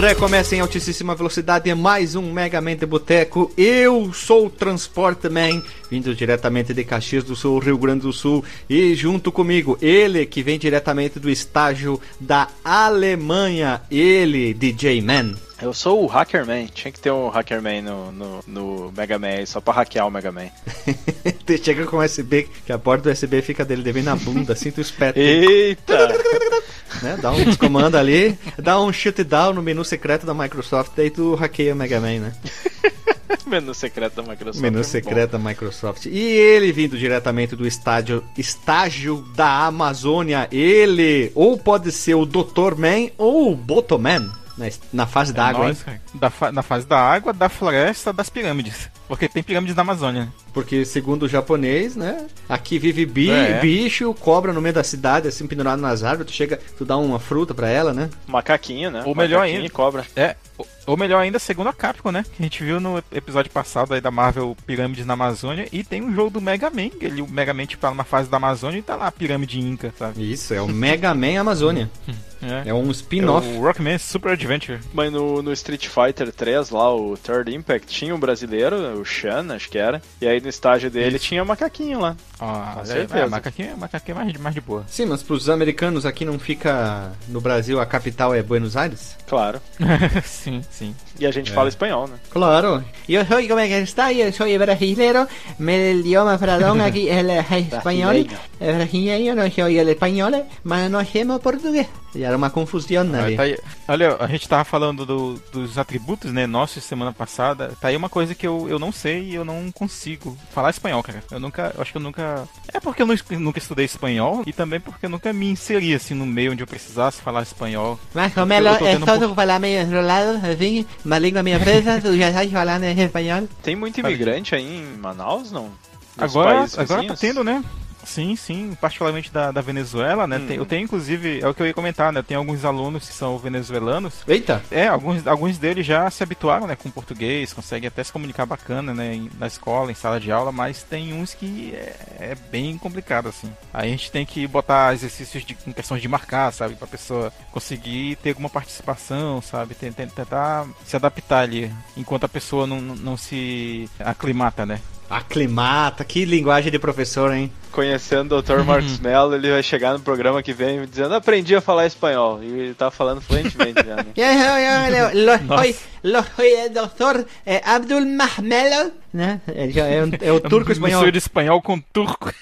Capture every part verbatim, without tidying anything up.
Recomeça em altíssima velocidade mais um Mega Man de Boteco. Eu sou o Transporte Man, vindo diretamente de Caxias do Sul, Rio Grande do Sul. E junto comigo, ele que vem diretamente do estágio da Alemanha, ele, D J Man. Eu sou o Hacker Man, tinha que ter um Hacker Man no, no, no Mega Man, só pra hackear o Mega Man. Chega com o U S B, que a porta do U S B fica dele devendo na bunda, sinto o espectro. Eita! Né? Dá um descomando ali, dá um shutdown no menu secreto da Microsoft, daí tu hackeia o Mega Man, né? Menu secreto da Microsoft. Menu é secreto bom. da Microsoft. E ele vindo diretamente do estádio, estágio da Amazônia, ele ou pode ser o doutor Man ou o Boto Man. Na, na fase é da água, nós, hein? Da fa- na fase da água, da floresta, das pirâmides. Porque tem pirâmides na Amazônia. Porque, segundo o japonês, né? Aqui vive bi- é. bicho, cobra no meio da cidade, assim, pendurado nas árvores. Tu chega, tu dá uma fruta pra ela, né? Macaquinho, né? Ou melhor ainda, cobra. É. Ou melhor ainda, segundo a Capcom, né? Que a gente viu no episódio passado aí da Marvel Pirâmides na Amazônia. E tem um jogo do Mega Man, que ele, o Mega Man, tipo, tá numa fase da Amazônia e tá lá a pirâmide Inca, sabe? Isso, é o Mega Man Amazônia. É. É um spin-off. É o Rockman Super Adventure. Mas no, no Street Fighter três, lá, o Third Impact, tinha um brasileiro, o Shan, acho que era. E aí no estágio dele Isso. tinha o macaquinho lá. Ah, com certeza. É, macaquinho, macaquinho é mais, mais de boa. Sim, mas pros americanos aqui não fica... No Brasil a capital é Buenos Aires? Claro. Sim, sim. E a gente é. fala espanhol, né? Claro. Eu sou, como é que está? Eu sou brasileiro. Meu idioma perdão aqui é espanhol. É brasileiro, não sou espanhol, mas não sou português. E era uma confusão, né? Ah, tá. Olha, a gente tava falando do, dos atributos, né? Nossa, semana passada. Tá aí uma coisa que eu, eu não sei e eu não consigo falar espanhol, cara. Eu nunca... Eu acho que eu nunca... É porque eu não, nunca estudei espanhol e também porque eu nunca me inseri, assim, no meio onde eu precisasse falar espanhol. Mas como eu, eu é só um pouco... falar meio enrolado, assim, uma língua meio presa, tu já sabe falar em espanhol. Tem muito imigrante aí em Manaus, não? Nos agora, agora tá tendo, né? Sim, sim, particularmente da, da Venezuela, né? Hum. Tem, eu tenho, inclusive, é o que eu ia comentar, né? Tem alguns alunos que são venezuelanos. Eita! É, alguns, alguns deles já se habituaram, né? Com português, conseguem até se comunicar bacana, né? Em, na escola, em sala de aula, mas tem uns que é, é bem complicado, assim. Aí a gente tem que botar exercícios de, em questões de marcar, sabe? Pra pessoa conseguir ter alguma participação, sabe? Tentar, tentar se adaptar ali, enquanto a pessoa não, não se aclimata, né? Aclimata, que linguagem de professor, hein? Conhecendo o doutor Marcos Mello, ele vai chegar no programa que vem dizendo: aprendi a falar espanhol. E ele tá falando fluentemente já, né? Oi, doutor Abdul Mahmelo, né? É o turco espanhol. Eu sou de espanhol com turco.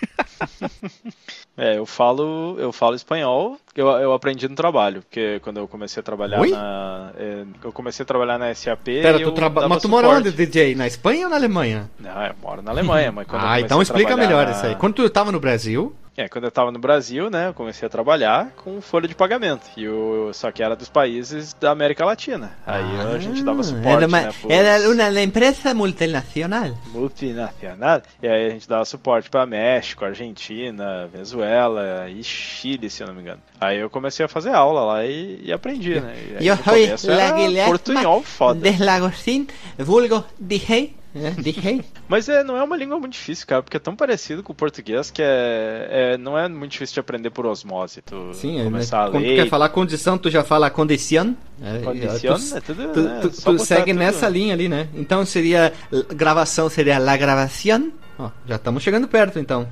É, eu falo, eu falo espanhol. Eu, eu aprendi no trabalho, porque quando eu comecei a trabalhar Oi? na... É, eu comecei a trabalhar na S A P... Pera, tu traba... Mas tu mora onde, D J? Na Espanha ou na Alemanha? Não, eu moro na Alemanha, mas quando Ah, eu então explica melhor na... isso aí. Quando tu tava no Brasil... É, quando eu tava no Brasil, né, eu comecei a trabalhar com folha de pagamento. E eu, eu só que era dos países da América Latina. Aí ah, a gente dava suporte, era uma, né? Pros... Era uma empresa multinacional. Multinacional. E aí a gente dava suporte pra México, Argentina, Venezuela e Chile, se eu não me engano. Aí eu comecei a fazer aula lá e, e aprendi, né? E eu sou la Guilherme foda. Deslagocin, vulgo D J. É, D J. Mas é, não é uma língua muito difícil, cara, porque é tão parecido com o português que é, é, não é muito difícil de aprender por osmose. Tu Sim, começar é, a ler. Quando tu quer falar condição, tu já fala condición. É, condición, tu, é tudo. Tu, né, tu, tu segue tudo nessa linha ali, né? Então seria gravação, seria la gravación. Ó, já estamos chegando perto, então.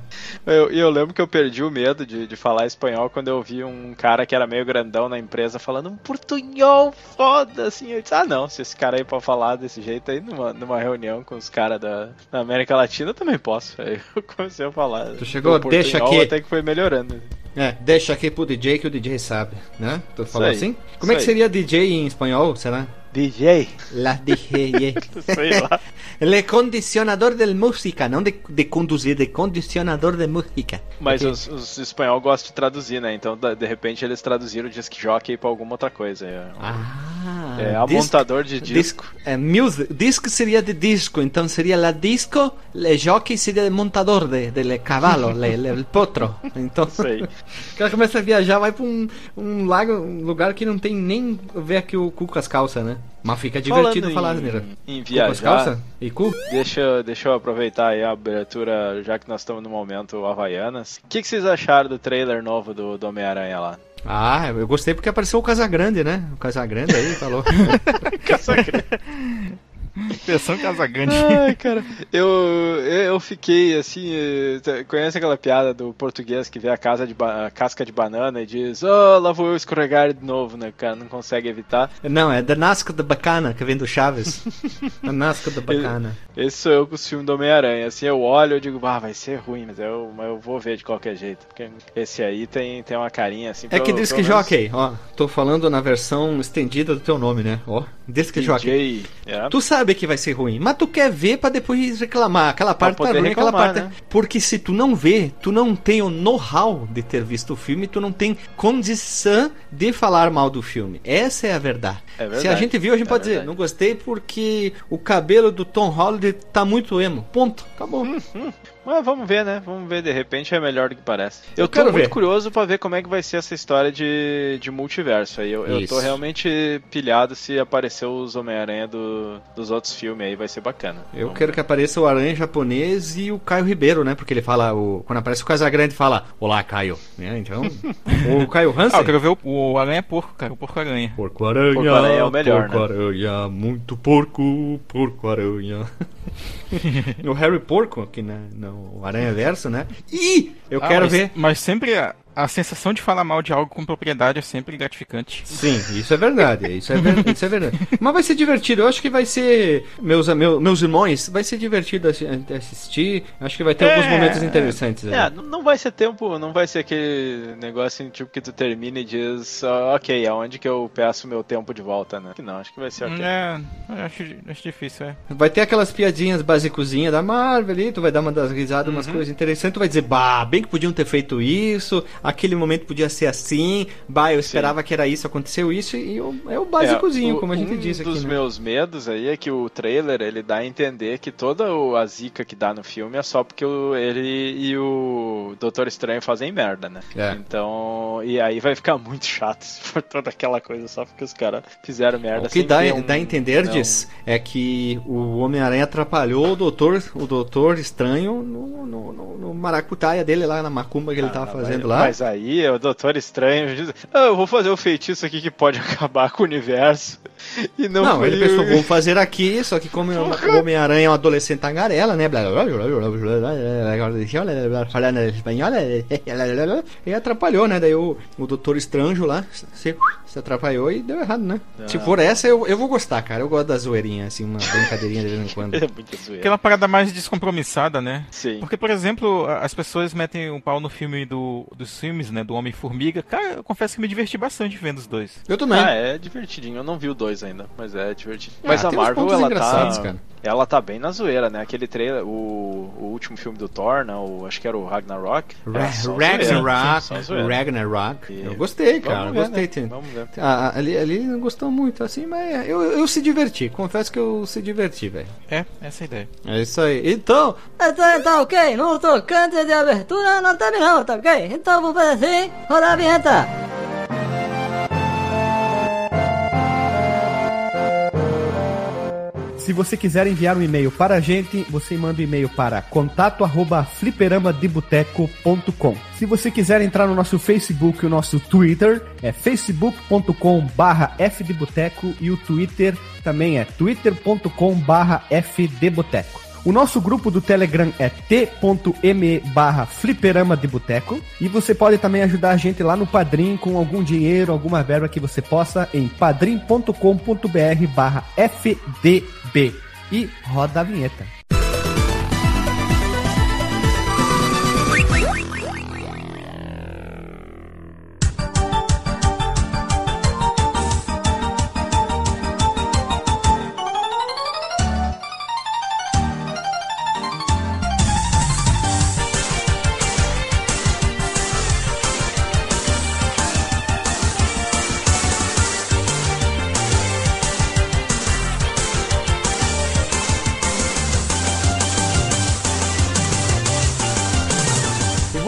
E eu, eu lembro que eu perdi o medo de, de falar espanhol quando eu vi um cara que era meio grandão na empresa falando um portunhol foda, assim. Eu disse, ah, não, se esse cara aí pode falar desse jeito aí numa, numa reunião com os caras da, da América Latina, eu também posso. Aí eu comecei a falar. Tu chegou, deixa aqui. Até que foi melhorando. É, deixa aqui pro D J que o D J sabe, né? Tu falou aí, assim? Como é que aí. seria D J em espanhol, será? D J? La D J. Sei lá. Le condicionador de música, não de, de conduzir, de condicionador de música. Mas okay. os, os espanhol gostam de traduzir, né? Então, de repente, eles traduziram o disc jockey pra alguma outra coisa. Ah. É, amontador de disco. Disc, é, music, disc seria de disco, então seria la disco, le jockey seria de montador, de, de le cavalo, le, le potro. Então, sei. O cara começa a viajar, vai pra um, um lago, um lugar que não tem nem ver aqui o cu com as calças, né? Mas fica divertido falando falar, Nira. Em, em viajar. E cu? Deixa, deixa eu aproveitar aí a abertura, já que nós estamos no momento Havaianas. O que, que vocês acharam do trailer novo do, do Homem-Aranha lá? Ah, eu gostei porque apareceu o Casagrande, né? O Casagrande aí falou. Casagrande. Versão Casagrande. Ai, cara, eu, eu fiquei assim. Conhece aquela piada do português que vê a, casa de ba- a casca de banana e diz: oh, lá vou eu escorregar de novo, né? O cara não consegue evitar. Não, é da Nasca da Bacana, que vem do Chaves. Da Nasca da Bacana. Esse sou eu com o filme do Homem-Aranha. Assim, eu olho e digo: ah, vai ser ruim, mas eu, eu vou ver de qualquer jeito. Porque esse aí tem, tem uma carinha assim. É que diz que jockey, ó. Tô falando na versão estendida do teu nome, né? Ó, diz que jockey. É. Tu sabe que vai ser ruim, mas tu quer ver pra depois reclamar, aquela parte tá ruim, reclamar, aquela parte, né? Porque se tu não vê, tu não tem o know-how de ter visto o filme, tu não tem condição de falar mal do filme, essa é a verdade, é verdade. Se a gente viu, a gente é pode verdade. dizer, não gostei porque o cabelo do Tom Holland tá muito emo, ponto, acabou. hum, hum. Mas vamos ver, né? Vamos ver, de repente é melhor do que parece. Eu, eu tô muito ver. curioso pra ver como é que vai ser essa história de, de multiverso aí. Eu, eu tô realmente pilhado se aparecer os Homem-Aranha do, dos outros filmes aí, vai ser bacana. Eu vamos quero ver. que apareça o Aranha japonês e o Caio Ribeiro, né? Porque ele fala, o, quando aparece o Casagrande, fala: olá, Caio. Né? Então, o Caio Hansen. Ah, eu quero ver o, o Aranha Porco, cara. O Porco Aranha. Porco Aranha. Porco Aranha é o melhor. Porco Aranha, né? Muito porco, Porco Aranha. O Harry Porco, aqui na, no Aranha Verso, né? Ih, eu ah, quero mas, ver. Mas sempre a, a sensação de falar mal de algo com propriedade é sempre gratificante. Sim, isso é verdade. Isso é, ver, isso é verdade. Mas vai ser divertido. Eu acho que vai ser. Meus, meu, meus irmãos, vai ser divertido assistir. Acho que vai ter é, alguns momentos interessantes. É, aí. Não vai ser tempo. Não vai ser aquele negócio tipo que tu termina e diz: oh, ok, aonde que eu peço meu tempo de volta, né? Não, acho que vai ser ok. É, acho, acho difícil, é. Vai ter aquelas piadinhas basicozinha da Marvel ali, tu vai dar uma das risadas, uhum. umas coisas interessantes, tu vai dizer: bah, bem que podiam ter feito isso, aquele momento podia ser assim, bah, eu esperava Sim. que era isso, aconteceu isso, e eu, é o basicozinho, é, o, como a gente um disse aqui. Um dos né? meus medos aí é que o trailer, ele dá a entender que toda o, a zica que dá no filme é só porque o, ele e o Doutor Estranho fazem merda, né? É. Então, e aí vai ficar muito chato se for toda aquela coisa só porque os caras fizeram merda. O que dá, um, dá a entender não. disso é que o Homem-Aranha atrapalhou o doutor, o doutor Estranho no, no, no, no maracutaia dele lá na macumba que ele ah, tava fazendo mas, lá. Mas aí o Doutor Estranho diz: ah, eu vou fazer um feitiço aqui que pode acabar com o universo. E não, não foi... ele pensou, vou fazer aqui, só que como o Homem-Aranha é um adolescente tagarela, né? Falando espanhol, e atrapalhou, né? Daí o, o Doutor Estranho lá se, se atrapalhou e deu errado, né? Ah. Se for essa, eu, eu vou gostar, cara. Eu gosto da zoeirinha, assim, uma brincadeirinha de vez em quando. É muito zoeira. Aquela parada mais descompromissada, né? Sim. Porque, por exemplo, as pessoas metem um pau no filme do, dos filmes, né? Do Homem-Formiga. Cara, eu confesso que me diverti bastante vendo os dois. Eu também. Ah, é divertidinho. Eu não vi o dois ainda, mas é divertido. Ah, mas a Marvel, ela tá... Cara. Ela tá bem na zoeira, né? Aquele trailer, o, o último filme do Thor, né? O, acho que era o Ragnarok. Ra- Ragnarok. Ragnarok. E... Eu gostei, cara. Vamos ver, gostei. Né? Vamos ver. Ah, ali, ali não gostou muito, assim, mas eu, eu se diverti. Confesso que eu se diverti, velho. É, essa é a ideia. É isso aí. Então... Então, tá ok. No tocante de abertura não tá não, tá ok? Então vamos fazer assim. Roda a vinheta. Se você quiser enviar um e-mail para a gente, você manda um e-mail para contato arroba fliperamadeboteco ponto com. Se você quiser entrar no nosso Facebook e o nosso Twitter, é facebook ponto com barra f de boteco e o Twitter também é twitter ponto com barra f de boteco. O nosso grupo do Telegram é t.me barra fliperama de boteco. E você pode também ajudar a gente lá no Padrim com algum dinheiro, alguma verba que você possa em padrim.com.br barra fdb. E roda a vinheta.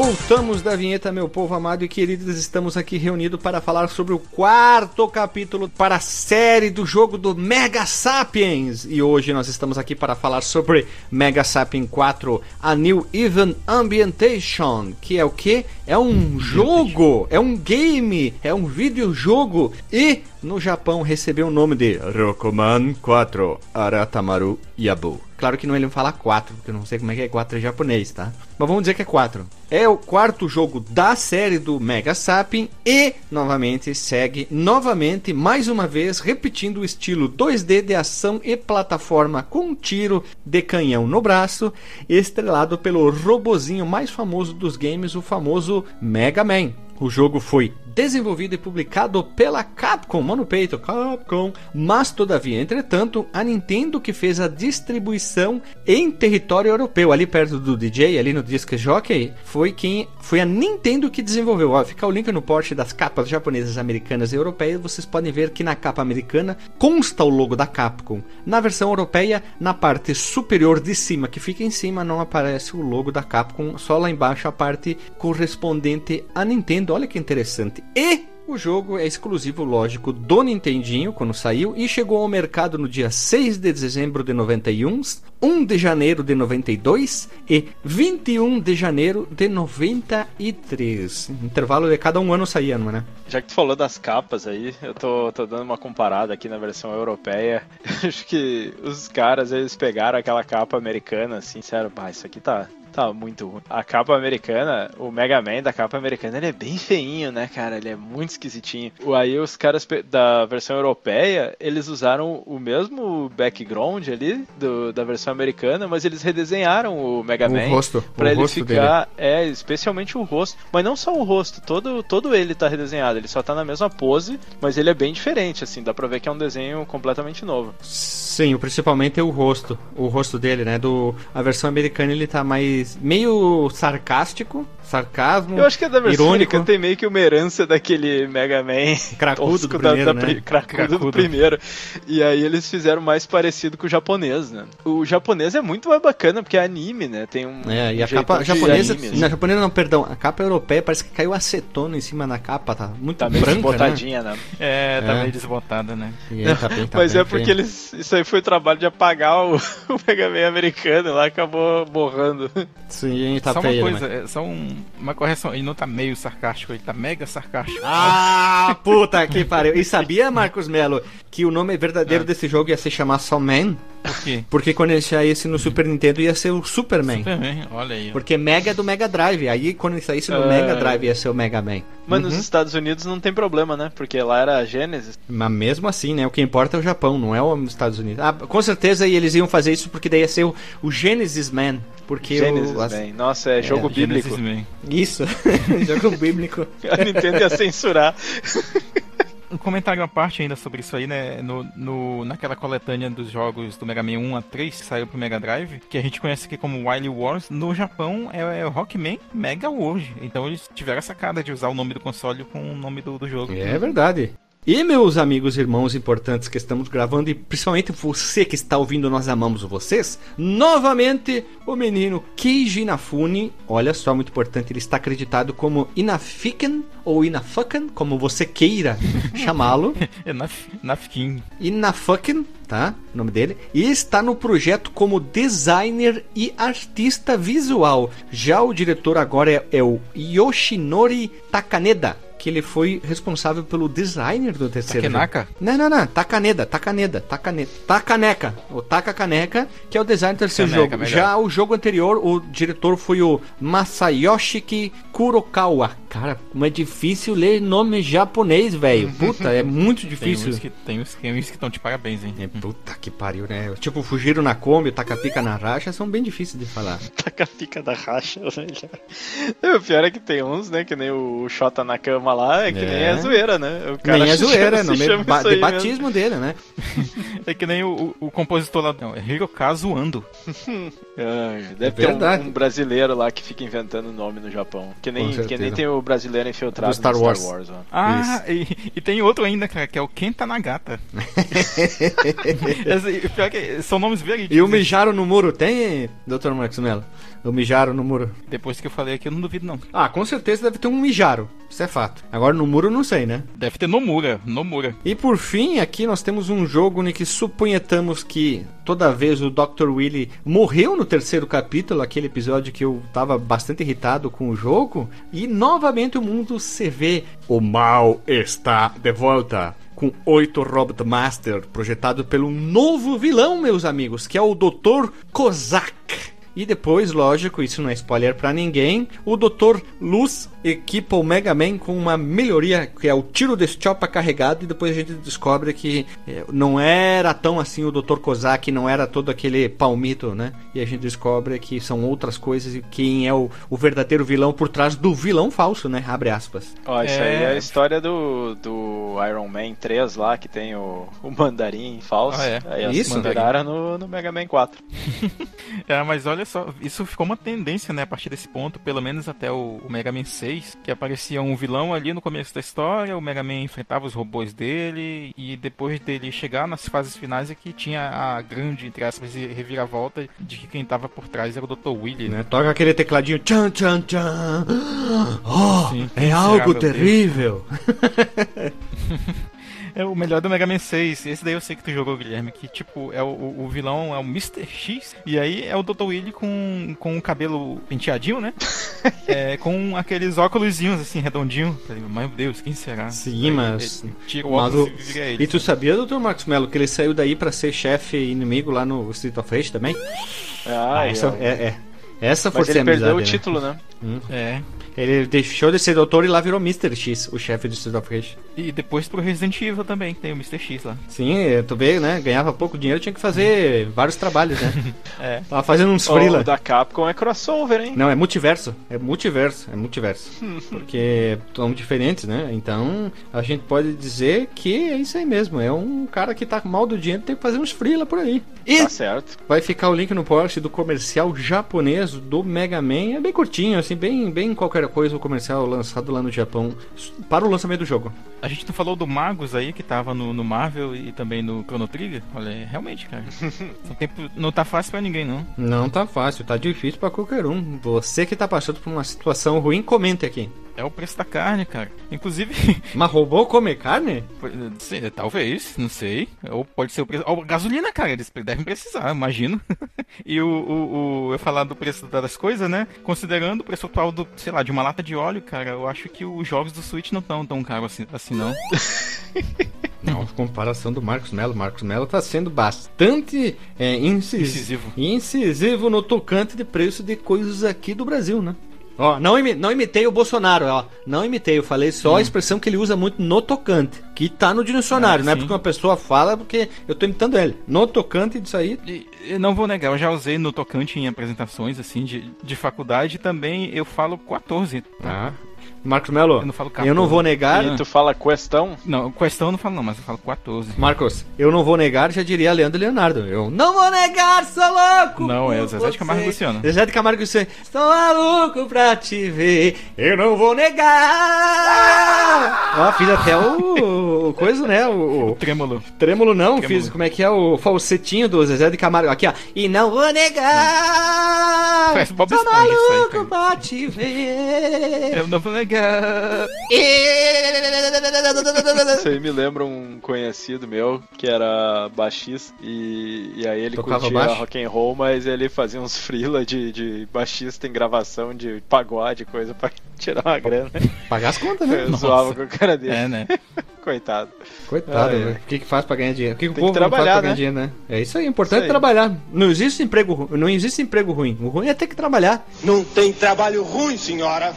Voltamos da vinheta, meu povo amado e queridos, estamos aqui reunidos para falar sobre o quarto capítulo para a série do jogo do Mega Sapiens. E hoje nós estamos aqui para falar sobre Mega Sapiens quatro, A New Even Ambientation, que é o que? É um jogo, é um game, é um videojogo e no Japão recebeu o nome de Rockman quatro, Aratamaru Yabu. Claro que não ele fala quatro, porque eu não sei como é que é quatro em japonês, tá? Mas vamos dizer que é quatro. É o quarto jogo da série do Mega Sapiens e, novamente, segue novamente, mais uma vez, repetindo o estilo dois D de ação e plataforma com tiro de canhão no braço, estrelado pelo robozinho mais famoso dos games, o famoso Mega Man. O jogo foi desenvolvido e publicado pela Capcom, mano peito, Capcom, mas todavia, entretanto, a Nintendo que fez a distribuição em território europeu, ali perto do D J, ali no Disc Jockey, foi quem, foi a Nintendo que desenvolveu. Ó, fica o link no post das capas japonesas, americanas e europeias, vocês podem ver que na capa americana consta o logo da Capcom. Na versão europeia, na parte superior de cima, que fica em cima, não aparece o logo da Capcom, só lá embaixo a parte correspondente à Nintendo, olha que interessante. E o jogo é exclusivo, lógico, do Nintendinho, quando saiu, e chegou ao mercado no dia seis de dezembro de noventa e um, um de janeiro de noventa e dois e vinte e um de janeiro de noventa e três. Intervalo de cada um ano saía, não é, né? Já que tu falou das capas aí, eu tô, tô dando uma comparada aqui na versão europeia. Acho que os caras, eles pegaram aquela capa americana, assim, sério, bah, isso aqui tá... tá muito ruim. A capa americana, o Mega Man da capa americana, ele é bem feinho, né, cara? Ele é muito esquisitinho. Aí os caras da versão europeia, eles usaram o mesmo background ali do, da versão americana, mas eles redesenharam o Mega Man. O rosto. Pra o ele rosto ficar... dele. É, especialmente o rosto. Mas não só o rosto, todo, todo ele tá redesenhado. Ele só tá na mesma pose, mas ele é bem diferente, assim. Dá pra ver que é um desenho completamente novo. Sim, principalmente é o rosto. O rosto dele, né? Do, a versão americana, ele tá mais meio sarcástico, sarcasmo. Eu acho que é da versão irônica, tem meio que uma herança daquele Mega Man cracudo do primeiro, da, da, né? cracudo cracudo. do primeiro. E aí eles fizeram mais parecido com o japonês, né? O japonês é muito mais bacana porque é anime, né? Tem um É, e a capa japonesa, anime, assim. Não, japonesa não, perdão, a capa europeia parece que caiu acetona em cima da capa, tá muito tá branca, meio desbotadinha, né? né? É, tá é. meio desbotada, né? Aí, não, tá bem, tá mas bem, é porque bem. eles isso aí foi o trabalho de apagar o, o Mega Man americano, lá acabou borrando. Sim, tá só uma feio, coisa, mas... é, só um, uma correção, ele não tá meio sarcástico, ele tá mega sarcástico. Ah, puta que pariu. E sabia, Marcos Melo, que o nome verdadeiro ah. desse jogo ia se chamar só Man? Por quê? Porque quando ele saísse no Super Nintendo ia ser o Superman. Superman, olha aí. Ó. Porque Mega é do Mega Drive, aí quando ele saísse no uh... Mega Drive ia ser o Mega Man. Mas uhum. nos Estados Unidos não tem problema, né? Porque lá era a Genesis. Mas mesmo assim, né? O que importa é o Japão, não é os Estados Unidos. Ah, com certeza eles iam fazer isso porque daí ia ser o, o Genesis Man. Porque Genesis o, as... Man. Nossa, é jogo é, bíblico. Isso, jogo bíblico. A Nintendo ia censurar. Um comentário à parte ainda sobre isso aí, né, no, no, naquela coletânea dos jogos do Mega Man um a três que saiu pro Mega Drive, que a gente conhece aqui como Wily Wars, no Japão é, é o Rockman Mega World, então eles tiveram a sacada de usar o nome do console com o nome do, do jogo. É verdade. E meus amigos, irmãos importantes que estamos gravando, e principalmente você que está ouvindo, nós amamos vocês, novamente o menino Keiji Inafune, olha só, muito importante, ele está acreditado como Inafiken, ou Inafucken, como você queira chamá-lo. Inafucken. Inafucken, tá? O nome dele. E está no projeto como designer e artista visual. Já o diretor agora é, é o Yoshinori Takaneda, que ele foi responsável pelo designer do terceiro Takenaka? Jogo. Não, não, não. Takaneda, Takaneda, Takaneda. Takaneca, o Takakaneka, que é o design do terceiro Caneca, jogo. Melhor. Já o jogo anterior, o diretor foi o Masayoshi Kurokawa. Cara, como é difícil ler nome japonês, velho. Puta, é muito difícil. Tem uns que, tem uns, tem uns que estão de parabéns, hein? É, puta que pariu, né? Tipo, Fugiram na Kombi, Tacapica na Racha, são bem difíceis de falar. Tacapica na Racha, velho. O pior é que tem uns, né? Que nem o Shota na cama lá, é que é. nem é zoeira, né? O cara nem é zoeira, no meio ba de batismo mesmo. dele, né? É que nem o, o compositor lá, não, é Hirokazu Ando. É, deve é ter um, um brasileiro lá que fica inventando nome no Japão. Que nem, que nem tem o brasileiro infiltrado no Star Wars. Star Wars, ah, e, e tem outro ainda, cara, que é o Kenta Nagata. Esse, pior que são nomes verídicos. E o Mijaro no muro tem, doutor Marcos Mello? O Mijaro no muro. Depois que eu falei aqui, eu não duvido não. Ah, com certeza deve ter um Mijaro. Isso é fato. Agora no muro eu não sei, né? Deve ter Nomura, Nomura. E por fim, aqui nós temos um jogo em que suponhamos que toda vez o doutor Willy morreu no terceiro capítulo, aquele episódio que eu tava bastante irritado com o jogo. E novamente o mundo se vê. O mal está de volta. Com oito Robot Master, projetado pelo novo vilão, meus amigos, que é o doutor Cossack. E depois, lógico, isso não é spoiler pra ninguém, o doutor Luz equipa o Mega Man com uma melhoria, que é o tiro de chopa carregado, e depois a gente descobre que não era tão assim o doutor Cossack, não era todo aquele palmito, né? E a gente descobre que são outras coisas, e quem é o, o verdadeiro vilão por trás do vilão falso, né? Abre aspas. Ó, oh, isso é... aí é a história do, do Iron Man três lá, que tem o, o mandarim falso. Ah, é. Aí eles mandaram no, no Mega Man quatro. É, mas olha só, isso ficou uma tendência, né? A partir desse ponto, pelo menos até o, o Mega Man seis, que aparecia um vilão ali no começo da história, o Mega Man enfrentava os robôs dele, e depois dele chegar nas fases finais é que tinha a grande, entre aspas, reviravolta de que quem tava por trás era o doutor Willy, né? Toca aquele tecladinho tchan, tchan, tchan. Oh, sim, é algo terrível. É o melhor do Mega Man seis. Esse daí eu sei que tu jogou, Guilherme. Que tipo, é o, o vilão é o mister X. E aí é o doutor Willy com, com o cabelo penteadinho, né? É, com aqueles óculosinhos assim, redondinho. Meu Deus, quem será? Sim, aí, mas... Tira o óculos mas o... e vira ele. E tu sabia, doutor Marcos Mello, que ele saiu daí pra ser chefe inimigo lá no Street of Rage também? Ah, ah essa, é, é. Essa foi a amizade, ele perdeu o título, né? Hum. É... Ele deixou de ser doutor e lá virou mister X, o chefe do Street of Rage. E depois pro Resident Evil também, que tem o mister X lá. Sim, tu vê, né? Ganhava pouco dinheiro, tinha que fazer vários trabalhos, né? É. Tava fazendo uns freela. O da Capcom é crossover, hein? Não, é multiverso. É multiverso, é multiverso. Porque são diferentes, né? Então, a gente pode dizer que é isso aí mesmo. É um cara que tá mal do dinheiro, tem que fazer uns freela por aí. E tá certo. Vai ficar o link no post do comercial japonês do Mega Man. É bem curtinho, assim, bem, bem qualquer coisa, o comercial lançado lá no Japão para o lançamento do jogo. A gente não falou do Magus aí, que tava no, no Marvel e também no Chrono Trigger? Olha, realmente, cara. Tempo, não tá fácil pra ninguém, não. Não tá fácil, tá difícil pra qualquer um. Você que tá passando por uma situação ruim, comente aqui. É o preço da carne, cara. Inclusive... Mas robô come carne? Sei, talvez, não sei. Ou pode ser o preço... Ou gasolina, cara. Eles devem precisar, imagino. E o, o, o... eu falar do preço das coisas, né? Considerando o preço atual do, sei lá, de uma lata de óleo, cara, eu acho que os jogos do Switch não estão tão caros assim, assim, não. Não, comparação do Marcos Mello. Marcos Mello tá sendo bastante é, incisivo. Incisivo. Incisivo no tocante de preço de coisas aqui do Brasil, né? Ó, não, imi- não imitei o Bolsonaro, ó. Não imitei, eu falei só hum. a expressão que ele usa muito no tocante, que tá no dicionário, ah, não é porque uma pessoa fala, porque eu tô imitando ele. No tocante disso aí... Eu não vou negar, eu já usei no tocante em apresentações, assim, de, de faculdade, também eu falo quatorze. Ah... Marcos Mello, eu não, falo eu não vou negar... E tu fala questão? Não, questão eu não falo não, mas eu falo quatorze. Marcos, eu não vou negar, já diria Leandro Leonardo. Eu não vou negar, sou louco. Não, é o Zezé de Camargo e Luciano. Zezé de Camargo e Luciano. Estou maluco pra te ver, eu não vou negar. Ó, ah, fiz até o, o coisa, né? O, o trêmulo. Trêmulo não, trêmulo. Fiz como é que é o falsetinho do Zezé de Camargo. Aqui, ó. E não vou negar, é. Sou maluco aí, pra te ver. Eu não vou negar. Isso aí me lembra um conhecido meu que era baixista e, e aí ele tocava, curtia baixo? Rock and roll, mas ele fazia uns freela de, de baixista em gravação de pagode, coisa pra tirar uma grana. Pagar as contas, né? Eu Nossa. Zoava com o cara dele. É, né? Coitado. Coitado, ah, é. O que que faz pra ganhar dinheiro? O que, que o povo que não faz pra ganhar, né? Dinheiro, né? É isso aí, é importante aí. Trabalhar. Não existe emprego ruim. Não existe emprego ruim. O ruim é ter que trabalhar. Não tem trabalho ruim, senhora.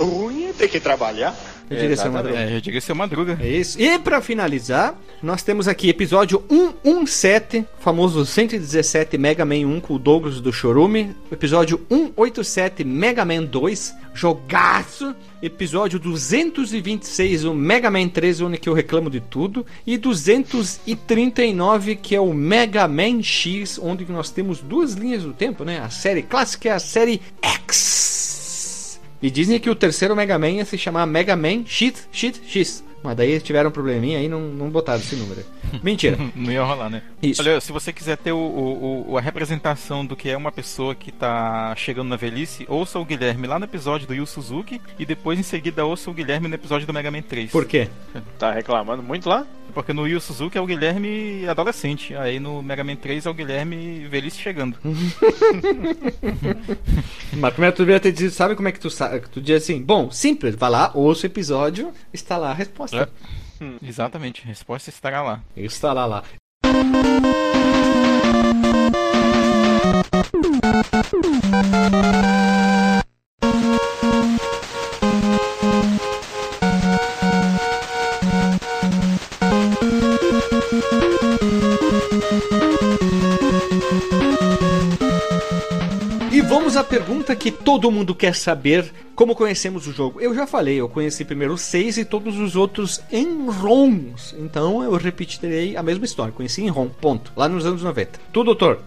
Ruim é ter que trabalhar. Eu diria seu Madruga. É, eu diria seu Madruga. É isso. E pra finalizar, nós temos aqui episódio cento e dezessete, famoso cento e dezessete Mega Man um com o Douglas do Chorume. Episódio cento e oitenta e sete Mega Man dois, jogaço. Episódio duzentos e vinte e seis, o Mega Man três, onde que eu reclamo de tudo. E duzentos e trinta e nove, que é o Mega Man X, onde nós temos duas linhas do tempo, né? A série clássica e a série X. E dizem que o terceiro Mega Man ia se chamar Mega Man X, X, X. Mas daí tiveram um probleminha aí, não, não botaram esse número. Mentira. Não ia rolar, né? Isso. Olha, se você quiser ter o, o, o, a representação do que é uma pessoa que tá chegando na velhice, ouça o Guilherme lá no episódio do Yu Suzuki e depois em seguida ouça o Guilherme no episódio do Mega Man três. Por quê? Tá reclamando muito lá? Porque no Yu Suzuki é o Guilherme adolescente, aí no Mega Man três é o Guilherme velhice chegando. Mas primeiro tu devia ter dito, sabe como é que tu sabe? Tu diz assim, bom, simples, vai lá, ouça o episódio, está lá a resposta. É. Hum. Exatamente, a resposta estará lá. Estará lá. Vamos à pergunta que todo mundo quer saber, como conhecemos o jogo. Eu já falei, eu conheci primeiro os seis e todos os outros em ROMs. Então eu repetirei a mesma história, conheci em ROM, ponto. Lá nos anos noventa. Tu, doutor?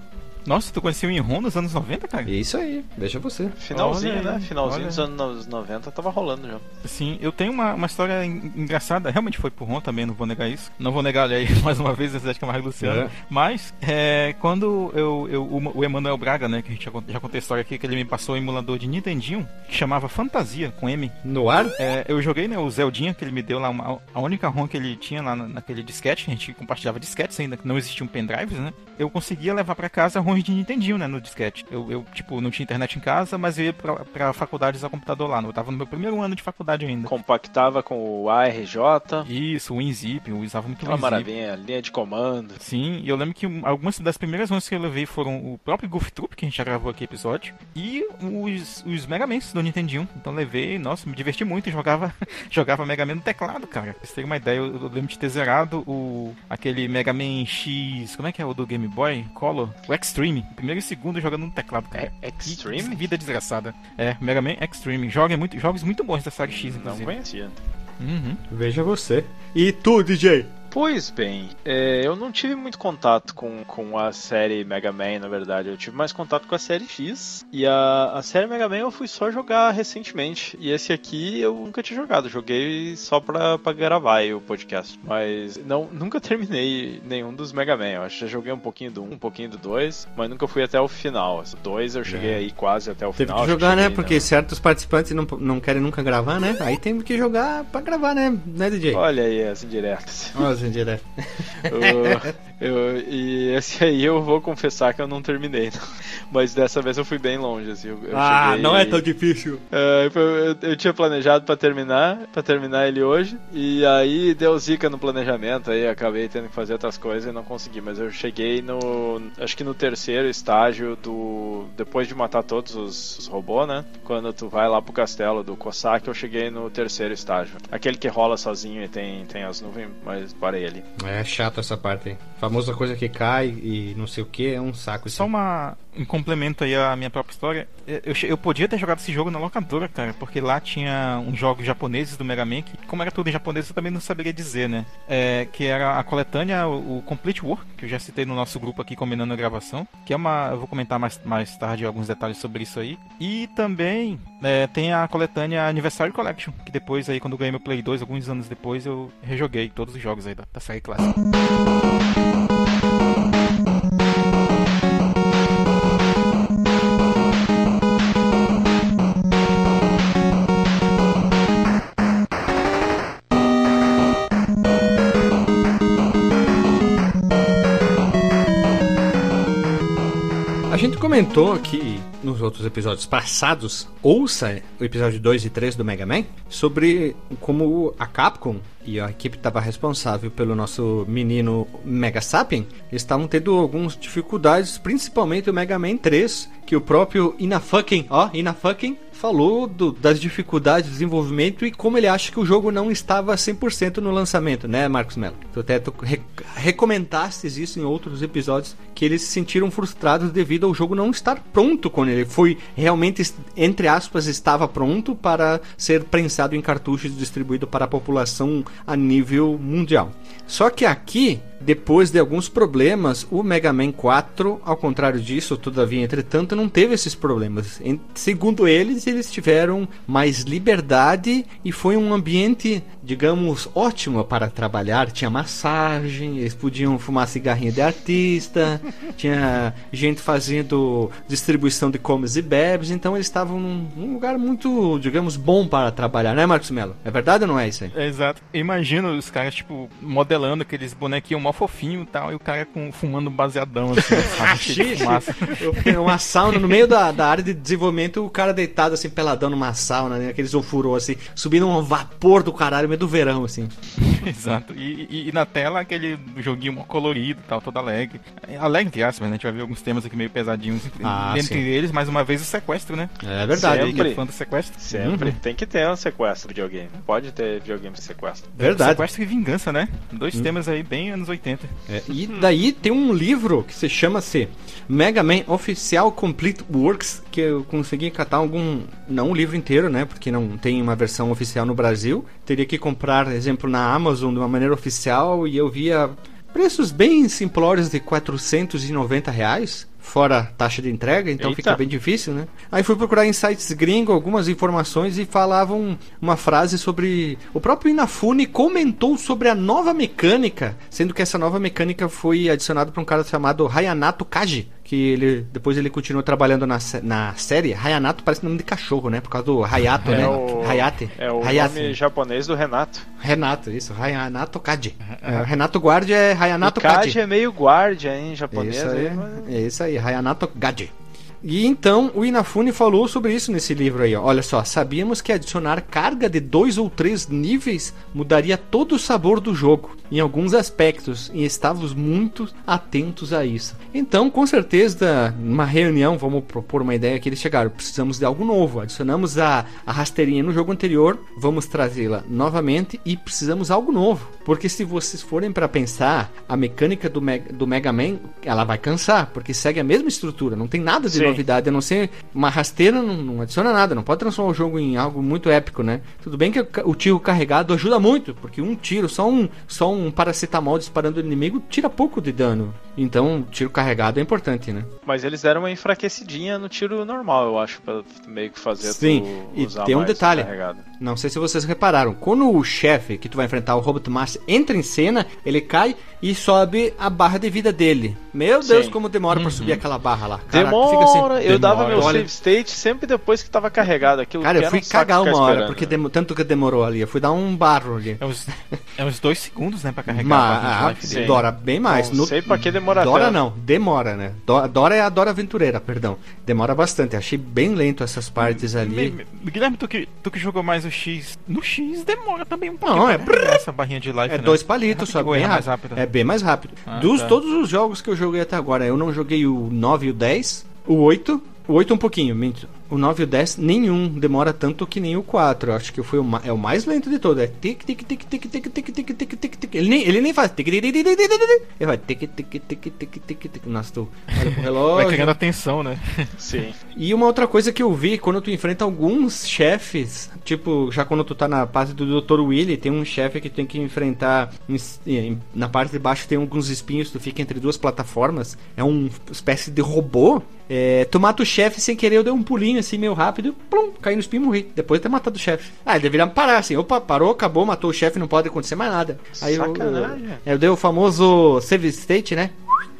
Nossa, tu conhecia o Enron nos anos noventa, cara? Isso aí, deixa você. Finalzinho, olha, né? Finalzinho olha. Dos anos noventa tava rolando já. Sim, eu tenho uma, uma história engraçada, realmente foi por Ron também, não vou negar isso. Não vou negar, olha aí, mais uma vez, a cidade que é mais Luciano. É. Mas, é, quando eu, eu, o, o Emanuel Braga, né, que a gente já, já contei a história aqui, que ele me passou um emulador de Nintendinho, que chamava Fantasia, com M. No ar? É, eu joguei, né, o Zeldinha, que ele me deu lá, uma, a única Ron que ele tinha lá na, naquele disquete, a gente compartilhava disquetes ainda, que não existiam pendrives, né? Eu conseguia levar pra casa ROM de Nintendinho, né, no disquete. Eu, eu, tipo, não tinha internet em casa, mas eu ia pra, pra faculdade usar computador lá. Eu tava no meu primeiro ano de faculdade ainda. Compactava com o A R J. Isso, o WinZip. Eu usava muito o WinZip. Uma maravilha, linha de comando. Sim, e eu lembro que algumas das primeiras mãos que eu levei foram o próprio Goof Troop, que a gente já gravou aqui episódio, e os, os Mega Mans do Nintendinho. Então levei, nossa, me diverti muito e jogava, jogava Mega Man no teclado, cara. Pra você ter uma ideia, eu, eu lembro de ter zerado o, aquele Mega Man X, como é que é o do Game Boy Color? O Xtreme. Primeiro e segundo jogando no teclado, cara. É, Xtreme? Que vida desgraçada. É, Mega Man Xtreme. Joga muito, jogos muito bons da série X, inclusive. Não conhecia. Uhum. Veja você. E tu, D J? Pois bem, é, eu não tive muito contato com, com a série Mega Man, na verdade. Eu tive mais contato com a série X. E a, a série Mega Man eu fui só jogar recentemente. E esse aqui eu nunca tinha jogado. Joguei só pra, pra gravar aí o podcast. Mas não, nunca terminei nenhum dos Mega Man. Eu acho que já joguei um pouquinho do um, um pouquinho do dois. Mas nunca fui até o final. O dois eu cheguei é. aí quase até o teve final. Teve que jogar, cheguei, né? Porque não... certos participantes não, não querem nunca gravar, né? Aí tem que jogar pra gravar, né? Né, D J? Olha aí, assim direto. Direto. uh, eu, e esse aí eu vou confessar que eu não terminei, não. Mas dessa vez eu fui bem longe, assim. Eu, eu ah, cheguei, não é tão difícil. Uh, eu, eu, eu tinha planejado pra terminar, pra terminar ele hoje, e aí deu zica no planejamento, aí acabei tendo que fazer outras coisas e não consegui, mas eu cheguei no, acho que no terceiro estágio do, depois de matar todos os, os robôs, né, quando tu vai lá pro castelo do Cossack, eu cheguei no terceiro estágio. Aquele que rola sozinho e tem, tem as nuvens, mas parece ali. É chato essa parte aí. Famosa coisa que cai e não sei o que, é um saco. Só assim. uma... um complemento aí à minha própria história. Eu, eu podia ter jogado esse jogo na locadora, cara, porque lá tinha uns jogos japoneses do Mega Man, que como era tudo em japonês eu também não saberia dizer, né? É, que era a coletânea, o, o Complete Works, que eu já citei no nosso grupo aqui, combinando a gravação, que é uma... eu vou comentar mais, mais tarde alguns detalhes sobre isso aí. E também é, tem a coletânea Anniversary Collection, que depois aí, quando eu ganhei meu Play dois, alguns anos depois, eu rejoguei todos os jogos aí da, da série clássica. A gente comentou que nos outros episódios passados, ouça o episódio dois e três do Mega Man, sobre como a Capcom e a equipe que estava responsável pelo nosso menino Mega Sapien estavam tendo algumas dificuldades, principalmente o Mega Man três, que o próprio Inafucking, ó, Inafucking falou do, das dificuldades de desenvolvimento e como ele acha que o jogo não estava cem por cento no lançamento, né, Marcos Mello? Tu até tu re recomentastes isso em outros episódios, que eles se sentiram frustrados devido ao jogo não estar pronto quando ele foi realmente, entre aspas, estava pronto para ser prensado em cartuchos e distribuído para a população a nível mundial. Só que aqui, depois de alguns problemas, o Mega Man quatro, ao contrário disso, todavia, entretanto, não teve esses problemas. Segundo eles, eles tiveram mais liberdade e foi um ambiente, digamos, ótimo para trabalhar. Tinha massagem, eles podiam fumar cigarrinho de artista, tinha gente fazendo distribuição de comes e bebes, então eles estavam num, num lugar muito, digamos, bom para trabalhar, né, Marcos Mello? É verdade ou não é isso aí? É, exato. Imagina os caras, tipo, modelando aqueles bonequinhos mó fofinho e tal, e o cara com, fumando baseadão, assim, sabe, fumaça. Uma sauna no meio da, da área de desenvolvimento, o cara deitado, assim, peladão numa sauna, né, aqueles ofurô, assim, subindo um vapor do caralho, meio do verão, assim. Exato. E, e, e na tela, aquele joguinho mó colorido e tal, todo alegre. Alegre, entre aspas, né, a gente vai ver alguns temas aqui meio pesadinhos. Ah, entre eles, mais uma vez, o sequestro, né? É verdade. Sempre. Aí, que é fã do sequestro. Sempre. Uhum. Tem que ter um sequestro de videogame. Pode ter videogame de sequestro. Verdade. Sequestro e vingança, né? Dois uhum. temas aí bem anos oitenta. É, e daí tem um livro que se chama-se Mega Man Oficial Complete Works, que eu consegui catar algum... Não o livro inteiro, né? Porque não tem uma versão oficial no Brasil. Teria que comprar, exemplo, na Amazon de uma maneira oficial, e eu via preços bem simplórios de quatrocentos e noventa reais, fora taxa de entrega, então Eita. Fica bem difícil, né? Aí fui procurar em sites gringos algumas informações e falavam uma frase sobre... O próprio Inafune comentou sobre a nova mecânica, sendo que essa nova mecânica foi adicionada para um cara chamado Hayanato Kaji, que ele, depois ele continuou trabalhando na, na série. Hayanato parece nome de cachorro, né? Por causa do Hayato, é né? O, Hayate. É o Hayate. Nome japonês do Renato. Renato, isso. Hayanato Kaji. É, Renato Guardi é Hayanato Kaji. Kaji é meio guardia em japonês. Isso aí, aí, mas... é isso aí. Hayanato Kaji. E então o Inafune falou sobre isso nesse livro aí, ó. Olha só, sabíamos que adicionar carga de dois ou três níveis mudaria todo o sabor do jogo, em alguns aspectos, e estávamos muito atentos a isso. Então, com certeza, numa reunião, vamos propor uma ideia que eles chegaram, precisamos de algo novo, adicionamos a, a rasteirinha no jogo anterior, vamos trazê-la novamente e precisamos de algo novo. Porque se vocês forem para pensar, a mecânica do, me do Mega Man, ela vai cansar, porque segue a mesma estrutura, não tem nada de novo. Novidade, a não ser uma rasteira, não, não adiciona nada, não pode transformar o jogo em algo muito épico, né? Tudo bem que o tiro carregado ajuda muito, porque um tiro, só um, só um paracetamol disparando o inimigo tira pouco de dano. Então, tiro carregado é importante, né? Mas eles deram uma enfraquecidinha no tiro normal, eu acho, pra meio que fazer Sim, tu usar e tem um detalhe. Carregado. Não sei se vocês repararam, quando o chefe que tu vai enfrentar, o Robot Master, entra em cena, ele cai e sobe a barra de vida dele. Meu Sim. Deus, como demora uhum. pra subir aquela barra lá. Caraca, demora! Fica assim, demora. Eu dava meu save state sempre depois que tava carregado. Aquilo Cara, que eu fui cagar uma hora, porque né? tanto que demorou ali. Eu fui dar um barro ali. É uns, é uns dois segundos, né, pra carregar. Mas, a ah, Dora, bem mais. Não no... sei pra que demorou. Demora Dora não, demora, né? Dora, Dora é a Dora Aventureira, perdão. Demora bastante, achei bem lento essas partes ali. Me, me, Guilherme, tu que, tu que jogou mais o X, no X demora também um pouquinho. Não, é brrr, essa barrinha de life, É né? dois palitos, é só bem rápido. rápido. É bem mais rápido. Ah, Dos tá. todos os jogos que eu joguei até agora, eu não joguei o nove e o dez, o oito, o oito um pouquinho, minto. O nove e o dez, nenhum demora tanto que nem o quatro. Eu acho que foi o ma... é o mais lento de todo. É tic tic tic tic tic tic tic tic tic tic tic. Ele nem, ele nem faz tic tic tic tic tic tic. Ele vai tic tic tic tic tic tic tic. Nossa, tu olha pro relógio. Vai criando atenção, né? Sim. E uma outra coisa que eu vi, quando tu enfrenta alguns chefes, tipo, já quando tu tá na parte do doutor Willy, tem um chefe que tu tem que enfrentar em... na parte de baixo tem alguns espinhos, tu fica entre duas plataformas, é uma espécie de robô. É... Tu mata o chefe sem querer, eu dei um pulinho assim, meio rápido, plum, caí no espinho e morri. Depois de ter matado o chefe. Ah, ele deveria parar assim. Opa, parou, acabou, matou o chefe, não pode acontecer mais nada. Aí Sacanagem. Eu, eu dei o famoso save state, né?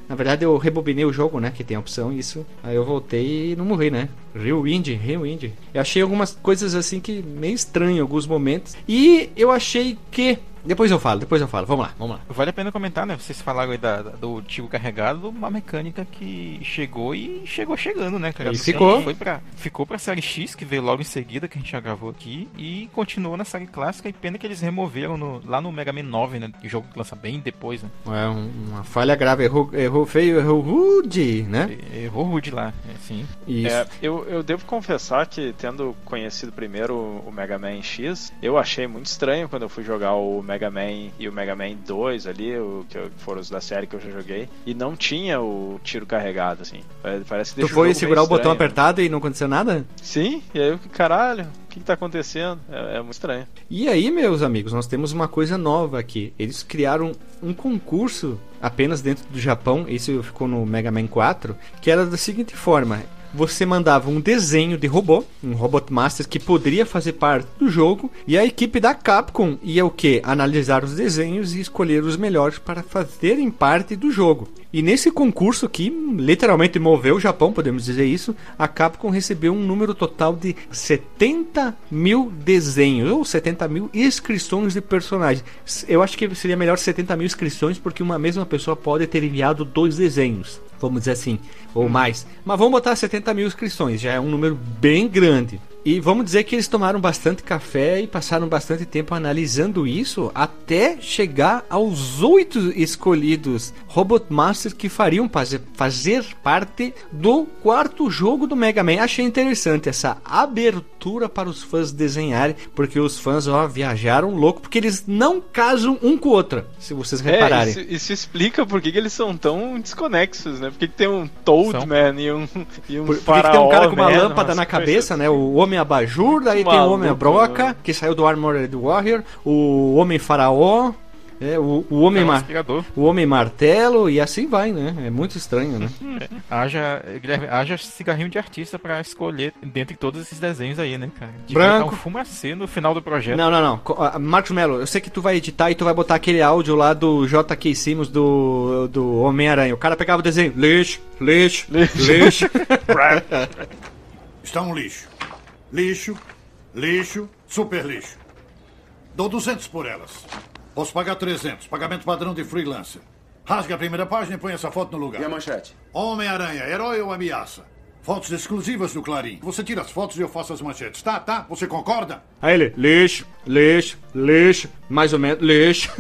Na verdade, eu rebobinei o jogo, né? Que tem a opção, isso. Aí eu voltei e não morri, né? Rewind, rewind. Eu achei algumas coisas assim que meio estranho em alguns momentos. E eu achei que Depois eu falo, depois eu falo. Vamos lá, vamos lá. Vale a pena comentar, né? Vocês falaram aí da, da, do tio carregado, uma mecânica que chegou e chegou chegando, né, cara? E ficou. Foi pra, ficou pra série X, que veio logo em seguida, que a gente já gravou aqui, e continuou na série clássica, e pena que eles removeram no, lá no Mega Man nove, né? O jogo que lança bem depois, né? É, uma falha grave. Errou, errou feio, errou rude, né? Errou rude lá, sim. É, eu, eu devo confessar que, tendo conhecido primeiro o Mega Man X, eu achei muito estranho quando eu fui jogar o Mega Man e o Mega Man dois ali, o, que foram os da série que eu já joguei, e não tinha o tiro carregado, assim. Parece que deixa Tu foi o jogo segurar o botão estranho, apertado e não aconteceu nada? Sim, e aí eu, caralho... O que está acontecendo? É, é muito estranho. E aí, meus amigos, nós temos uma coisa nova aqui. Eles criaram um concurso apenas dentro do Japão, isso ficou no Mega Man quatro, que era da seguinte forma: você mandava um desenho de robô, um Robot Master que poderia fazer parte do jogo, e a equipe da Capcom ia o quê? Analisar os desenhos e escolher os melhores para fazerem parte do jogo. E nesse concurso que literalmente moveu o Japão, podemos dizer isso, a Capcom recebeu um número total de setenta mil desenhos, ou setenta mil inscrições de personagens. Eu acho que seria melhor setenta mil inscrições, porque uma mesma pessoa pode ter enviado dois desenhos, vamos dizer assim, ou mais. Mas vamos botar setenta mil inscrições, já é um número bem grande. E vamos dizer que eles tomaram bastante café e passaram bastante tempo analisando isso até chegar aos oito escolhidos Robot Masters que fariam fazer parte do quarto jogo do Mega Man. Achei interessante essa abertura para os fãs desenharem, porque os fãs, ó, viajaram louco, porque eles não casam um com o outro, se vocês repararem. É, isso, isso explica por que, que eles são tão desconexos, né? Por que, que tem um Toad Man e um, e um por, faraó, por que, que tem um cara com uma man, lâmpada na cabeça, assim, né? O homem abajur, daí maluco, tem o Homem Broca, mano, que saiu do Armored Warrior, o Homem Faraó, é, o, o, homem é um mar... o Homem Martelo, e assim vai, né? É muito estranho, né? É, haja, Guilherme, haja cigarrinho de artista pra escolher dentre todos esses desenhos aí, né, cara? De branco, um fumacê no final do projeto. Não, não, não. Marcos Melo, eu sei que tu vai editar e tu vai botar aquele áudio lá do J K Simmons do, do Homem-Aranha. O cara pegava o desenho, lixo, lixo, lixo, lixo. Está um lixo. Lixo, lixo, super lixo. Dou duzentos por elas. Posso pagar trezentos. Pagamento padrão de freelancer. Rasga a primeira página e põe essa foto no lugar. E a manchete? Homem-Aranha, herói ou ameaça? Fotos exclusivas do Clarim. Você tira as fotos e eu faço as manchetes. Tá, tá? Você concorda? Aí ele, lixo, lixo, lixo, mais ou menos, lixo.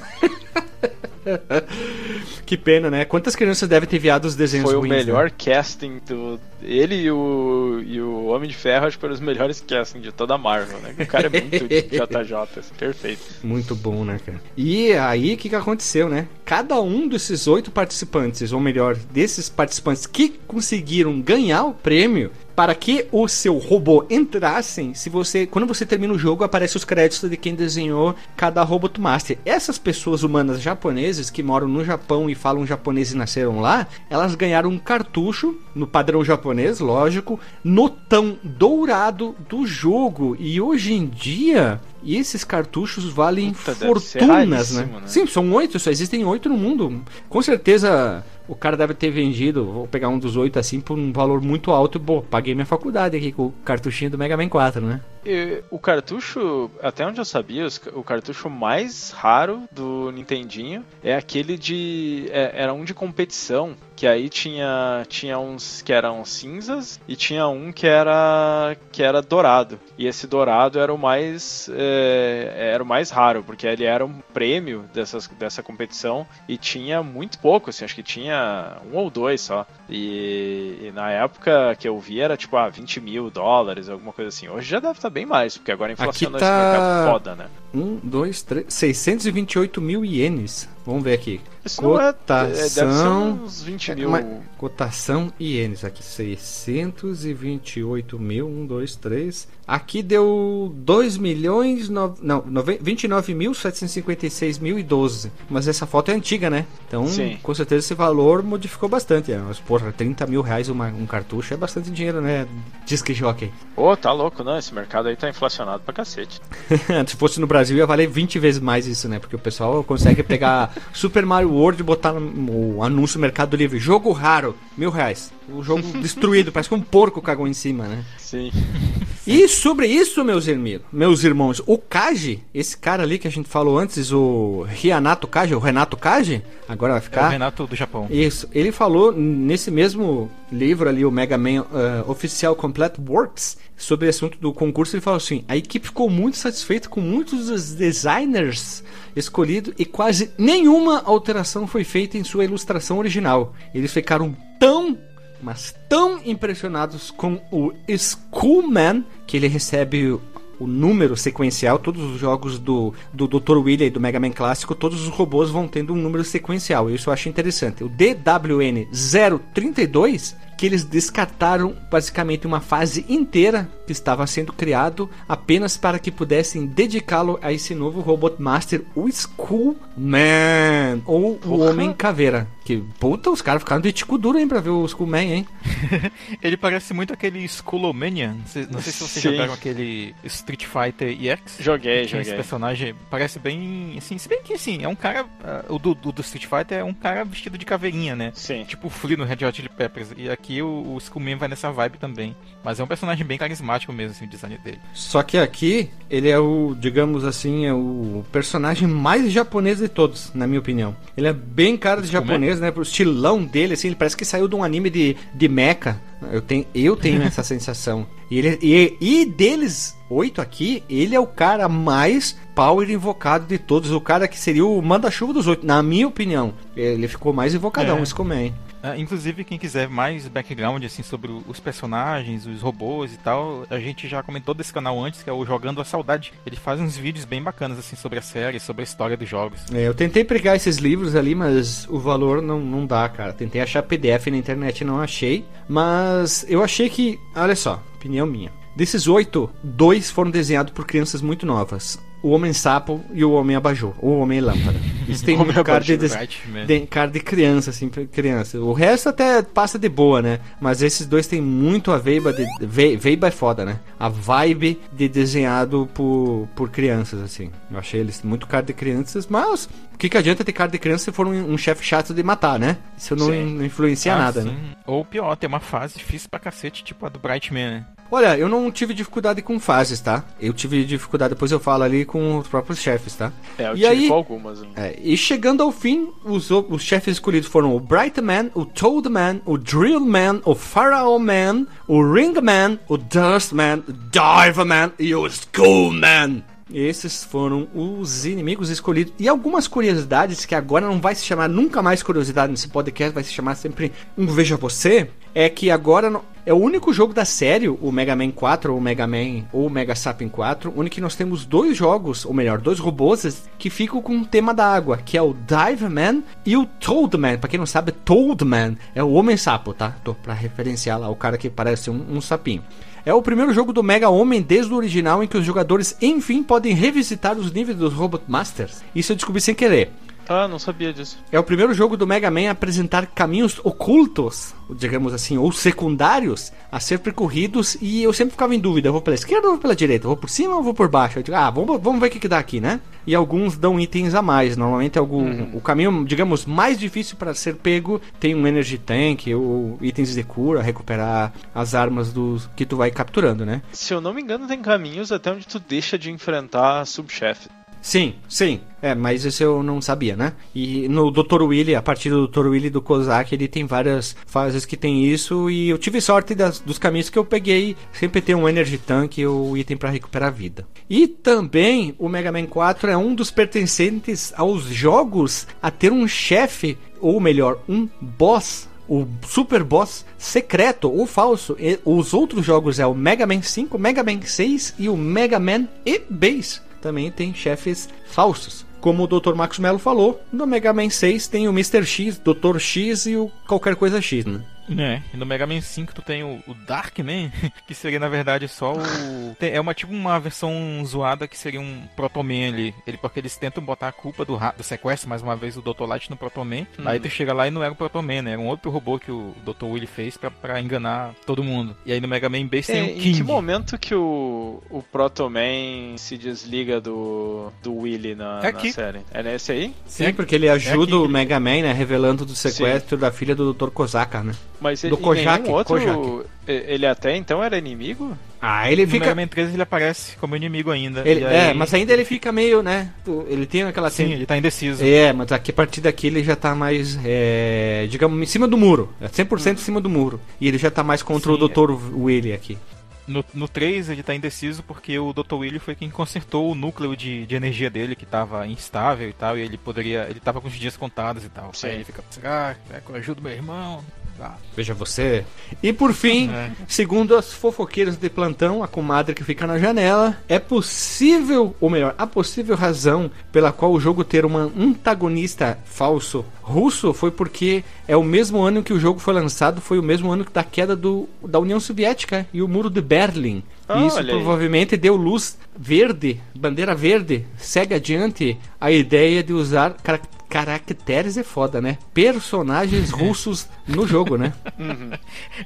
Que pena, né? Quantas crianças devem ter enviado os desenhos foi ruins? Foi o melhor, né, casting do... Ele e o, e o Homem de Ferro, acho que foram os melhores castings de toda a Marvel, né? O cara é muito J J, assim, perfeito. Muito bom, né, cara? E aí, o que, que aconteceu, né? Cada um desses oito participantes, ou melhor, desses participantes que conseguiram ganhar o prêmio, para que o seu robô entrassem, se você, quando você termina o jogo, aparecem os créditos de quem desenhou cada Robot Master. Essas pessoas humanas japonesas que moram no Japão e falam japonês e nasceram lá, elas ganharam um cartucho, no padrão japonês, lógico, notão dourado do jogo. E hoje em dia... E esses cartuchos valem Puta, fortunas, né? né? Sim, são oito, só existem oito no mundo. Com certeza o cara deve ter vendido, vou pegar um dos oito assim, por um valor muito alto. Bom, paguei minha faculdade aqui com o cartuchinho do Mega Man quatro, né? E o cartucho, até onde eu sabia, o cartucho mais raro do Nintendinho é aquele de... É, era um de competição, que aí tinha, tinha uns que eram cinzas e tinha um que era, que era dourado. E esse dourado era o mais... É, era o mais raro, porque ele era um prêmio dessas, dessa competição e tinha muito pouco, assim, acho que tinha um ou dois só. E, e na época que eu vi era tipo ah, vinte mil dólares, alguma coisa assim. Hoje já deve estar bem mais, porque agora a inflação tá... nesse mercado foda, né? Um, dois, três, seiscentos e vinte e oito mil ienes. Vamos ver aqui. Isso cotação... não é, deve ser uns vinte mil. Uma... Cotação ienes aqui. seiscentos e vinte e oito mil. um, dois, três. Aqui deu dois milhões... No... Não, vinte e nove mil, setecentos e cinquenta e seis mil e doze. Mas essa foto é antiga, né? Então, sim, com certeza esse valor modificou bastante. Mas, porra, trinta mil reais uma, um cartucho é bastante dinheiro, né? Disque jockey. Ô, oh, tá louco, não? Esse mercado aí tá inflacionado pra cacete. Se fosse no Brasil ia valer vinte vezes mais isso, né? Porque o pessoal consegue pegar... Super Mario World, botar o anúncio Mercado Livre, jogo raro, mil reais. O jogo destruído, parece que um porco cagou em cima, né? Sim. E sobre isso, meus irmãos, meus irmãos, o Kaji, esse cara ali que a gente falou antes, o Hayanato Kaji, o Renato Kaji, agora vai ficar... É o Renato do Japão. Isso, ele falou nesse mesmo livro ali, o Mega Man uh, Oficial Complete Works, sobre o assunto do concurso, ele falou assim, a equipe ficou muito satisfeita com muitos dos designers escolhidos e quase nenhuma alteração foi feita em sua ilustração original. Eles ficaram tão... mas tão impressionados com o Skullman, que ele recebe o, o número sequencial. Todos os jogos do, do doutor Willy e do Mega Man clássico, todos os robôs vão tendo um número sequencial. Isso eu acho interessante. O D W N zero trinta e dois, que eles descartaram basicamente uma fase inteira que estava sendo criado apenas para que pudessem dedicá-lo a esse novo Robot Master, o Skullman, ou o Homem Caveira. Que puta, os caras ficaram de tico duro, hein, pra ver o Skullman, hein? Ele parece muito aquele Skullomania. Não sei se vocês Sim. jogaram aquele Street Fighter E X. Joguei, joguei. Esse personagem parece bem, assim, se bem que, assim, é um cara, o do, do Street Fighter é um cara vestido de caveirinha, né? Sim. Tipo o Flea no Red Hot Chili Peppers. E aqui que o, o Skullman vai nessa vibe também. Mas é um personagem bem carismático mesmo, assim, o design dele. Só que aqui, ele é o, digamos assim, é o personagem mais japonês de todos, na minha opinião. Ele é bem cara de Skullman? Japonês, né? O estilão dele, assim, ele parece que saiu de um anime de, de mecha. Eu tenho, eu tenho essa sensação. E, ele, e, e deles oito aqui, ele é o cara mais power invocado de todos. O cara que seria o manda-chuva dos oito, na minha opinião. Ele ficou mais invocadão, o Skullman. Inclusive, quem quiser mais background assim, sobre os personagens, os robôs e tal, a gente já comentou desse canal antes, que é o Jogando a Saudade. Ele faz uns vídeos bem bacanas assim, sobre a série, sobre a história dos jogos. É, eu tentei pegar esses livros ali, mas o valor não, não dá, cara. Tentei achar P D F na internet, não achei. Mas eu achei que, olha só, opinião minha. Desses oito, dois foram desenhados por crianças muito novas. O Homem-Sapo e o Homem-Abajur, ou o Homem-Lâmpada. Isso tem muito cara de, des... de... cara de criança, assim, criança. O resto até passa de boa, né? Mas esses dois tem muito a veiba de... Ve... Veiba é foda, né? A vibe de desenhado por, por crianças, assim. Eu achei eles muito cara de crianças, mas... O que, que adianta ter cara de criança se for um, um chefe chato de matar, né? Isso não, não influencia ah, nada, sim. né? Ou pior, tem uma fase difícil pra cacete, tipo a do Brightman, né? Olha, eu não tive dificuldade com fases, tá? Eu tive dificuldade, depois eu falo ali com os próprios chefes, tá? É, eu e tive aí, com algumas. Né? É, e chegando ao fim, os, os chefes escolhidos foram o Bright Man, o Toad Man, o Drill Man, o Pharaoh Man, o Ring Man, o Dust Man, o Dive Man e o Skull Man. Esses foram os inimigos escolhidos. E algumas curiosidades que agora não vai se chamar nunca mais curiosidade nesse podcast, vai se chamar sempre um Veja Você. É que agora no... é o único jogo da série, o Mega Man quatro, ou o Mega Man, ou o Mega Sapien quatro, onde que nós temos dois jogos, ou melhor, dois robôs que ficam com o tema da água, que é o Dive Man e o Toad Man. Pra quem não sabe, Toad Man é o Homem-Sapo, tá? Tô pra referenciar lá o cara que parece um, um sapinho. É o primeiro jogo do Mega Homem desde o original em que os jogadores, enfim, podem revisitar os níveis dos Robot Masters. Isso eu descobri sem querer. Ah, não sabia disso. É o primeiro jogo do Mega Man a apresentar caminhos ocultos, digamos assim, ou secundários, a ser percorridos, e eu sempre ficava em dúvida, eu vou pela esquerda ou vou pela direita? Eu vou por cima ou vou por baixo? Eu digo, ah, vamos, vamos ver o que, que dá aqui, né? E alguns dão itens a mais, normalmente algum, uhum. o caminho, digamos, mais difícil para ser pego tem um energy tank, ou itens de cura, recuperar as armas dos, que tu vai capturando, né? Se eu não me engano, tem caminhos até onde tu deixa de enfrentar subchefe. Sim, sim. É, mas isso eu não sabia, né? E no doutor Willy, a partir do doutor Willy do Cossack, ele tem várias fases que tem isso, e eu tive sorte das, dos caminhos que eu peguei, sempre tem um energy tank ou item pra recuperar a vida. E também o Mega Man quatro é um dos pertencentes aos jogos a ter um chefe, ou melhor, um boss, o super boss secreto ou falso. E os outros jogos é o Mega Man cinco, Mega Man seis e o Mega Man E-Base. Também tem chefes falsos. Como o doutor Marcos Mello falou, no Mega Man seis tem o mister X, doutor X e o qualquer coisa X, né? É, e no Mega Man cinco tu tem o, o Dark Man, que seria na verdade só o... É uma, tipo uma versão zoada que seria um Proto Man ali. Ele, porque eles tentam botar a culpa do, do sequestro, mais uma vez, o doutor Light no Proto Man. Hum. Aí tu chega lá e não era o Proto Man, né? Era um outro robô que o doutor Willy fez pra, pra enganar todo mundo. E aí no Mega Man Base é, tem o King. Em que momento que o, o Proto Man se desliga do, do Willy na, é na série? É nesse aí? Sim, é, porque ele ajuda é o Mega Man, né? Revelando do sequestro Sim. da filha do doutor Cossack, né? Mas ele, do Kojak, outro, Kojak. Ele até então era inimigo? Ah, ele fica... No Mega Man três ele aparece como inimigo ainda. Ele, aí... É, mas ainda ele fica meio, né? Ele tem aquela... Sim, ele tá indeciso. É, mas aqui, a partir daqui ele já tá mais, é, digamos, em cima do muro. É cem por cento hum. em cima do muro. E ele já tá mais contra Sim, o doutor é... Willy aqui. No, no três ele tá indeciso porque o doutor Willy foi quem consertou o núcleo de, de energia dele, que tava instável e tal, e ele poderia... Ele tava com os dias contados e tal. Sim. Aí ele fica, será que eu ajudo meu irmão? Ah, veja você. E por fim, é. segundo as fofoqueiras de plantão, a comadre que fica na janela, é possível, ou melhor, a possível razão pela qual o jogo ter um antagonista falso russo foi porque é o mesmo ano que o jogo foi lançado, foi o mesmo ano da queda do, da União Soviética e o Muro de Berlim. Oh, e isso provavelmente deu luz verde, bandeira verde, segue adiante a ideia de usar características. Caracteres é foda, né? Personagens russos no jogo, né? Uhum.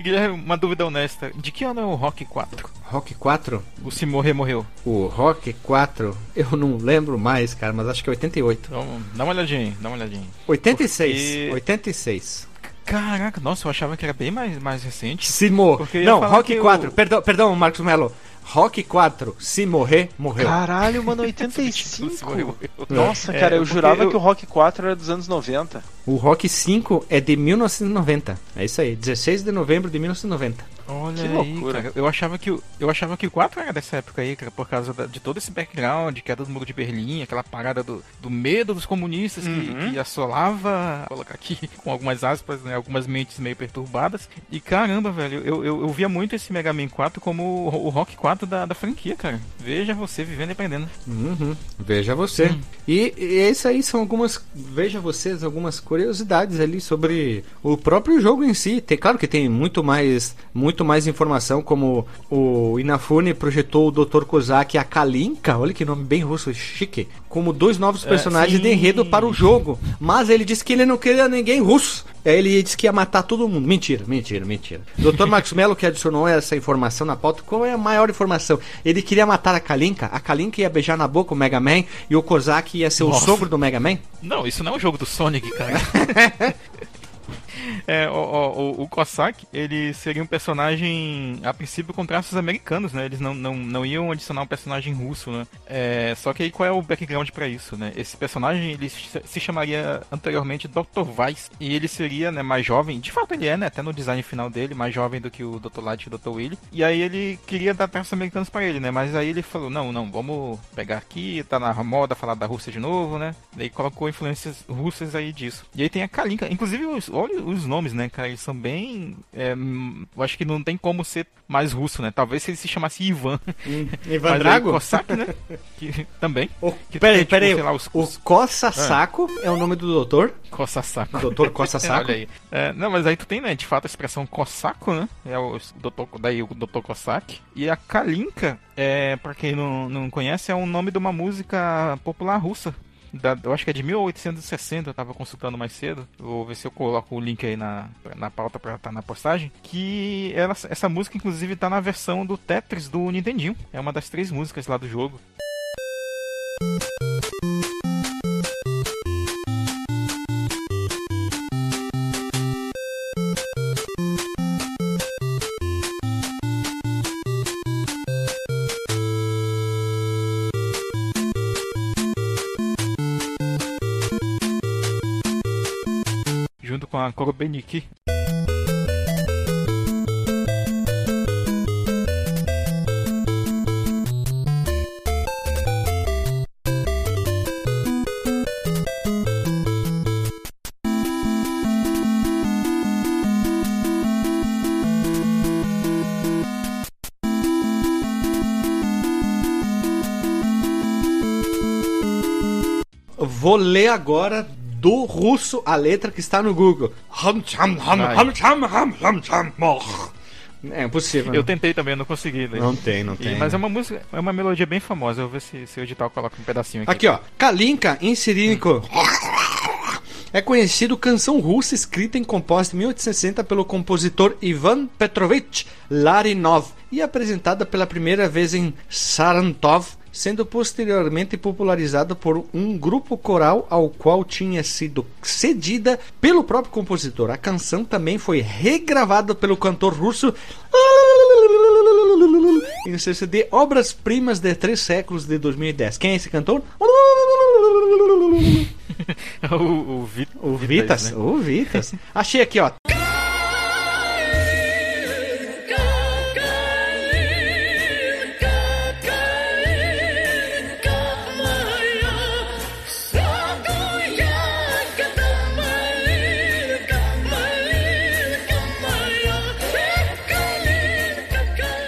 Guilherme, uma dúvida honesta. De que ano é o Rock quatro? Rock quatro? O Se Morrer, Morreu. O Rock quatro, eu não lembro mais, cara, mas acho que é oitenta e oito. Então, dá uma olhadinha aí, dá uma olhadinha. oitenta e seis, Porque... oitenta e seis. Caraca, nossa, eu achava que era bem mais, mais recente. Se morrer. Não, Rock quatro, eu... perdão, perdão, Marcos Melo. Rock quatro, Se Morrer, Morreu. Caralho, mano, oitenta e cinco. Nossa, cara, é, eu jurava eu... que o Rock quatro era dos anos noventa. O Rock cinco é de mil novecentos e noventa. É isso aí, dezesseis de novembro de mil novecentos e noventa. Olha que loucura. Aí, cara, eu achava que eu achava que o quatro era dessa época aí, cara, por causa da, de todo esse background, queda do Muro de Berlim, aquela parada do, do medo dos comunistas que, uhum. que assolava, vou colocar aqui com algumas aspas, né, algumas mentes meio perturbadas. E caramba, velho, eu, eu, eu via muito esse Mega Man quatro como o, o Rock quatro da, da franquia, cara. Veja você vivendo e aprendendo. Uhum. Veja você. Uhum. E, e isso aí são algumas, veja vocês, algumas curiosidades ali sobre o próprio jogo em si. Tem, claro que tem muito mais, muito mais informação, como o Inafune projetou o doutor Cossack e a Kalinka, olha que nome bem russo, chique, como dois novos personagens é, de enredo para o jogo, mas ele disse que ele não queria ninguém russo, ele disse que ia matar todo mundo, mentira, mentira, mentira. doutor Marcos Melo que adicionou essa informação na pauta, qual é a maior informação? Ele queria matar a Kalinka, a Kalinka ia beijar na boca o Mega Man e o Cossack ia ser Nossa. o sogro do Mega Man? Não, isso não é um jogo do Sonic, cara. É, o, o, o Cossack, ele seria um personagem, a princípio, com traços americanos, né? Eles não, não, não iam adicionar um personagem russo, né? É, só que aí qual é o background pra isso, né? Esse personagem, ele se chamaria anteriormente doutor Weiss. E ele seria, né, mais jovem, de fato ele é, né? Até no design final dele, mais jovem do que o doutor Light e o doutor Willy. E aí ele queria dar traços americanos pra ele, né? Mas aí ele falou, não, não, vamos pegar aqui, tá na moda falar da Rússia de novo, né? Daí colocou influências russas aí disso. E aí tem a Kalinka, inclusive, olha os nomes, né, cara, eles são bem é, eu acho que não tem como ser mais russo, né, talvez se ele se chamasse Ivan hum, Ivan mas Drago? É o Cossack, né, que, também o, que peraí, tem, tipo, peraí, sei lá, os, os... o Cossack é. é o nome do doutor? Cossack doutor Cossack é, é, não, mas aí tu tem, né, de fato a expressão Cossack, né, é o doutor, daí o doutor Cossack. E a Kalinka é, pra quem não, não conhece, é o nome de uma música popular russa. Da, eu acho que é de mil oitocentos e sessenta, eu tava consultando mais cedo. Vou ver se eu coloco o link aí na, na pauta pra estar tá na postagem. Que ela, essa música, inclusive, tá na versão do Tetris do Nintendinho. É uma das três músicas lá do jogo. Com a Korobeniki. Vou ler agora do russo a letra que está no Google. É impossível. Eu tentei também, não consegui. Né? Não tem, não tem. E, mas é uma música, é uma melodia bem famosa. Eu vou ver se, se o edital coloca um pedacinho aqui. Aqui, ó. Kalinka em cirílico. É conhecido canção russa escrita e composta em mil oitocentos e sessenta pelo compositor Ivan Petrovich Larinov e apresentada pela primeira vez em Sarantov, sendo posteriormente popularizada por um grupo coral ao qual tinha sido cedida pelo próprio compositor. A canção também foi regravada pelo cantor russo em seu C D Obras Primas de Três Séculos de dois mil e dez. Quem é esse cantor? o, o, Vit o Vitas, Vitas né? O Vitas. Achei aqui, ó.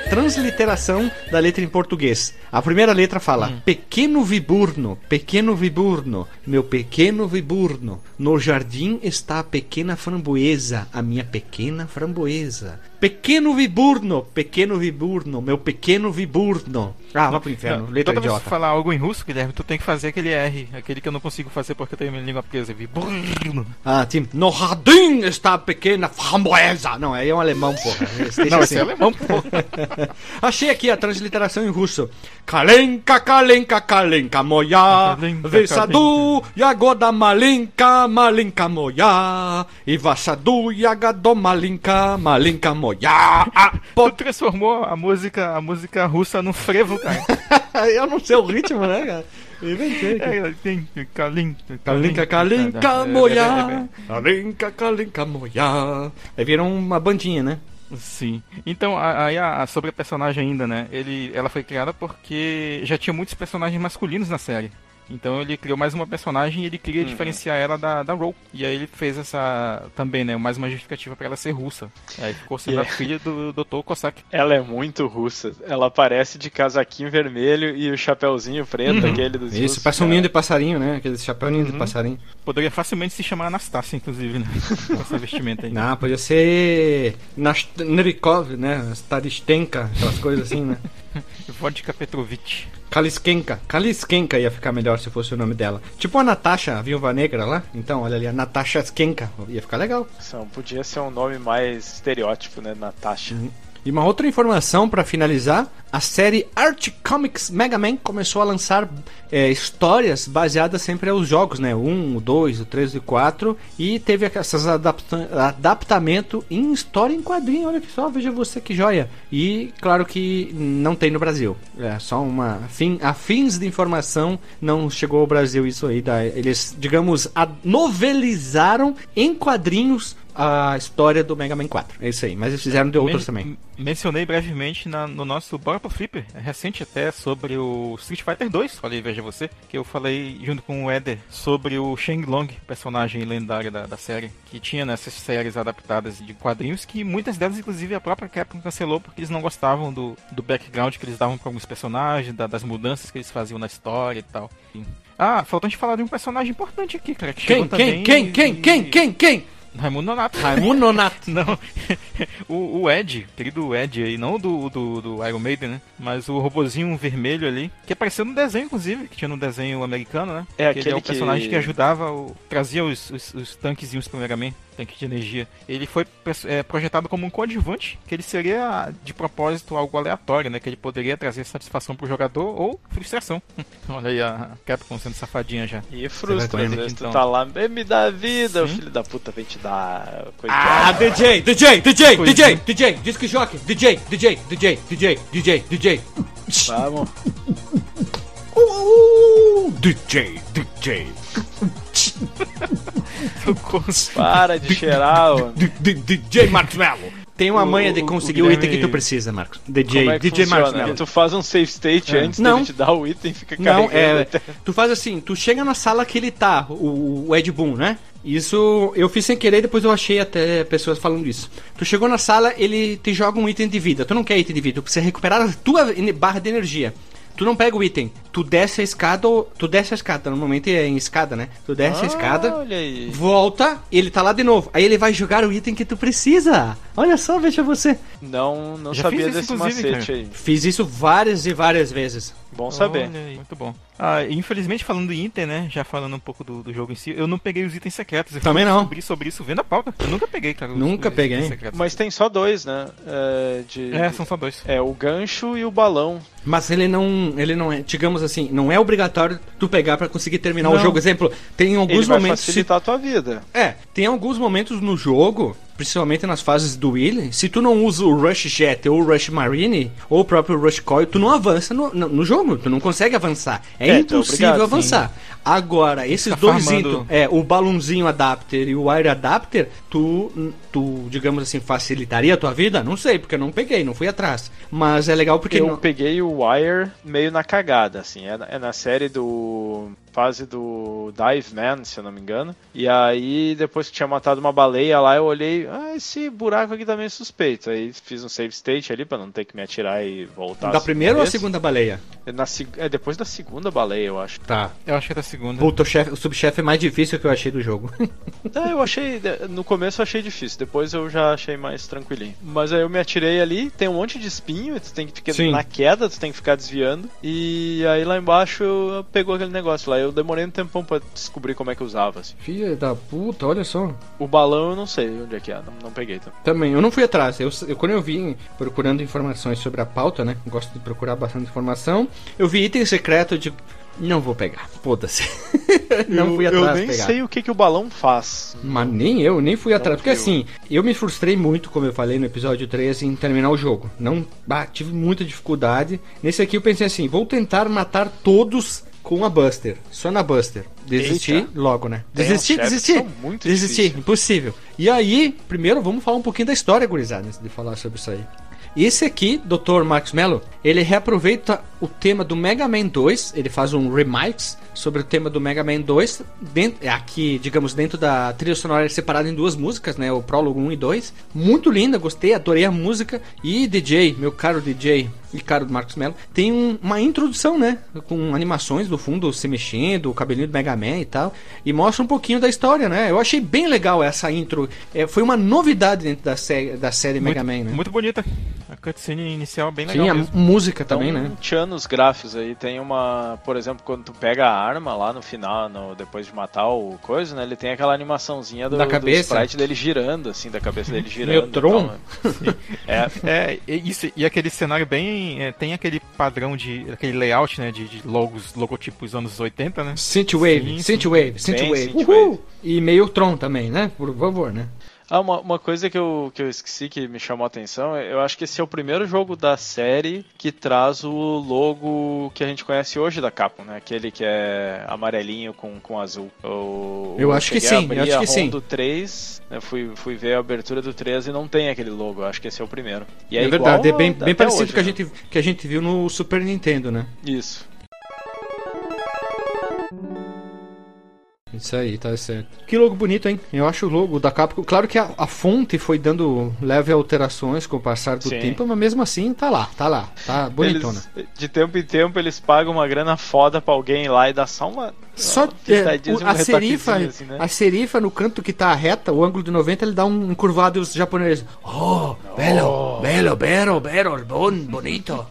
Transliteração da letra em português. A primeira letra fala: hum. Pequeno Viburno, pequeno Viburno, meu pequeno Viburno, no jardim está a pequena framboesa, a minha pequena framboesa. Pequeno Viburno, pequeno Viburno, meu pequeno Viburno. Ah, vai pro inferno, não, letra toda idiota. Toda vez que falar algo em russo, Guilherme, tu tem que fazer aquele R, aquele que eu não consigo fazer porque eu tenho minha língua portuguesa. Viburno. Ah, Tim, no jardim está a pequena framboesa. Não, aí é um alemão, porra. Esse, não, assim. Esse é alemão, porra. Achei aqui a transliteração em russo. Kalinka, Kalinka, Kalinka moya, Vesadu, Yagoda Malinka, Malinka moya, Ivasadu, Yagado Malinka, Malinka moya. Tu transformou a música, a música russa num frevo, cara. Eu não sei o ritmo, né, cara? É, tem Kalinka, Kalinka, Kalinka moya, Kalinka, Kalinka moya. Aí viram uma bandinha, né? Sim. Então, aí a, a, sobre a personagem ainda, né? Ele, ela foi criada porque já tinha muitos personagens masculinos na série. Então ele criou mais uma personagem e ele queria uhum. diferenciar ela da, da Ro. E aí ele fez essa também, né? Mais uma justificativa pra ela ser russa. Aí ficou sendo yeah. a filha do doutor Cossack. Ela é muito russa. Ela aparece de casaquinho vermelho e o chapéuzinho preto, uhum. aquele dos Isso, russos, parece um ninho de passarinho, né? Aquele chapéu ninho uhum. de passarinho. Poderia facilmente se chamar Anastácia, inclusive, né? Com essa vestimenta aí. Não, podia ser Nerikov, né? Staristenka, aquelas coisas assim, né? Vodka Petrovich. Kaliskenka. Kaliskenka ia ficar melhor se fosse o nome dela. Tipo a Natasha, a Viúva Negra lá. Então, olha ali, a Natasha Skenka. Ia ficar legal. Só podia ser um nome mais estereótipo, né? Natasha. Uhum. E uma outra informação pra finalizar. A série Art Comics Mega Man começou a lançar é, histórias baseadas sempre aos jogos, né? O um, o dois, o três e o quatro. E teve essas adapta adaptamento em história em quadrinho. Olha que só, veja você que joia. E claro que não tem no Brasil. É só uma... Afin, a fins de informação não chegou ao Brasil isso aí. Tá? Eles, digamos, novelizaram em quadrinhos a história do Mega Man quatro. É isso aí. Mas eles fizeram de outros Men também. Mencionei brevemente na, no nosso Bora pro Flipper, recente até, sobre o Street Fighter dois, falei, veja você, que eu falei junto com o Eder sobre o Sheng Long, personagem lendário da, da série, que tinha nessas séries adaptadas de quadrinhos, que muitas delas, inclusive, a própria Capcom cancelou porque eles não gostavam do, do background que eles davam para alguns personagens, da, das mudanças que eles faziam na história e tal. Ah, faltou a gente falar de um personagem importante aqui, cara. Que quem, quem, quem, e... quem, quem, quem, quem? Raimundo Nonato. Raimundo Nonato. Não. O, o Ed, querido Ed aí, não do, do, do Iron Maiden, né? Mas o robozinho vermelho ali, que apareceu no desenho, inclusive, que tinha no desenho americano, né? É, que aquele ele é o personagem que, que ajudava, o... trazia os, os, os tanquezinhos pro Mega Man, tanque de energia. Ele foi é, projetado como um coadjuvante, que ele seria, de propósito, algo aleatório, né? Que ele poderia trazer satisfação pro jogador ou frustração. Olha aí a Capcom sendo safadinha já. E frustra, né? Tu então. Tá lá, me dá vida, filho da puta, vem te da ah, DJ, DJ, DJ, DJ, DJ, disco jockey, DJ, DJ, DJ, DJ, DJ, DJ. Vamos. Uh, DJ, DJ. Para de cheirar, ó. D J Marshmallow. Tem uma manha de conseguir o, o, o item que tu precisa, Marcos. D J, como é que D J Marshmallow. Tu faz um save state é. antes não. de te dar o item e fica carregando. Não, é, tu faz assim, tu chega na sala que ele tá, o, o Ed Boon, né? Isso eu fiz sem querer, depois eu achei até pessoas falando isso. Tu chegou na sala, ele te joga um item de vida. Tu não quer item de vida, tu precisa recuperar a tua barra de energia. Tu não pega o item, tu desce a escada, tu desce a escada, normalmente é em escada, né? Tu desce ah, a escada, olha aí. Volta, ele tá lá de novo. Aí ele vai jogar o item que tu precisa. Olha só, veja você. Não, não já sabia desse macete, cara. Aí. Fiz isso várias e várias vezes. Bom saber. Muito bom. Ah, infelizmente, falando em item, né? Já falando um pouco do, do jogo em si, eu não peguei os itens secretos. Eu também não. Eu descobri sobre isso vendo a pauta. Eu nunca peguei, cara. Nunca os, peguei. Os Mas tem só dois, né? É, de, é, são só dois. É, o gancho e o balão. Mas ele não, ele não é, digamos assim, não é obrigatório tu pegar pra conseguir terminar não. o jogo. Exemplo, tem alguns ele vai momentos... facilitar se... a tua vida. É, tem alguns momentos no jogo... principalmente nas fases do Willy, se tu não usa o Rush Jet ou o Rush Marine ou o próprio Rush Coil, tu não avança no, no, no jogo, tu não consegue avançar. É, é impossível obrigado, avançar. Sim. Agora, esses tá dois itens, é, o balãozinho adapter e o air adapter, tu, tu, digamos assim, facilitaria a tua vida? Não sei, porque eu não peguei, não fui atrás. Mas é legal porque... Eu não... peguei o air meio na cagada, assim, é, é na série do... fase do Dive Man, se eu não me engano. E aí, depois que tinha matado uma baleia lá, eu olhei, ah, esse buraco aqui tá meio suspeito. Aí fiz um save state ali pra não ter que me atirar e voltar. Da primeira ou a segunda baleia? Na, é depois da segunda baleia, eu acho. Tá. Eu acho que é da segunda. Puta, o, chefe, o subchefe é mais difícil que eu achei do jogo. É, eu achei... No começo eu achei difícil, depois eu já achei mais tranquilinho. Mas aí eu me atirei ali, tem um monte de espinho, tu tem que ficar Sim. na queda, tu tem que ficar desviando. E aí lá embaixo eu pegou aquele negócio lá. Eu demorei um tempão pra descobrir como é que eu usava. Assim. Filha da puta, olha só. O balão eu não sei onde é que é, não, não peguei. Então. Também, eu não fui atrás. Eu, eu, quando eu vim procurando informações sobre a pauta, né? Gosto de procurar bastante informação. Eu vi item secreto de... Não vou pegar, foda-se. Não fui atrás. Eu nem pegar. sei o que, que o balão faz. Mas nem eu, nem fui atrás. Não, porque eu. assim, eu me frustrei muito, como eu falei no episódio três, em terminar o jogo. Não, ah, tive muita dificuldade. Nesse aqui eu pensei assim, vou tentar matar todos... com a Buster, só na Buster. Desistir Eita. logo, né? Desistir, desistir. Desistir, difícil. impossível. E aí, primeiro vamos falar um pouquinho da história, gurizada, antes de falar sobre isso aí. Esse aqui, doutor Max Mello, ele reaproveita o tema do Mega Man dois, ele faz um remix sobre o tema do Mega Man dois, dentro, aqui, digamos, dentro da trilha sonora separada em duas músicas, né, o prólogo um e dois. Muito linda, gostei, adorei a música. E D J, meu caro D J e caro Marcos Mello, tem um, uma introdução, né, com animações do fundo se mexendo, o cabelinho do Mega Man e tal, e mostra um pouquinho da história, né. Eu achei bem legal essa intro, é, foi uma novidade dentro da, sé- da série muito, Mega Man, né. Muito bonita. A cutscene inicial bem legal. Sim, a mesmo. música então, também, né? Tinha nos gráficos aí, tem uma... Por exemplo, quando tu pega a arma lá no final, no, depois de matar o coisa, né? Ele tem aquela animaçãozinha do, da cabeça. do sprite dele girando, assim, da cabeça dele girando. Meu Tron? Então, é, é, isso. E aquele cenário bem... É, tem aquele padrão de... Aquele layout, né? De, de logos, logotipos anos oitenta, né? Synthwave, Synthwave, Synthwave. Uhul! E meio Tron também, né? Por favor, né? Ah, uma, uma coisa que eu, que eu esqueci que me chamou a atenção, eu acho que esse é o primeiro jogo da série que traz o logo que a gente conhece hoje da Capcom, né? Aquele que é amarelinho com, com azul. Eu, eu acho que sim, eu acho que sim. do três, né? fui, fui ver a abertura do três e não tem aquele logo, eu acho que esse é o primeiro. E é, é verdade, é bem, bem parecido hoje, que, a gente, né? que a gente viu no Super Nintendo, né? Isso. Isso aí, tá certo. Que logo bonito, hein? Eu acho o logo da Capcom... Claro que a, a fonte foi dando leve alterações com o passar do Sim. tempo, mas mesmo assim tá lá, tá lá. Tá bonitona. Eles, de tempo em tempo eles pagam uma grana foda pra alguém lá e dá só uma... Só é, o, a, serifa, assim, né? a serifa no canto que tá reta, o ângulo de noventa, ele dá um encurvado e os japoneses... Oh, oh, belo, belo, belo, belo, bom, bonito.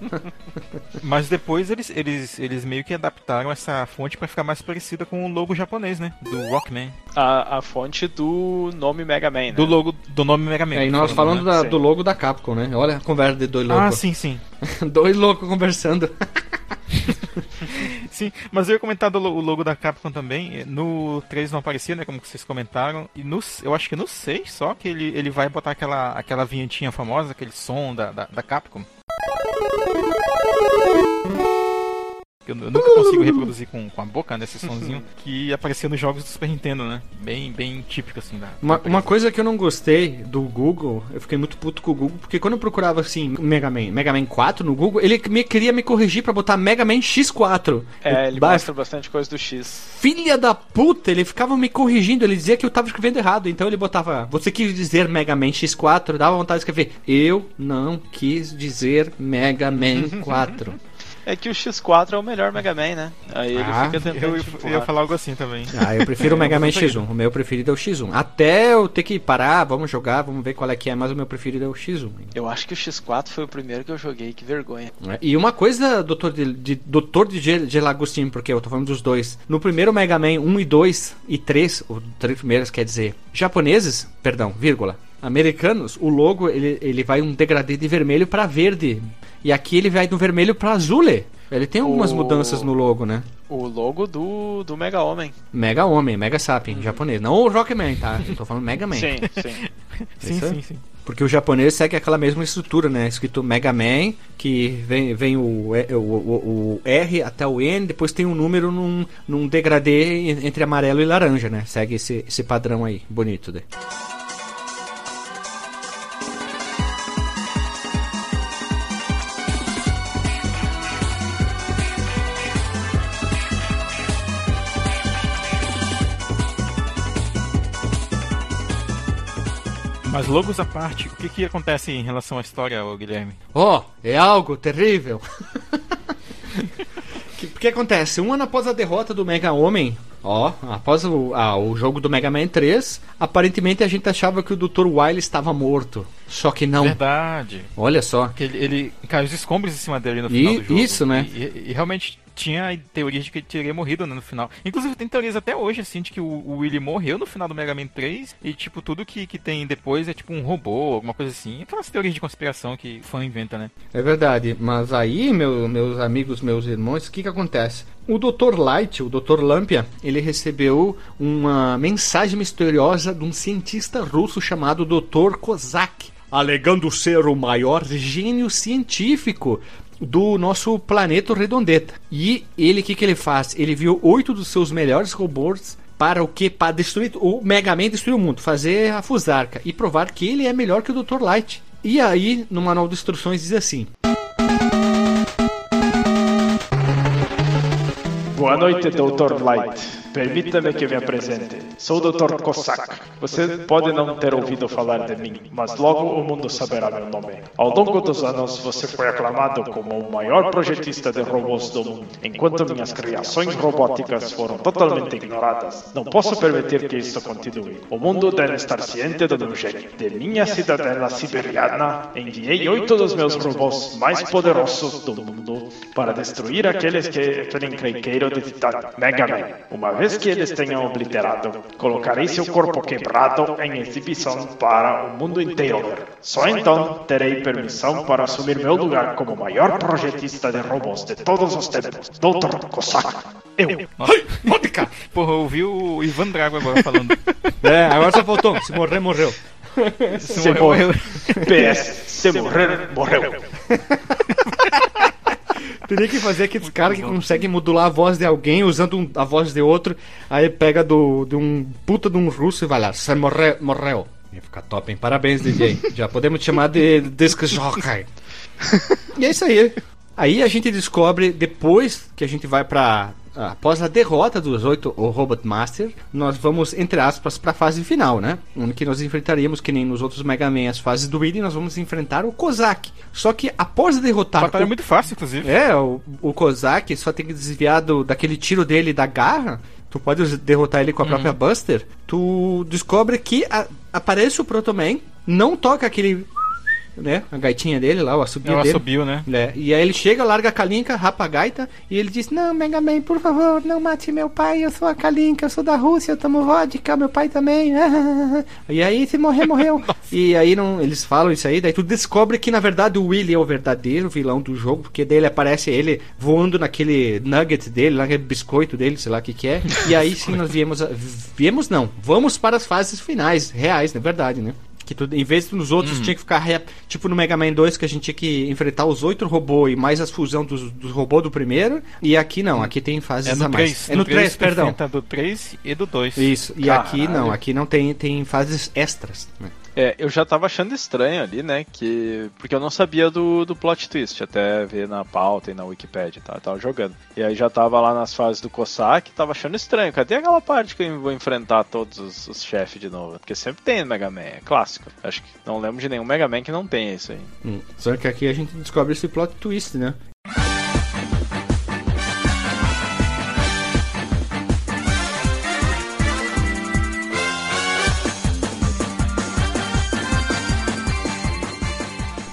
Mas depois eles, eles, eles meio que adaptaram essa fonte pra ficar mais parecida com o logo japonês, né? Do Rockman. A, a fonte do nome Mega Man, né? Do logo do nome Mega Man. É, e nós falando da, do logo da Capcom, né? Olha a conversa de dois loucos. Ah, sim, sim. Dois loucos conversando. Sim, mas eu ia comentar do, o logo da Capcom também. No três não aparecia, né? Como vocês comentaram. E no, eu acho que no seis só que ele, ele vai botar aquela, aquela vinhetinha famosa, aquele som da, da, da Capcom. Eu, eu nunca consigo reproduzir com, com a boca, né, esse sonzinho que apareceu nos jogos do Super Nintendo, né? Bem, bem típico, assim. Da, uma, da uma coisa que eu não gostei do Google, eu fiquei muito puto com o Google, porque quando eu procurava, assim, Mega Man, Mega Man quatro no Google, ele me, queria me corrigir pra botar Mega Man X quatro. É, eu, ele ba... mostra bastante coisa do X. Filha da puta, ele ficava me corrigindo, ele dizia que eu tava escrevendo errado, então ele botava, você quis dizer Mega Man X quatro, dava vontade de escrever, eu não quis dizer Mega Man quatro. É que o X quatro é o melhor Mega Man, né? Aí ele ah, fica tentando. Eu, eu ia falar algo assim também. Ah, eu prefiro o Mega Man X um. O meu preferido é o X um. Até eu ter que parar, vamos jogar, vamos ver qual é que é, mas o meu preferido é o X um. Eu acho que o X quatro foi o primeiro que eu joguei, que vergonha. E uma coisa, doutor de, de, doutor de Gelagostinho, porque eu tô falando dos dois. No primeiro Mega Man um e dois e três, os três primeiros, quer dizer, japoneses, perdão, vírgula, americanos, o logo ele, ele vai um degradê de vermelho pra verde. E aqui ele vai do vermelho pra azul. Ele tem algumas o... mudanças no logo, né? O logo do, do Mega Homem. Mega Homem, Mega Sapien, hum. japonês. Não o Rockman, tá? Eu tô falando Mega Man. Sim, sim. sim, sim, sim. Porque o japonês segue aquela mesma estrutura, né? Escrito Mega Man, que vem, vem o, o, o, o R até o N, depois tem um número num, num degradê entre amarelo e laranja, né? Segue esse, esse padrão aí, bonito, né? Mas logos à parte, o que que acontece em relação à história, Guilherme? Oh, é algo terrível. O que, que acontece? Um ano após a derrota do Mega Homem, ó, após o, ah, o jogo do Mega Man três, aparentemente a gente achava que o doutor Wiley estava morto. Só que não. Verdade. Olha só. Ele, ele caiu os escombros em cima dele no e, final do jogo. Isso, né? E, e, e realmente... tinha teorias de que ele teria morrido, né, no final. Inclusive tem teorias até hoje, assim, de que o, o Willy morreu no final do Mega Man três e, tipo, tudo que, que tem depois é, tipo, um robô, alguma coisa assim. Aquelas teorias de conspiração que fã inventa, né? É verdade, mas aí, meu, meus amigos, meus irmãos, o que que acontece? O doutor Light, o doutor Lampia, ele recebeu uma mensagem misteriosa de um cientista russo chamado doutor Cossack, alegando ser o maior gênio científico do nosso planeta Redondeta. E ele, o que que ele faz? Ele viu oito dos seus melhores robôs para o que? Para destruir o Mega Man, destruir o mundo, fazer a Fusarca e provar que ele é melhor que o doutor Light. E aí, no manual de instruções diz assim: Boa noite, doutor Light. Permita-me que me apresente. Sou o doutor Cossack. Você pode não ter ouvido falar de mim, mas logo o mundo saberá meu nome. Ao longo dos anos, você foi aclamado como o maior projetista de robôs do mundo, enquanto minhas criações robóticas foram totalmente ignoradas. Não posso permitir que isso continue. O mundo deve estar ciente do meu jeito. De minha cidadela siberiana, enviei oito dos meus robôs mais poderosos do mundo para destruir aqueles que, aquele encrenqueiro de titânio, Mega Man. Uma vez que eles tenham obliterado, colocarei seu corpo quebrado em exibição para o mundo inteiro. Só então terei permissão para assumir meu lugar como maior projetista de robôs de todos os tempos, doutor Cossack. Eu. Ai, porra, eu ouvi o Ivan Drago agora falando. É, agora só faltou. Se morrer, morreu. Se, Se morrer, morreu. P S. Se, Se morrer, morreu. morreu. Teria que fazer aqueles caras que conseguem modular a voz de alguém usando um, a voz de outro. Aí pega do, de um puta de um russo e vai lá. Você morreu, morreu. Ia ficar top, hein? Parabéns, D J. Já podemos te chamar de disc jockey. E é isso aí. Aí a gente descobre, depois que a gente vai pra... após a derrota dos oito o Robot Master, nós vamos, entre aspas, para a fase final, né? Onde que nós enfrentaríamos, que nem nos outros Mega Man, as fases do Willy, nós vamos enfrentar o Cossack. Só que após derrotar... A batalha é muito fácil, inclusive. É, o, o Cossack só tem que desviar do, daquele tiro dele da garra. Tu pode derrotar ele com a uhum. própria Buster. Tu descobre que a, aparece o Proto Man, não toca aquele... né? A gaitinha dele lá, o assobio dele. Assobio, né? É. E aí ele chega, larga a Kalinka, rapa a gaita, e ele diz: Não, Mega Man, por favor, não mate meu pai, eu sou a Kalinka, eu sou da Rússia, eu tomo vodka, meu pai também. E aí, se morrer, morreu. E aí não, eles falam isso aí, daí tu descobre que na verdade o Willy é o verdadeiro vilão do jogo, porque daí ele aparece ele voando naquele nugget dele, naquele biscoito dele, sei lá o que que é. E aí sim nós viemos, a... viemos não, vamos para as fases finais, reais, na verdade, né? Que tu, em vez de nos outros uhum. tinha que ficar tipo no Mega Man dois, que a gente tinha que enfrentar os oito robôs e mais as fusão dos, dos robôs do primeiro, e aqui não, aqui tem fases é no a mais três, é no três, perdão, enfrenta do três e do dois. Isso, e Caralho. aqui não, aqui não tem, tem fases extras, né? É, eu já tava achando estranho ali, né, que... porque eu não sabia do, do plot twist, até ver na pauta e na Wikipedia, tá? Eu tava jogando. E aí já tava lá nas fases do Cossack, tava achando estranho. Cadê aquela parte que eu vou enfrentar todos os, os chefes de novo? Porque sempre tem Mega Man, é clássico. Acho que não lembro de nenhum Mega Man que não tenha isso aí. Hum, só que aqui a gente descobre esse plot twist, né?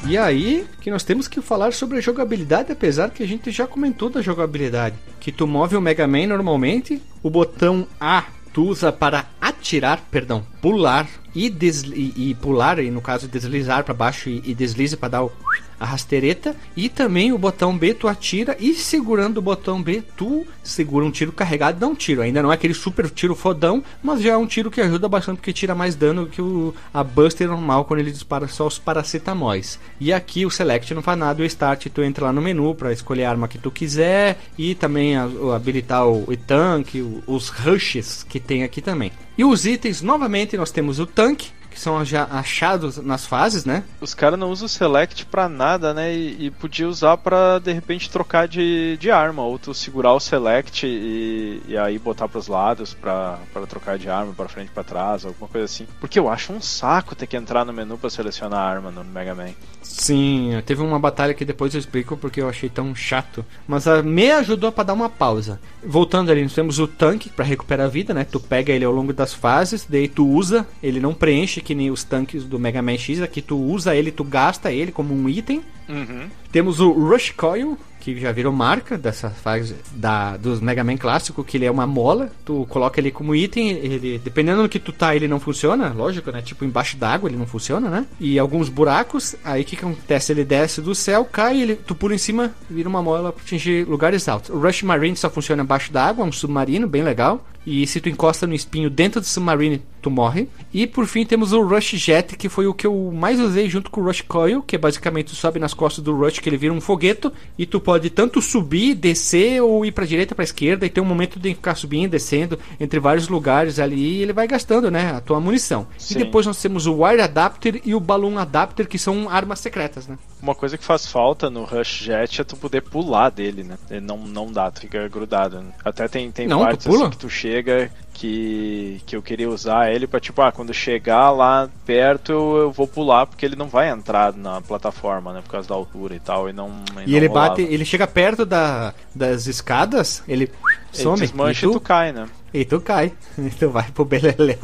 E aí que nós temos que falar sobre a jogabilidade, apesar que a gente já comentou da jogabilidade. Que tu move o Mega Man normalmente, o botão A tu usa para atirar, perdão, pular e, desli- e, e pular, e no caso deslizar para baixo e, e deslize para dar o... a rasteireta, e também o botão B tu atira, e segurando o botão B tu segura um tiro carregado e dá um tiro. Ainda não é aquele super tiro fodão, mas já é um tiro que ajuda bastante, porque tira mais dano que o, a Buster normal quando ele dispara só os paracetamóis. E aqui o Select não faz nada, o Start tu entra lá no menu pra escolher a arma que tu quiser, e também a, a, habilitar o, o tanque, o, os rushes que tem aqui também. E os itens, novamente nós temos o tanque, são já achados nas fases, né? Os caras não usam o Select pra nada, né? E, e podia usar pra, de repente, trocar de, de arma. Ou tu segurar o Select e, e aí botar pros lados pra, pra trocar de arma, pra frente, pra trás, alguma coisa assim. Porque eu acho um saco ter que entrar no menu pra selecionar a arma no Mega Man. Sim, teve uma batalha que depois eu explico porque eu achei tão chato. Mas a me ajudou pra dar uma pausa. Voltando ali, nós temos o tanque pra recuperar a vida, né? Tu pega ele ao longo das fases, daí tu usa, ele não preenche que nem os tanques do Mega Man X, aqui tu usa ele, tu gasta ele como um item. Uhum. Temos o Rush Coil, que já virou marca dessa fase da, dos Mega Man clássico, que ele é uma mola, tu coloca ele como item, ele, dependendo do que tu tá, ele não funciona, lógico, né? Tipo, embaixo d'água ele não funciona, né? E alguns buracos, aí o que acontece? Ele desce do céu, cai, ele, tu pula em cima, vira uma mola pra atingir lugares altos. O Rush Marine só funciona embaixo d'água, é um submarino, bem legal. E se tu encosta no espinho dentro do submarino, tu morre. E por fim temos o Rush Jet, que foi o que eu mais usei junto com o Rush Coil, que é basicamente tu sobe nas costas do Rush, que ele vira um fogueto, e tu pode tanto subir, descer, ou ir pra direita, pra esquerda, e tem um momento de ficar subindo, descendo, entre vários lugares ali, e ele vai gastando, né, a tua munição. Sim. E depois nós temos o Wire Adapter e o Balloon Adapter, que são armas secretas, né. Uma coisa que faz falta no Rush Jet é tu poder pular dele, né, ele não, não dá, tu fica grudado, né? Até tem, tem não, partes tu assim que tu chega Que, que eu queria usar ele pra tipo, ah, quando chegar lá perto eu, eu vou pular, porque ele não vai entrar na plataforma, né, por causa da altura e tal, e não E, e não ele rolava. Bate, ele chega perto da, das escadas, ele some, ele desmancha e tu, e tu cai, né? E tu cai, e tu vai pro beleléu.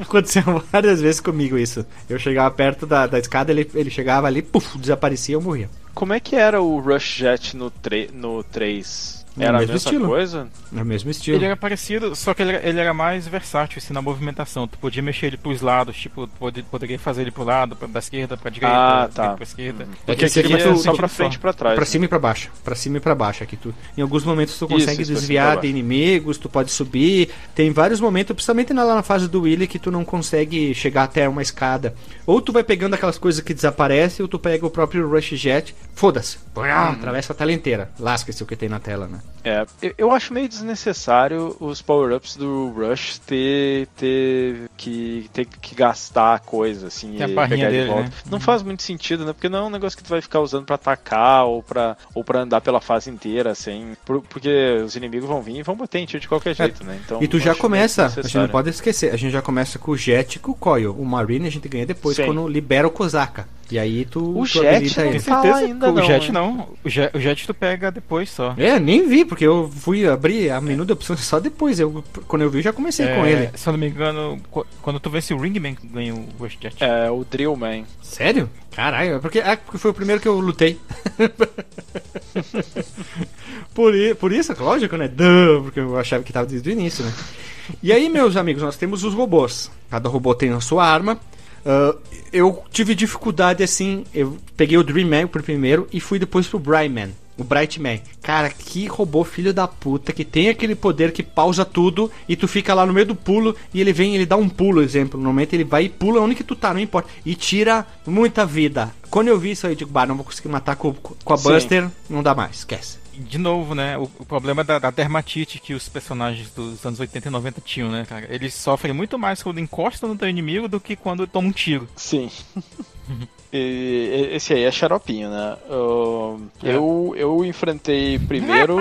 Aconteceu várias vezes comigo isso. Eu chegava perto da, da escada, ele, ele chegava ali, puf, desaparecia e eu morria. Como é que era o Rush Jet no, tre- no três? Era a mesma estilo. coisa? Era o mesmo estilo. Ele era parecido, só que ele era, ele era mais versátil assim, na movimentação. Tu podia mexer ele pros lados, tipo, pode, poderia fazer ele pro lado, pra, da esquerda pra direita, ah, da tá. pra esquerda. É que seria tu, só pra frente e pra trás. Pra né? cima e pra baixo. Pra cima e pra baixo. Aqui tu, em alguns momentos tu consegue isso, isso, desviar de inimigos, tu pode subir. Tem vários momentos, principalmente lá na fase do Willy, que tu não consegue chegar até uma escada. Ou tu vai pegando aquelas coisas que desaparecem, ou tu pega o próprio Rush Jet. Foda-se. Hum. Atravessa a tela inteira. Lasca-se o que tem na tela, né? É, eu, eu acho meio desnecessário os power-ups do Rush ter, ter, que, ter que gastar coisa, assim, tem e a pegar dele, de volta. Né? Não uhum. faz muito sentido, né? Porque não é um negócio que tu vai ficar usando pra atacar ou pra, ou pra andar pela fase inteira, assim, por, porque os inimigos vão vir e vão bater em ti de qualquer jeito, é. né? Então, e tu já começa, a gente não pode esquecer, a gente já começa com o Jet e com o Coil. O Marine a gente ganha depois, Sim. quando libera o Cossack. E aí tu, o tu jet habilita ele. Certeza, ainda o não, jet né? não. O jet, o jet tu pega depois só. É, nem vi, porque eu fui abrir a menu da opção só depois. Eu, quando eu vi, já comecei é, com ele. Se eu não me engano, quando tu vence o Ringman, ganha o Rush Jet. É, o Drillman. Sério? Caralho, é porque, é porque foi o primeiro que eu lutei. por, por isso, lógico, né? Duh, porque eu achava que tava desde o início, né? E aí, meus amigos, nós temos os robôs. Cada robô tem a sua arma. Uh, eu tive dificuldade assim. Eu peguei o Dream Man pro primeiro e fui depois pro Bright Man. O Bright Man. Cara, que robô filho da puta que tem aquele poder que pausa tudo e tu fica lá no meio do pulo e ele vem, ele dá um pulo, exemplo. Normalmente ele vai e pula onde que tu tá, não importa. E tira muita vida. Quando eu vi isso aí, eu digo, bah, não vou conseguir matar com, com a Sim. Buster, não dá mais, esquece. De novo, né, o, o problema da, da dermatite que os personagens dos anos oitenta e noventa tinham, né, cara? Eles sofrem muito mais quando encostam no teu inimigo do que quando tomam um tiro. Sim. E, esse aí é xaropinho, né? Uh, é. Eu, eu enfrentei primeiro...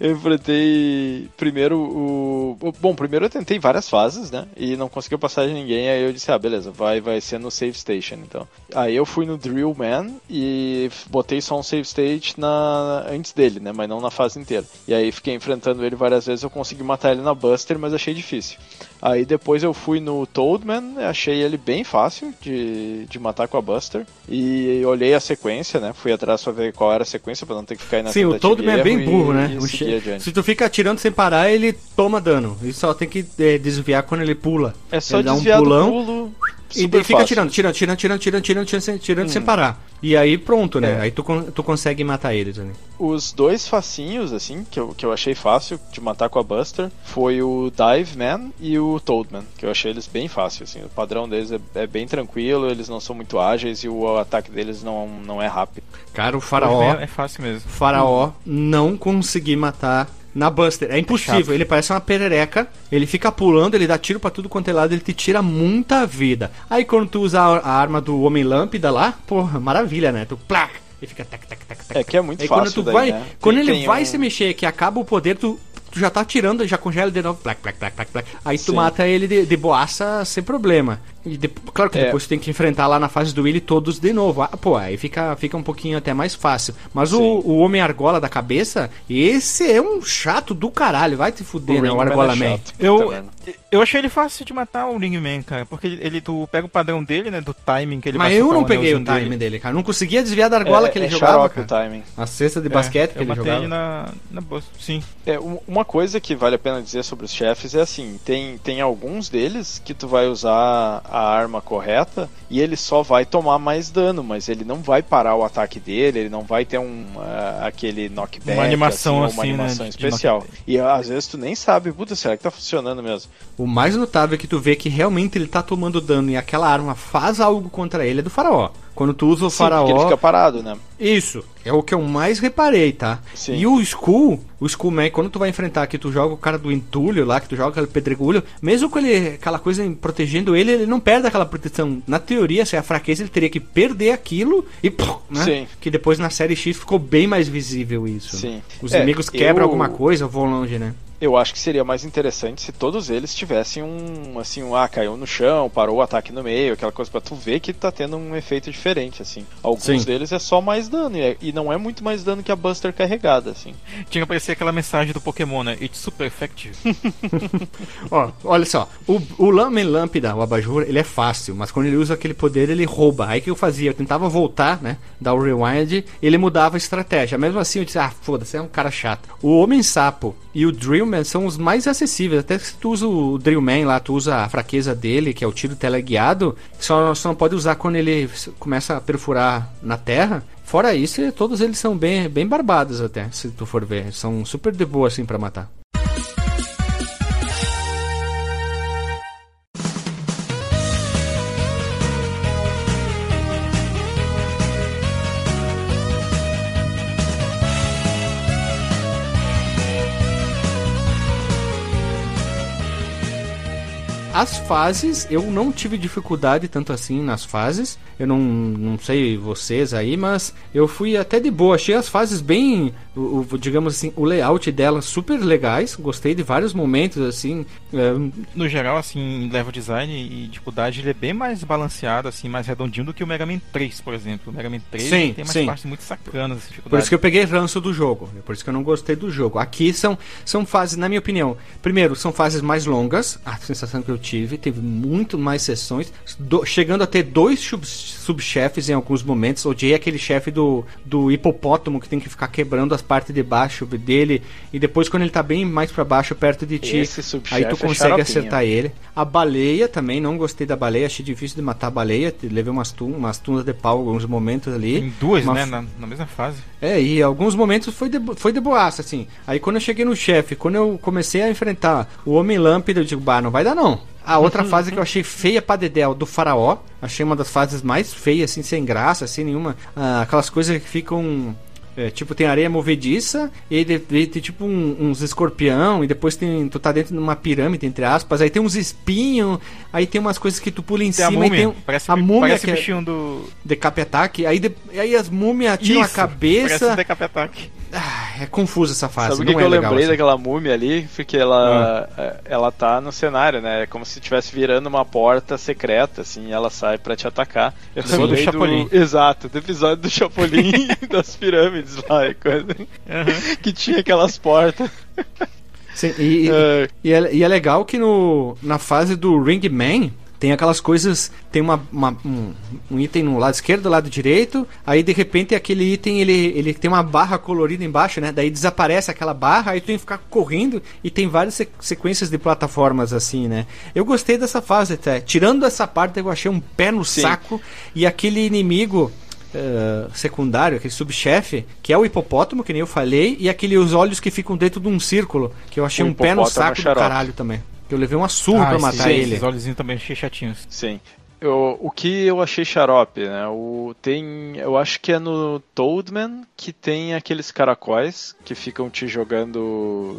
eu enfrentei primeiro o... Bom, primeiro eu tentei várias fases, né? E não conseguiu passar de ninguém, aí eu disse, ah, beleza, vai, vai ser no Save Station, então. Aí eu fui no Drill Man e botei só um Save Stage na... antes dele, né? Mas não na fase inteira. E aí fiquei enfrentando ele várias vezes, eu consegui matar ele na Buster, mas achei difícil. Aí depois eu fui no Toadman, achei ele bem fácil de, de matar com a Buster. E olhei a sequência, né? Fui atrás pra ver qual era a sequência, pra não ter que ficar aí na tentativa. Sim, o Toadman é bem burro, e, né? E che... Se tu fica atirando sem parar, ele toma dano. E só tem que é, desviar quando ele pula. É só ele desviar um pulão, do pulo... Super e fica tirando, tirando, tirando, tirando, tirando, tirando, tirando, tirando hum. sem parar. E aí pronto, né? É. Aí tu, tu consegue matar ele também. Os dois facinhos, assim, que eu, que eu achei fácil de matar com a Buster, foi o Dive Man e o Toadman, que eu achei eles bem fácil, assim. O padrão deles é, é bem tranquilo, eles não são muito ágeis e o ataque deles não, não é rápido. Cara, o Faraó... É fácil mesmo. O Faraó hum. não consegui matar... Na Buster, é impossível, é ele parece uma perereca, ele fica pulando, ele dá tiro pra tudo quanto é lado, ele te tira muita vida. Aí quando tu usa a arma do Homem Lâmpida lá, porra, maravilha, né? Tu plá, ele fica tac, tac, tac, tac. É que é muito aí fácil quando tu daí, vai, né? Quando tem, ele tem vai um... se mexer, que acaba o poder, tu, tu já tá tirando, já congela de novo, plac, plac, plac, plac, plac. Aí tu Sim. mata ele de, de boaça sem problema. E de, claro que é. depois tu tem que enfrentar lá na fase do Willy todos de novo. Ah, pô, aí fica, fica um pouquinho até mais fácil. Mas o, o Homem Argola da cabeça, esse é um chato do caralho. Vai te fuder, o né? O Argola Man. Man. Eu, eu achei ele fácil de matar o Ring Man, cara. Porque ele, ele, tu pega o padrão dele, né? Do timing que ele Mas vai eu não peguei o timing dele. dele, cara. Não conseguia desviar da argola é, que ele é jogava. Cara. O timing. A cesta de basquete é, que ele jogava. Eu matei na, na bolsa, sim. É, uma coisa que vale a pena dizer sobre os chefes é assim: tem, tem alguns deles que tu vai usar a arma correta e ele só vai tomar mais dano, mas ele não vai parar o ataque dele, ele não vai ter um uh, aquele knockback, uma animação, assim, uma assim, animação né? especial. E às vezes tu nem sabe, puta, será que tá funcionando mesmo? O mais notável é que tu vê que realmente ele tá tomando dano e aquela arma faz algo contra ele é do Faraó. Quando tu usa o Sim, Faraó... ele fica parado, né? Isso. É o que eu mais reparei, tá? Sim. E o Skull, o Skull Man, quando tu vai enfrentar que tu joga o cara do entulho lá, que tu joga aquele pedregulho, mesmo com ele, aquela coisa protegendo ele, ele não perde aquela proteção. Na teoria, se é a fraqueza, ele teria que perder aquilo e... Pum, né? Sim. Que depois na série X ficou bem mais visível isso. Sim. Os é, inimigos quebram eu... alguma coisa, vão longe, né? Eu acho que seria mais interessante se todos eles tivessem um, assim, um, ah, caiu no chão, parou o ataque no meio, aquela coisa pra tu ver que tá tendo um efeito diferente, assim. Alguns Sim. deles é só mais dano, e, é, e não é muito mais dano que a Buster carregada, assim. Tinha que aparecer aquela mensagem do Pokémon, né? It's super effective. Ó, olha só, o, o Lame Lâmpida, o Abajur, ele é fácil, mas quando ele usa aquele poder, ele rouba. Aí o que eu fazia? Eu tentava voltar, né, dar o rewind, ele mudava a estratégia. Mesmo assim, eu disse, ah, foda-se, é um cara chato. O Homem-Sapo e o Drill são os mais acessíveis, até que se tu usa o Drillman lá, tu usa a fraqueza dele, que é o tiro teleguiado, só, só não pode usar quando ele começa a perfurar na terra. Fora isso, todos eles são bem, bem barbados até, se tu for ver, são super de boa assim pra matar. As fases, eu não tive dificuldade tanto assim nas fases, eu não, não sei vocês aí, mas eu fui até de boa, achei as fases bem, o, o, digamos assim, o layout delas super legais, gostei de vários momentos, assim. É... No geral, assim, level design e dificuldade, ele é bem mais balanceado, assim, mais redondinho do que o Mega Man três, por exemplo. O Mega Man três sim, tem umas partes muito sacanas. Por isso que eu peguei ranço do jogo, por isso que eu não gostei do jogo. Aqui são, são fases, na minha opinião, primeiro, são fases mais longas, a sensação que eu Tive, teve muito mais sessões, do, chegando a ter dois subchefes em alguns momentos. Odiei aquele chefe do, do hipopótamo que tem que ficar quebrando as partes de baixo dele, e depois quando ele tá bem mais pra baixo, perto de ti, aí tu consegue é acertar ele. A baleia também, não gostei da baleia, achei difícil de matar a baleia, levei umas, tum, umas tundas de pau alguns momentos ali. Em duas, uma, né, na, na mesma fase. É, e alguns momentos foi de, foi de boaça, assim. Aí quando eu cheguei no chefe, quando eu comecei a enfrentar o Homem Lâmpida, eu digo, bah, não vai dar não. A outra uhum, fase uhum. que eu achei feia pra dedéu, do Faraó, achei uma das fases mais feias, assim, sem graça, assim, nenhuma, ah, aquelas coisas que ficam... É, tipo, tem areia movediça e, de, e tem tipo um, uns escorpião e depois tem, tu tá dentro de uma pirâmide, entre aspas, aí tem uns espinhos, aí tem umas coisas que tu pula em tem cima e tem um, parece, a múmia parece que bichinho é do... Decapitaque, aí, de, aí as múmias atiram a cabeça... Parece Decapitaque. Ah, é confusa essa fase. Sabe o que, é que eu legal, lembrei assim. Daquela múmia ali? Porque ela, hum. ela tá no cenário, né? É como se estivesse virando uma porta secreta, assim, e ela sai pra te atacar. Eu sou do Chapolin. Do... Exato, do episódio do Chapolin das pirâmides lá, coisa... uhum. que tinha aquelas portas. Sim, e, é. E, é, e é legal que no, na fase do Ring Man tem aquelas coisas, tem uma, uma, um, um item no lado esquerdo, no lado direito, aí de repente aquele item, ele, ele tem uma barra colorida embaixo, né? Daí desaparece aquela barra, aí tu tem que ficar correndo, e tem várias sequências de plataformas assim, né? Eu gostei dessa fase até, tirando essa parte eu achei um pé no Sim. saco, e aquele inimigo... Uh, secundário, aquele subchefe, que é o hipopótamo, que nem eu falei, e aquele os olhos que ficam dentro de um círculo, que eu achei um pé no saco do caralho também. Que eu levei uma surra ah, pra matar sim, ele. Os olhozinhos também achei chatinhos. Sim. Eu, o que eu achei xarope, né? O, tem, eu acho que é no Toadman que tem aqueles caracóis que ficam te jogando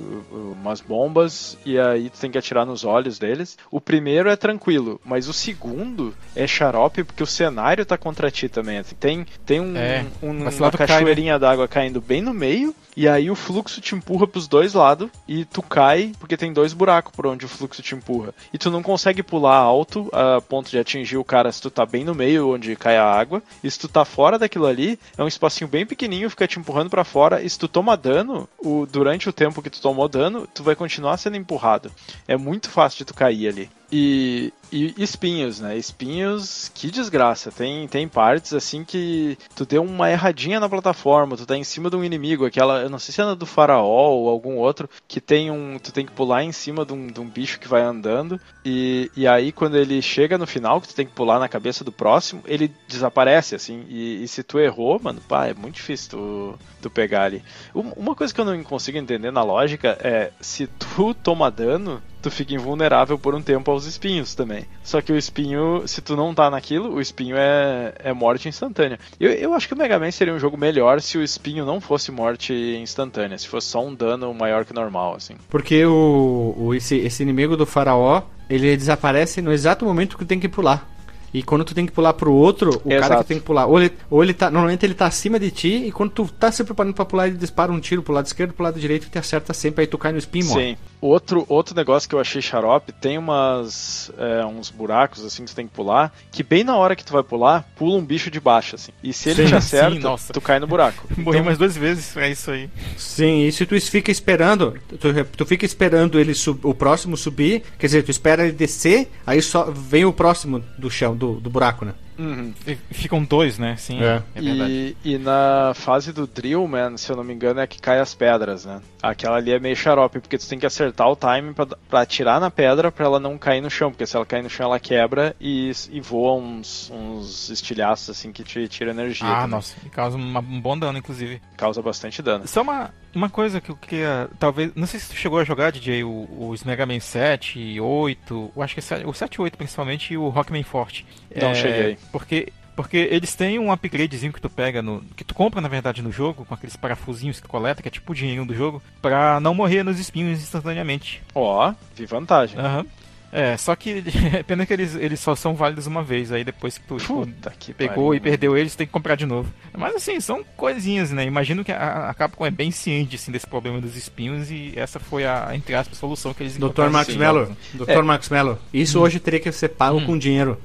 umas bombas e aí tu tem que atirar nos olhos deles. O primeiro é tranquilo, mas o segundo é xarope porque o cenário tá contra ti também. Tem, tem um, é, um, um, uma cachoeirinha cai, né? d'água caindo bem no meio. E aí o fluxo te empurra pros dois lados e tu cai, porque tem dois buracos por onde o fluxo te empurra. E tu não consegue pular alto a ponto de atingir o cara se tu tá bem no meio onde cai a água. E se tu tá fora daquilo ali, é um espacinho bem pequenininho, fica te empurrando pra fora. E se tu toma dano, o, durante o tempo que tu tomou dano, tu vai continuar sendo empurrado. É muito fácil de tu cair ali. E, e espinhos, né? Espinhos, que desgraça. Tem, tem partes assim que tu deu uma erradinha na plataforma, tu tá em cima de um inimigo, aquela, eu não sei se é do faraó ou algum outro, que tem um, tu tem que pular em cima de um, de um bicho que vai andando, e, e aí quando ele chega no final, que tu tem que pular na cabeça do próximo, ele desaparece assim, e, e se tu errou, mano, pá, é muito difícil tu, tu pegar ali. Uma coisa que eu não consigo entender na lógica é, se tu toma dano, tu fica invulnerável por um tempo aos espinhos também. Só que o espinho, se tu não tá naquilo, o espinho é, é morte instantânea. Eu, eu acho que o Mega Man seria um jogo melhor se o espinho não fosse morte instantânea, se fosse só um dano maior que normal, assim. Porque o, o, esse, esse inimigo do faraó, ele desaparece no exato momento que tu tem que pular. E quando tu tem que pular pro outro, o Exato. cara que tem que pular, ou ele, ou ele tá, normalmente ele tá acima de ti, e quando tu tá se preparando pra pular, ele dispara um tiro pro lado esquerdo, pro lado direito, e te acerta sempre, aí tu cai no espinho. Sim. Outro, outro negócio que eu achei xarope, tem umas, é, uns buracos, assim, que tu tem que pular, que bem na hora que tu vai pular, pula um bicho de baixo, assim. E se ele sim, te acerta, sim, tu cai no buraco. Morri então... mais duas vezes, é isso aí. Sim, e se tu fica esperando, tu, tu fica esperando ele sub, o próximo subir, quer dizer, tu espera ele descer, aí só vem o próximo do chão, Do, do buraco, né? Uhum. Ficam dois, né? Sim, é, é verdade. E, e na fase do Drill Man, se eu não me engano, é que cai as pedras, né? Aquela ali é meio xarope, porque tu tem que acertar o timing pra, pra atirar na pedra pra ela não cair no chão, porque se ela cair no chão, ela quebra e, e voa uns, uns estilhaços, assim, que te tira energia. Ah, também. Nossa, e causa uma, um bom dano, inclusive. Causa bastante dano. Só uma, uma coisa que eu queria, talvez, não sei se tu chegou a jogar, D J, os Mega Man sete e oito, eu acho que é o sete e oito, principalmente, e o Rockman Forte. Não, é... cheguei. Porque, porque eles têm um upgradezinho que tu pega no. Que tu compra, na verdade, no jogo, com aqueles parafusinhos que tu coleta, que é tipo o dinheirinho do jogo, pra não morrer nos espinhos instantaneamente. Ó, oh, vi vantagem. Aham. Uhum. É, só que é pena que eles, eles só são válidos uma vez, aí depois que tu tipo, que pegou pariu, e perdeu eles, tem que comprar de novo. Mas assim, são coisinhas, né? Imagino que a, a Capcom é bem ciente assim, desse problema dos espinhos, e essa foi a, entre aspas, solução que eles encontraram. doutor Max Mello, doutor É. Max Mello, isso hum. hoje teria que ser pago hum. com dinheiro.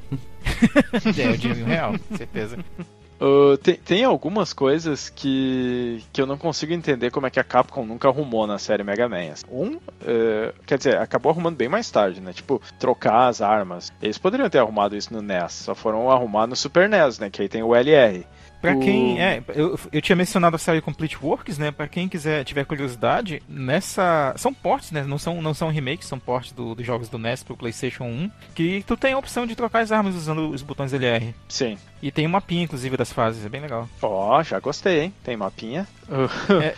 É, o dinheiro real, com certeza. Uh, tem, tem algumas coisas que, que eu não consigo entender como é que a Capcom nunca arrumou na série Mega Man. Um, uh, quer dizer, acabou arrumando bem mais tarde, né? Tipo, trocar as armas. Eles poderiam ter arrumado isso no N E S, só foram arrumar no Super N E S, né? Que aí tem o L R. Pra quem... É, eu, eu tinha mencionado a série Complete Works, né? Pra quem quiser, tiver curiosidade, nessa... São ports, né? Não são, não são remakes, são ports do, dos jogos do N E S pro PlayStation um, que tu tem a opção de trocar as armas usando os botões L R. Sim. E tem um mapinha, inclusive, das fases. É bem legal. Ó, oh, já gostei, hein? Tem mapinha.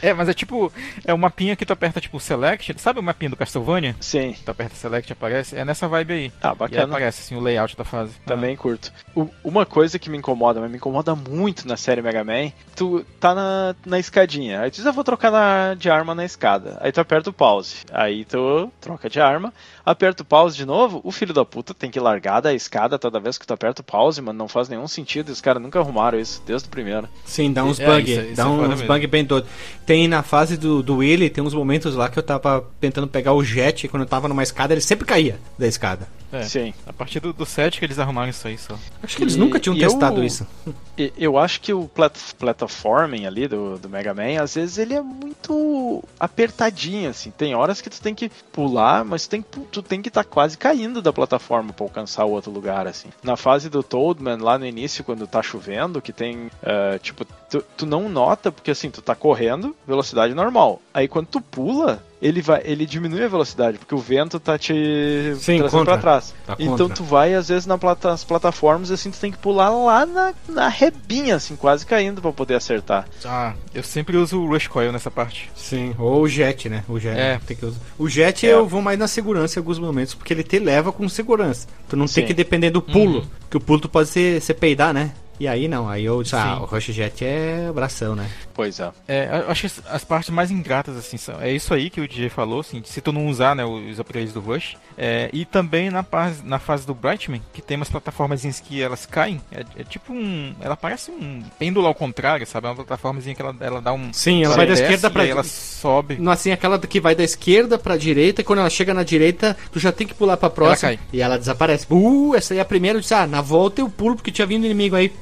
é, é, mas é tipo... É um mapinha que tu aperta, tipo, Select. Sabe o mapinha do Castlevania? Sim. Tu aperta Select e aparece. É nessa vibe aí. Ah, bacana. E aparece, assim, o layout da fase. Também ah. curto. O, uma coisa que me incomoda, mas me incomoda muito na Na série Mega Man, tu tá na, na escadinha, aí tu diz, eu vou trocar na, de arma na escada, aí tu aperta o pause, aí tu troca de arma, aperta o pause de novo, o filho da puta tem que largar da escada toda vez que tu aperta o pause, mano, não faz nenhum sentido, os caras nunca arrumaram isso, desde o primeiro. Sim, dá uns bugs, é, dá uns é bugs bem doido. Tem na fase do, do Willy, tem uns momentos lá que eu tava tentando pegar o jet, e quando eu tava numa escada, ele sempre caía da escada. É, sim. A partir do, do set que eles arrumaram isso aí só. Acho que eles e, nunca tinham testado eu, isso. Eu acho que o plat platforming ali do, do Mega Man, às vezes ele é muito apertadinho, assim. Tem horas que tu tem que pular, mas tu tem, tu tem que estar tá quase caindo da plataforma pra alcançar o outro lugar, assim. Na fase do Toadman, lá no início, quando tá chovendo, que tem, uh, tipo, tu, tu não nota, porque assim, tu tá correndo, velocidade normal. Aí quando tu pula, ele, vai, ele diminui a velocidade, porque o vento tá te Sim, trazendo contra. pra trás. Tá então contra. tu vai, às vezes, nas plata plataformas, assim, tu tem que pular lá na, na rebinha, assim, quase caindo pra poder acertar. Ah, eu sempre uso o Rush Coil nessa parte. Sim, ou o Jet, né? O Jet. É. Tem que usar. O Jet é. eu vou mais na segurança em alguns momentos, porque ele te leva com segurança. Tu não Sim. tem que depender do pulo, uhum. que o pulo tu pode ser, ser peidar, né? E aí não, aí eu disse, ah, o Rush Jet é abração, né? Pois é. é. Acho que as partes mais ingratas, assim, são, é isso aí que o D J falou, assim, se tu não usar, né, os upgrades do Rush. É, e também na, na fase do Brightman, que tem umas plataformazinhas que elas caem, é, é tipo um... Ela parece um pêndulo ao contrário, sabe? É uma plataformazinha que ela, ela dá um... Sim, ela vai da esquerda pra... E ela sobe. Não, assim, aquela que vai da esquerda pra direita, e quando ela chega na direita, tu já tem que pular pra próxima. Ela cai. E ela desaparece. Uh, essa aí é a primeira, eu disse, ah, na volta eu pulo, porque tinha vindo inimigo aí.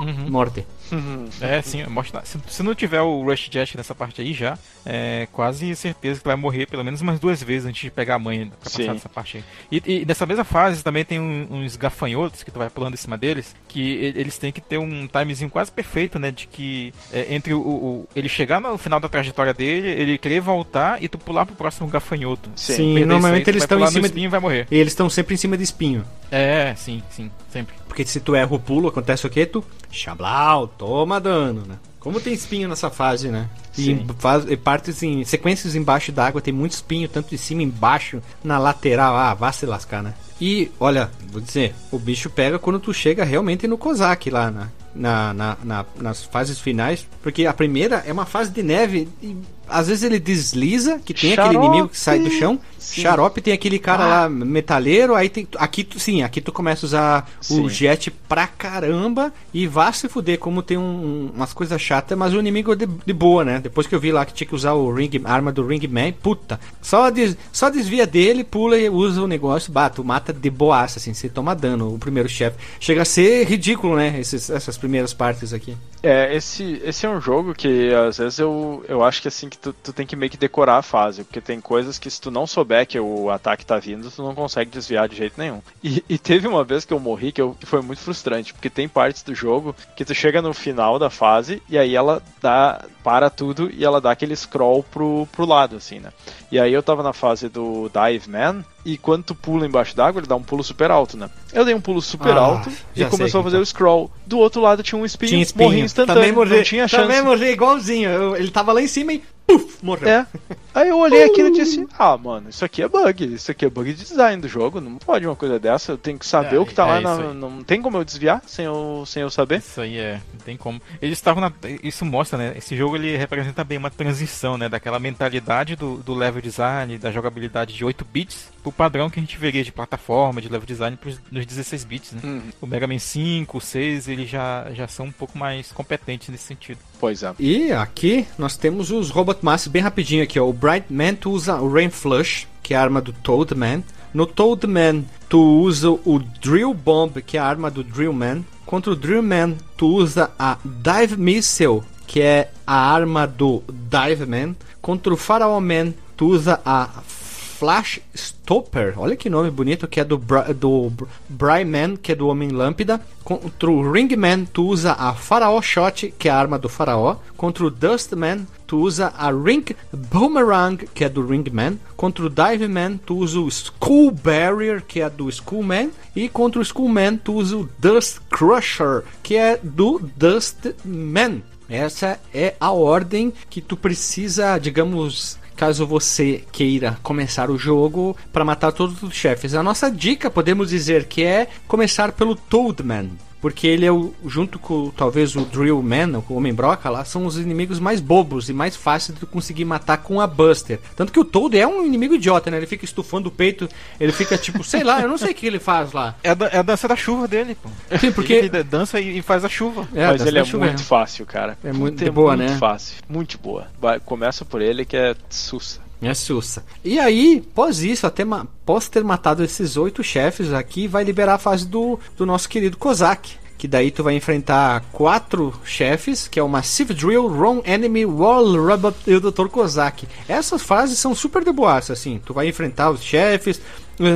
Uhum. Morte. Uhum. É, sim, mostra. Se, se não tiver o Rush Jet nessa parte aí já, é quase certeza que vai morrer pelo menos umas duas vezes antes de pegar a manha pra passar dessa parte aí. E, e nessa mesma fase também tem um, uns gafanhotos que tu vai pulando em cima deles, que eles têm que ter um timezinho quase perfeito, né? De que é, entre o, o ele chegar no final da trajetória dele, ele querer voltar e tu pular pro próximo gafanhoto. Sim, sim, normalmente aí, eles estão em cima de... vai morrer. E eles estão sempre em cima de espinho. É, sim, sim, sempre. Porque se tu erra o pulo, acontece o que? Tu... Xablau, toma dano, né? Como tem espinho nessa fase, né? E, em, faz, e partes em sequências embaixo d'água tem muito espinho, tanto de cima, embaixo, na lateral. Ah, vá se lascar, né? E, olha, vou dizer, o bicho pega quando tu chega realmente no Cossack lá, né? Na, na, na, nas fases finais, porque a primeira é uma fase de neve e às vezes ele desliza, que tem xarope. Aquele inimigo que sai do chão, sim. Xarope, tem aquele cara ah. lá, metaleiro, aí tem, aqui tu, sim, aqui tu começa a usar sim. o jet pra caramba e vá se fuder, como tem um, umas coisas chatas, mas o inimigo é de, de boa, né? Depois que eu vi lá que tinha que usar o ring, a arma do Ring Man, puta, só, des, só desvia dele, pula e usa o negócio, bate, mata de boaça, assim, você toma dano, o primeiro chefe, chega a ser ridículo, né? Esses, essas primeiras partes aqui. É, esse, esse é um jogo que às vezes eu, eu acho que assim, que tu, tu tem que meio que decorar a fase, porque tem coisas que se tu não souber que o ataque tá vindo, tu não consegue desviar de jeito nenhum. E, e teve uma vez que eu morri que, eu, que foi muito frustrante, porque tem partes do jogo que tu chega no final da fase e aí ela dá, para tudo e ela dá aquele scroll pro, pro lado, assim, né? E aí eu tava na fase do Dive Man, e quando tu pula embaixo d'água, ele dá um pulo super alto, né? Eu dei um pulo super ah, alto e começou a fazer tá. o scroll. Do outro lado tinha um espinho, tinha espinho. morri instantâneo, também morri, não tinha chance. Também morri igualzinho, eu, ele tava lá em cima e puf, morreu. É. Aí eu olhei aquilo e disse, ah, mano, isso aqui é bug, isso aqui é bug de design do jogo, não pode uma coisa dessa, eu tenho que saber é, o que tá é, lá, na, não tem como eu desviar sem eu, sem eu saber. Isso aí é, não tem como. Eles estavam na... Isso mostra, né, esse jogo ele representa bem uma transição, né, daquela mentalidade do, do level design, da jogabilidade de oito bits, pro padrão que a gente veria de plataforma, de level design pros, nos dezesseis bits, né. Hum. O Mega Man cinco, seis, eles já, já são um pouco mais competentes nesse sentido. Pois é. E aqui nós temos os Robot Masters bem rapidinho aqui, ó. O Bright Man tu usa o Rain Flush, que é a arma do Toad Man. No Toad Man tu usa o Drill Bomb, que é a arma do Drill Man. Contra o Drill Man tu usa a Dive Missile, que é a arma do Dive Man. Contra o Pharaoh Man tu usa a Flash Stopper, olha que nome bonito, que é do, Bra do Bry Man, que é do Homem Lâmpida. Contra o Ring Man tu usa a Pharaoh Shot, que é a arma do Faraó. Contra o Dust Man tu usa a Ring Boomerang, que é do Ring Man. Contra o Dive Man tu usa o Skull Barrier, que é do Skull Man. E contra o Skull Man tu usa o Dust Crusher, que é do Dust Man. Essa é a ordem que tu precisa, digamos... Caso você queira começar o jogo para matar todos os chefes. A nossa dica, podemos dizer que é começar pelo Toadman, porque ele é o, junto com talvez o Drill Man, o Homem Broca lá, são os inimigos mais bobos e mais fáceis de conseguir matar com a Buster. Tanto que o Toad é um inimigo idiota, né? Ele fica estufando o peito, ele fica tipo, sei lá, eu não sei o que ele faz lá. É a, é a dança da chuva dele, pô. Sim, porque... Ele dança e faz a chuva. É, mas ele é chuva, muito é. fácil, cara. É muito, é boa, muito né? Muito fácil, muito boa. Vai, começa por ele que é sussa. É sussa. E aí, após isso, até após ter matado esses oito chefes aqui, vai liberar a fase do, do nosso querido Cossack. que daí tu vai enfrentar quatro chefes, que é o Massive Drill, Wrong Enemy, Wall Robot e o doutor Cossack. Essas fases são super de boassa, assim, tu vai enfrentar os chefes,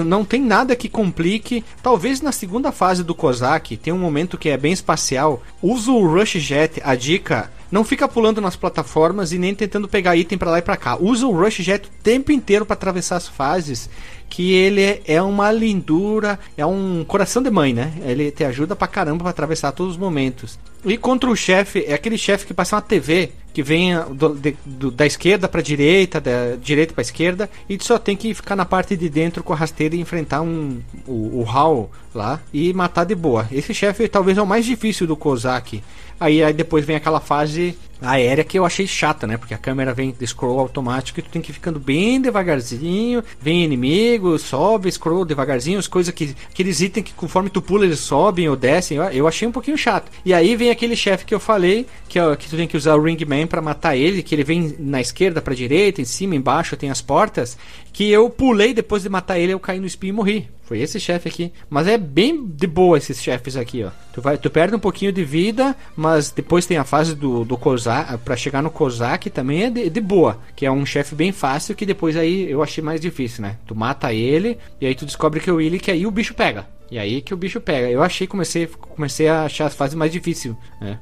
não tem nada que complique. Talvez na segunda fase do Cossack, tem um momento que é bem espacial, usa o Rush Jet, a dica... Não fica pulando nas plataformas e nem tentando pegar item pra lá e pra cá. Usa o Rush Jet o tempo inteiro pra atravessar as fases, que ele é uma lindura, é um coração de mãe, né? Ele te ajuda pra caramba pra atravessar todos os momentos. E contra o chefe, é aquele chefe que passa uma T V, que vem do, de, do, da esquerda pra direita, da direita pra esquerda, e tu só tem que ficar na parte de dentro com a rasteira e enfrentar um, o, o Hall lá e matar de boa. Esse chefe talvez é o mais difícil do Cossack. Aí, aí depois vem aquela fase aérea que eu achei chata, né? Porque a câmera vem de scroll automático e tu tem que ir ficando bem devagarzinho. Vem inimigo, sobe, scroll devagarzinho. As coisas que... Aqueles itens que conforme tu pula eles sobem ou descem. Eu, eu achei um pouquinho chato. E aí vem aquele chefe que eu falei, que, ó, que tu tem que usar o Ring Man pra matar ele. Que ele vem na esquerda, pra direita, em cima, embaixo, tem as portas. Que eu pulei depois de matar ele, eu caí no espinho e morri. Foi esse chefe aqui. Mas é bem de boa esses chefes aqui, ó. Tu, vai, tu perde um pouquinho de vida, mas depois tem a fase do, do Cossack. Pra chegar no Cossack também é de, de boa. Que é um chefe bem fácil, que depois aí eu achei mais difícil, né? Tu mata ele, e aí tu descobre que é o Willy, que aí o bicho pega. E aí que o bicho pega. Eu achei, comecei, comecei a achar as fases mais difíceis, né?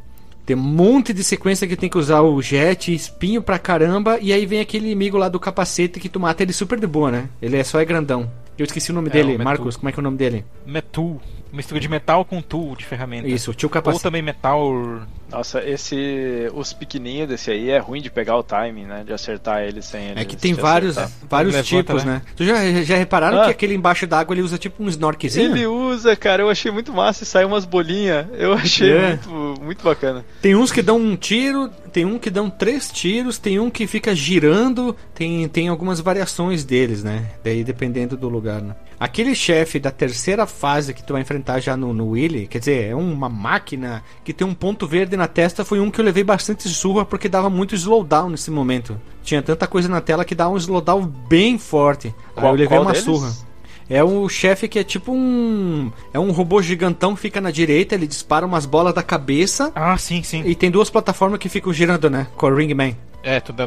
Tem um monte de sequência que tem que usar o jet, espinho pra caramba. E aí vem aquele inimigo lá do capacete que tu mata ele super de boa, né? Ele é só é grandão. Eu esqueci o nome é, dele, o Marcos, como é que é o nome dele? Metu, mistura de metal com tool de ferramenta. Isso, tio capacete. Ou também metal... Nossa, esse... Os pequenininhos desse aí é ruim de pegar o timing, né? De acertar ele sem ele. É que tem vários, vários levanta, tipos, né? né? Tu já, já repararam ah. que aquele embaixo d'água ele usa tipo um snorkzinho? Ele usa, cara, eu achei muito massa e sai umas bolinhas. Eu achei é. muito, muito bacana. Tem uns que dão um tiro, tem um que dão três tiros, tem um que fica girando, tem, tem algumas variações deles, né? Daí dependendo do lugar, né? Aquele chefe da terceira fase que tu vai enfrentar já no, no Willy, quer dizer, é uma máquina que tem um ponto verde na testa, foi um que eu levei bastante surra porque dava muito slowdown nesse momento. Tinha tanta coisa na tela que dava um slowdown bem forte. Qual, Aí eu levei uma deles? surra. É o chefe que é tipo um... É um robô gigantão que fica na direita, ele dispara umas bolas da cabeça. Ah, sim, sim. E tem duas plataformas que ficam girando, né? Com o Ringman. É, tu dá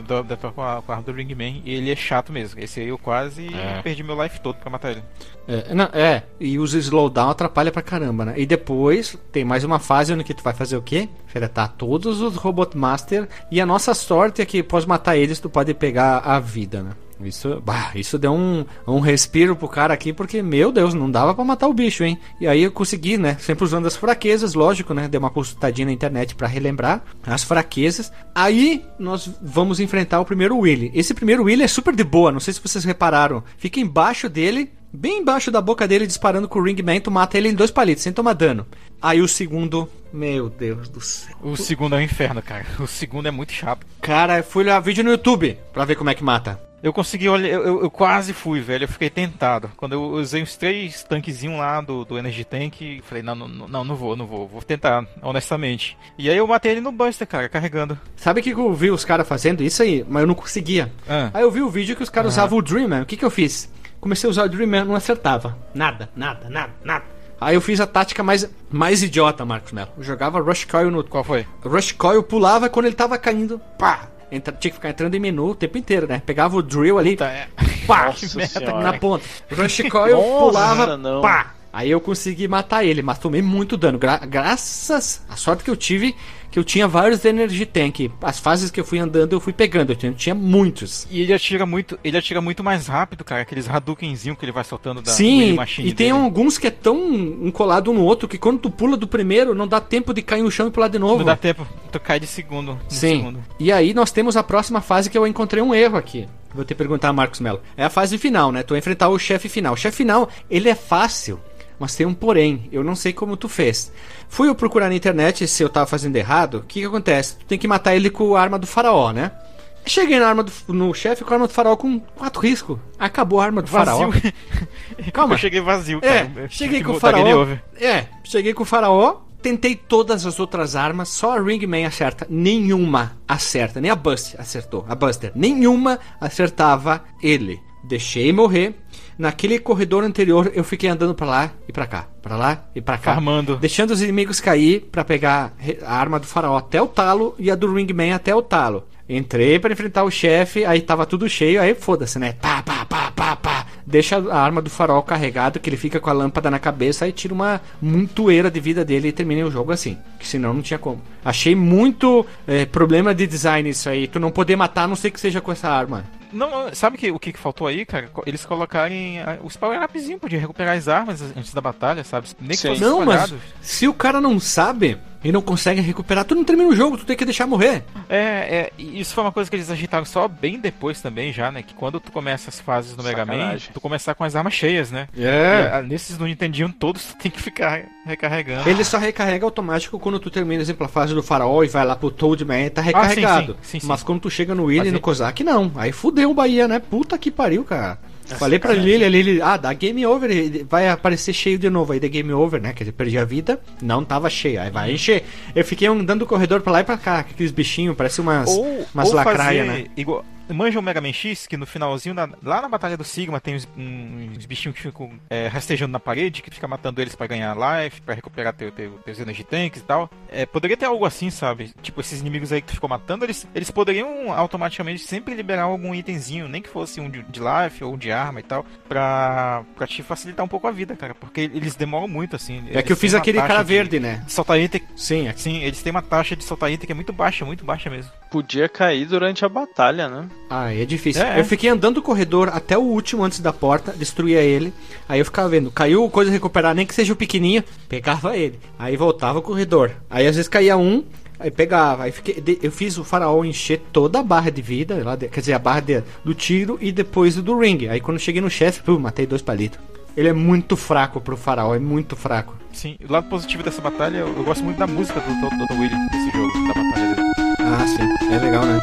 com a arma do Ringman e ele é chato mesmo. Esse aí eu quase é. perdi meu life todo pra matar ele. É, não, é, e os slowdown atrapalha pra caramba, né? E depois tem mais uma fase onde que tu vai fazer o quê? Enfrentar todos os Robot Master. E a nossa sorte é que após matar eles, tu pode pegar a vida, né? Isso, bah, isso deu um, um respiro pro cara aqui, porque, meu Deus, não dava pra matar o bicho, hein? E aí eu consegui, né? Sempre usando as fraquezas, lógico, né? Dei uma consultadinha na internet pra relembrar as fraquezas. Aí nós vamos enfrentar o primeiro Willy. Esse primeiro Willy é super de boa, não sei se vocês repararam. Fica embaixo dele, bem embaixo da boca dele, disparando com o Ringman. Tu mata ele em dois palitos, sem tomar dano. Aí o segundo... Meu Deus do céu. O segundo é um inferno, cara. O segundo é muito chato. Cara, eu fui olhar vídeo no YouTube pra ver como é que mata. Eu consegui olhar, eu, eu, eu quase fui, velho, eu fiquei tentado. Quando eu usei uns três tanquezinhos lá do, do Energy Tank, falei, não, não, não, não vou, não vou, vou tentar, honestamente. E aí eu matei ele no Buster, cara, carregando. Sabe o que eu vi os caras fazendo? Isso aí, mas eu não conseguia. Ah. Aí eu vi o vídeo que os caras ah. usavam o Dreamman, o que que eu fiz? Comecei a usar o Dreamman, não acertava, nada, nada, nada, nada. Aí eu fiz a tática mais, mais idiota, Marcos Melo. Eu jogava Rush Coil no... Qual foi? Rush Coil, pulava quando ele tava caindo, pá! Entra, tinha que ficar entrando em menu o tempo inteiro, né? Pegava o drill ali, tá, é. pá, na ponta. Rush Coil pulava, cara, não. pá. Aí eu consegui matar ele, mas tomei muito dano. Gra graças à sorte que eu tive, que eu tinha vários Energy Tank. As fases que eu fui andando, eu fui pegando. Eu tinha, eu tinha muitos. E ele atira muito, ele atira muito mais rápido, cara. Aqueles Hadoukenzinho que ele vai soltando da Sim, machine e tem dele. Alguns que é tão encolado um no outro que quando tu pula do primeiro, não dá tempo de cair no chão e pular de novo. Não dá tempo. Tu cai de segundo. De Sim. Segundo. E aí nós temos a próxima fase que eu encontrei um erro aqui. Vou te perguntar, Marcos Melo. É a fase final, né? Tu vai enfrentar o chefe final. O chefe final, ele é fácil. Mas tem um porém, eu não sei como tu fez. Fui eu procurar na internet se eu tava fazendo errado. O que que acontece? Tu tem que matar ele com a arma do faraó, né? Cheguei na arma do, no chefe com a arma do faraó com quatro riscos. Acabou a arma do vazio. faraó. Calma. Eu cheguei vazio, cara. É, cheguei com o faraó. É, cheguei com o faraó. Tentei todas as outras armas, só a Ringman acerta. Nenhuma acerta. Nem a Buster acertou. A Buster. Nenhuma acertava ele. deixei morrer. Naquele corredor anterior, eu fiquei andando pra lá e pra cá, pra lá e pra cá. Farmando. Deixando os inimigos cair pra pegar a arma do faraó até o talo e a do Ringman até o talo. Entrei pra enfrentar o chefe, aí tava tudo cheio, aí foda-se, né? Pá, pá, pá, pá, pá. Deixa a arma do farol carregado, que ele fica com a lâmpada na cabeça e tira uma montoeira de vida dele e termina o jogo assim. Que senão não tinha como. Achei muito é, problema de design isso aí. Tu não poder matar, a não ser que seja com essa arma. Não, sabe que, o que faltou aí, cara? Eles colocarem os power-upzinhos, podia recuperar as armas antes da batalha, sabe? Nem que fosse não, mas se o cara não sabe e não consegue recuperar, tu não termina o jogo, tu tem que deixar morrer. É, é, isso foi uma coisa que eles agitaram só bem depois também já, né? Que quando tu começa as fases no Mega Man, tu começar com as armas cheias, né? É. E, nesses no Nintendinho todos tu tem que ficar recarregando. Ele só recarrega automático quando tu termina, exemplo, a fase do faraó e vai lá pro Toad Man, tá recarregado. Ah, sim, sim, sim, mas sim. Quando tu chega no Willy e no Cossack, não. Aí fudeu o Bahia, né? Puta que pariu, cara. Falei pra ele, ele, ele, ah, dá game over, vai aparecer cheio de novo, aí dá game over, né, que ele perdi a vida, não tava cheio, aí vai encher. Eu fiquei andando o corredor pra lá e pra cá, aqueles bichinhos, parece umas, ou, umas lacraias, né. Igual... Manja o Mega Man X, que no finalzinho, na, lá na Batalha do Sigma, tem uns, uns bichinhos que ficam é, rastejando na parede, que fica matando eles pra ganhar life, pra recuperar teu, teu, teus energy tanks e tal. É, poderia ter algo assim, sabe? Tipo, esses inimigos aí que tu ficou matando, eles, eles poderiam automaticamente sempre liberar algum itemzinho, nem que fosse um de, de life ou um de arma e tal, pra, pra te facilitar um pouco a vida, cara, porque eles demoram muito, assim. É que eu fiz aquele cara verde, né? Soltar item. Sim, é... Sim, eles têm uma taxa de soltar item que é muito baixa, muito baixa mesmo. Podia cair durante a batalha, né? Ah, é difícil. É. Eu fiquei andando o corredor até o último antes da porta, destruía ele. Aí eu ficava vendo, caiu coisa recuperar, nem que seja o pequenininho, pegava ele. Aí voltava o corredor. Aí às vezes caía um, aí pegava. Aí fiquei, eu fiz o faraó encher toda a barra de vida, lá de, quer dizer, a barra de, do tiro e depois do ring. Aí quando cheguei no chefe, pum, matei dois palitos. Ele é muito fraco pro faraó, é muito fraco. Sim, o lado positivo dessa batalha, eu, eu gosto muito da música do doutor Willy desse jogo, da batalha dele. Ah, sim, é legal, né?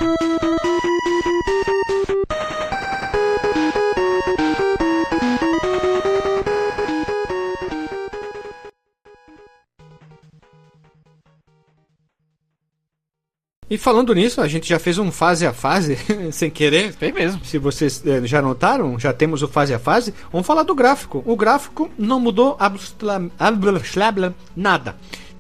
E falando nisso, a gente já fez um fase a fase, sem querer. Foi mesmo. Se vocês eh, já notaram, já temos o fase a fase. Vamos falar do gráfico. O gráfico não mudou absolutamente nada.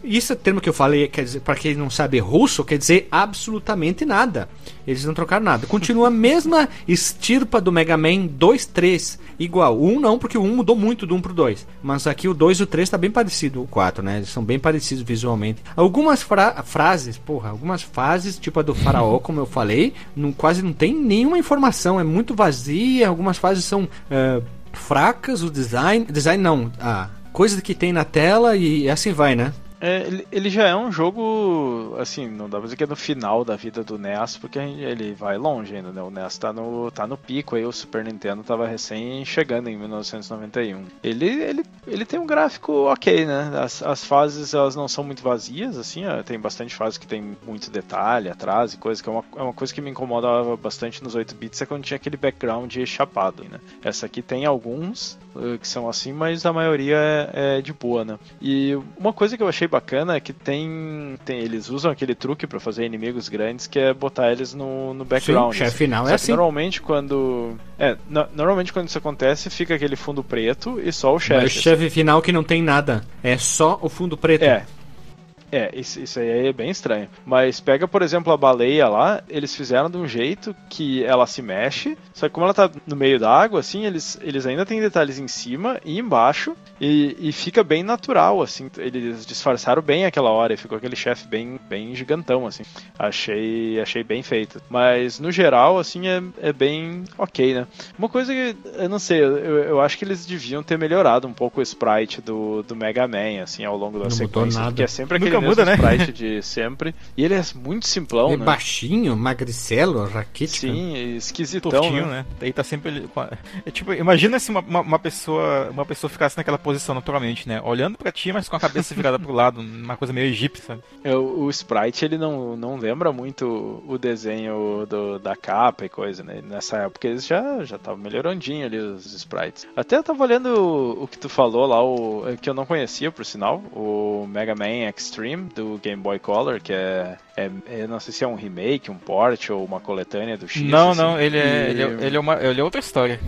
Isso é o termo que eu falei, quer dizer, para quem não sabe russo, quer dizer absolutamente nada. Eles não trocaram nada. Continua a mesma estirpa do Mega Man dois, três, igual. O um não, porque o um mudou muito do um pro dois. Mas aqui o dois e o três tá bem parecido, o quatro, né? Eles são bem parecidos visualmente. Algumas fra- frases, porra, algumas fases, tipo a do faraó, como eu falei, não, quase não tem nenhuma informação, é muito vazia. Algumas fases são é, fracas, o design... Design não, a coisa que tem na tela e assim vai, né? É, ele já é um jogo, assim, não dá pra dizer que é no final da vida do N E S, porque ele vai longe ainda, né? O N E S tá no, tá no pico, aí o Super Nintendo tava recém chegando em mil novecentos e noventa e um. Ele, ele, ele tem um gráfico ok, né? As, as fases, elas não são muito vazias, assim, tem bastante fase que tem muito detalhe atrás e coisa, que é uma, é uma coisa que me incomodava bastante nos oito bits, é quando tinha aquele background chapado, né? Essa aqui tem alguns que são assim, mas a maioria é, é de boa, né? E uma coisa que eu achei bacana é que tem, tem eles usam aquele truque pra fazer inimigos grandes, que é botar eles no, no background. Sim, o chefe final é assim. Normalmente quando é, no, normalmente quando isso acontece fica aquele fundo preto e só o chefe. Mas o chefe final que não tem nada, é só o fundo preto. É. É, isso, isso aí é bem estranho. Mas pega, por exemplo, a baleia lá, eles fizeram de um jeito que ela se mexe, só que como ela tá no meio da água, assim, eles, eles ainda tem detalhes em cima e embaixo, e, e fica bem natural, assim. Eles disfarçaram bem aquela hora e ficou aquele chefe bem, bem gigantão, assim. Achei, achei bem feito. Mas, no geral, assim, é, é bem ok, né? Uma coisa que, eu não sei, eu, eu acho que eles deviam ter melhorado um pouco o sprite do, do Mega Man, assim, ao longo da não sequência, porque é sempre aquele muda, né? Sprite de sempre. E ele é muito simplão, é né? Baixinho, magricelo, raquítico. Sim, esquisitão, tortinho, né? Daí tá sempre... É, tipo, imagina se uma, uma, pessoa, uma pessoa ficasse naquela posição naturalmente, né? Olhando pra ti, mas com a cabeça virada pro lado. Uma coisa meio egípcia, sabe? É, o, o Sprite, ele não, não lembra muito o desenho do, da capa e coisa, né? Nessa época eles já já estavam melhorandinho ali os sprites. Até eu tava olhando o, o que tu falou lá, o que eu não conhecia, por sinal, o Mega Man Xtreme do Game Boy Color, que é, é, eu não sei se é um remake, um port ou uma coletânea do X. Não, assim. Não, ele é, e... ele é, ele é, uma, ele é outra história.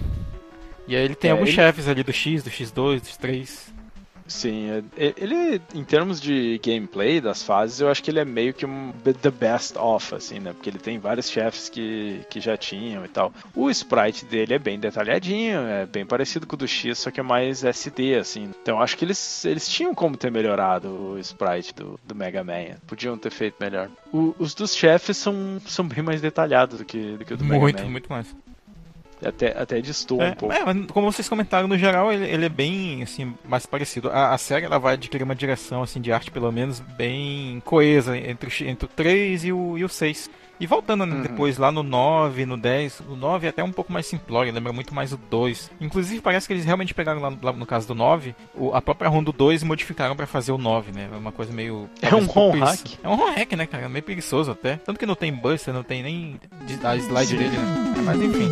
E aí ele tem é, alguns ele... chefes ali do X, do X dois, do X três. Sim, ele, em termos de gameplay das fases, eu acho que ele é meio que um the best of, assim, né? Porque ele tem vários chefes que, que já tinham e tal. O sprite dele é bem detalhadinho, é bem parecido com o do X, só que é mais S D, assim. Então acho que eles, eles tinham como ter melhorado o sprite do, do Mega Man. Podiam ter feito melhor. O, os dos chefes são, são bem mais detalhados do que, do que o do Mega Man. Muito, muito mais. Até, até distorce é, um pouco. É, mas como vocês comentaram, no geral, ele, ele é bem, assim, mais parecido. A, a série, ela vai adquirir uma direção, assim, de arte, pelo menos, bem coesa entre, entre o três e o, e o seis. E voltando, né, uhum. depois lá no nove, no dez, o nove é até um pouco mais simplório, lembra muito mais o dois. Inclusive, parece que eles realmente pegaram lá, lá no caso do nove, o, a própria ROM do dois e modificaram pra fazer o nove, né? É uma coisa meio... É um ROM hack? É um ROM hack, né, cara? Meio preguiçoso até. Tanto que não tem buster, não tem nem a slide dele, né? Mas enfim...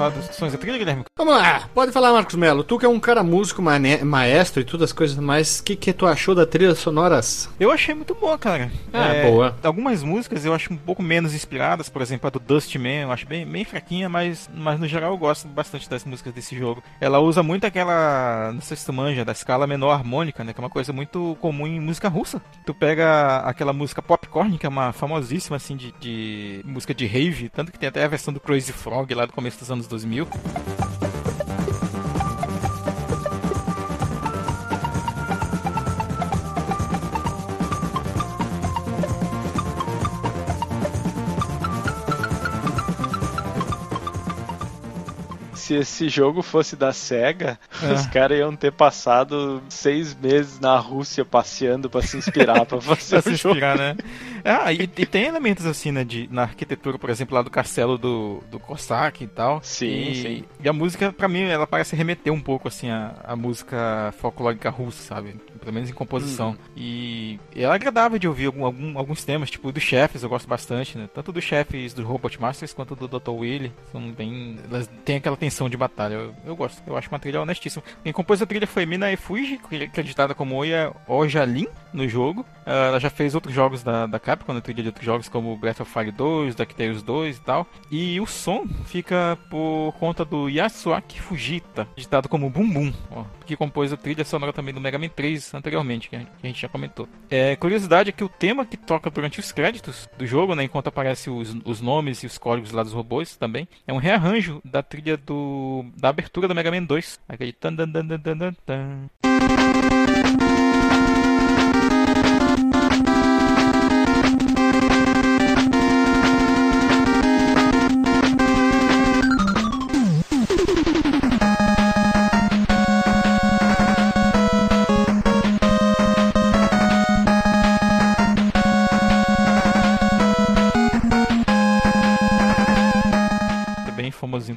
Dos sons da trilha, Guilherme? Vamos lá, pode falar, Marcos Melo. Tu que é um cara músico, mane- maestro e todas as coisas mais, o que, que tu achou da trilha sonoras? Eu achei muito boa, cara. É, é, boa. Algumas músicas eu acho um pouco menos inspiradas, por exemplo, a do Dust Man, eu acho bem, bem fraquinha, mas, mas no geral eu gosto bastante das músicas desse jogo. Ela usa muito aquela, não sei se tu manja, da escala menor harmônica, né? Que é uma coisa muito comum em música russa. Tu pega aquela música Popcorn, que é uma famosíssima, assim, de, de música de rave, tanto que tem até a versão do Crazy Frog lá do começo dos anos dois mil. Se esse jogo fosse da SEGA, é. os caras iam ter passado seis meses na Rússia passeando pra se inspirar, pra fazer pra o se jogo. Inspirar, né? Ah, e, e tem elementos assim, né, de, na arquitetura, por exemplo, lá do castelo do, do Cossack e tal. Sim, e, sim. E a música, pra mim, ela parece remeter um pouco, assim, a, a música folclórica russa, sabe? Pelo menos em composição. Hum. E ela é agradável de ouvir algum, algum, alguns temas, tipo dos chefes, eu gosto bastante, né? Tanto dos chefes do Robot Masters quanto do doutor Willy. São bem... Elas têm aquela tensão de batalha. Eu, eu gosto. Eu acho uma trilha honestíssima. Quem compôs a trilha foi Mina Efuji, acreditada como Oya Ojalin no jogo. Ela já fez outros jogos da, da Capcom, né? Trilha de outros jogos como Breath of Fire dois, DuckTales dois e tal. E o som fica por conta do Yasuaki Fujita, acreditado como Bum Bum, ó, que compôs a trilha sonora também do Mega Man três anteriormente, que a gente já comentou. É, curiosidade é que o tema que toca durante os créditos do jogo, né, enquanto aparecem os, os nomes e os códigos lá dos robôs também, é um rearranjo da trilha do, da abertura do Mega Man dois. Aquele tan tan tan tan tan tan.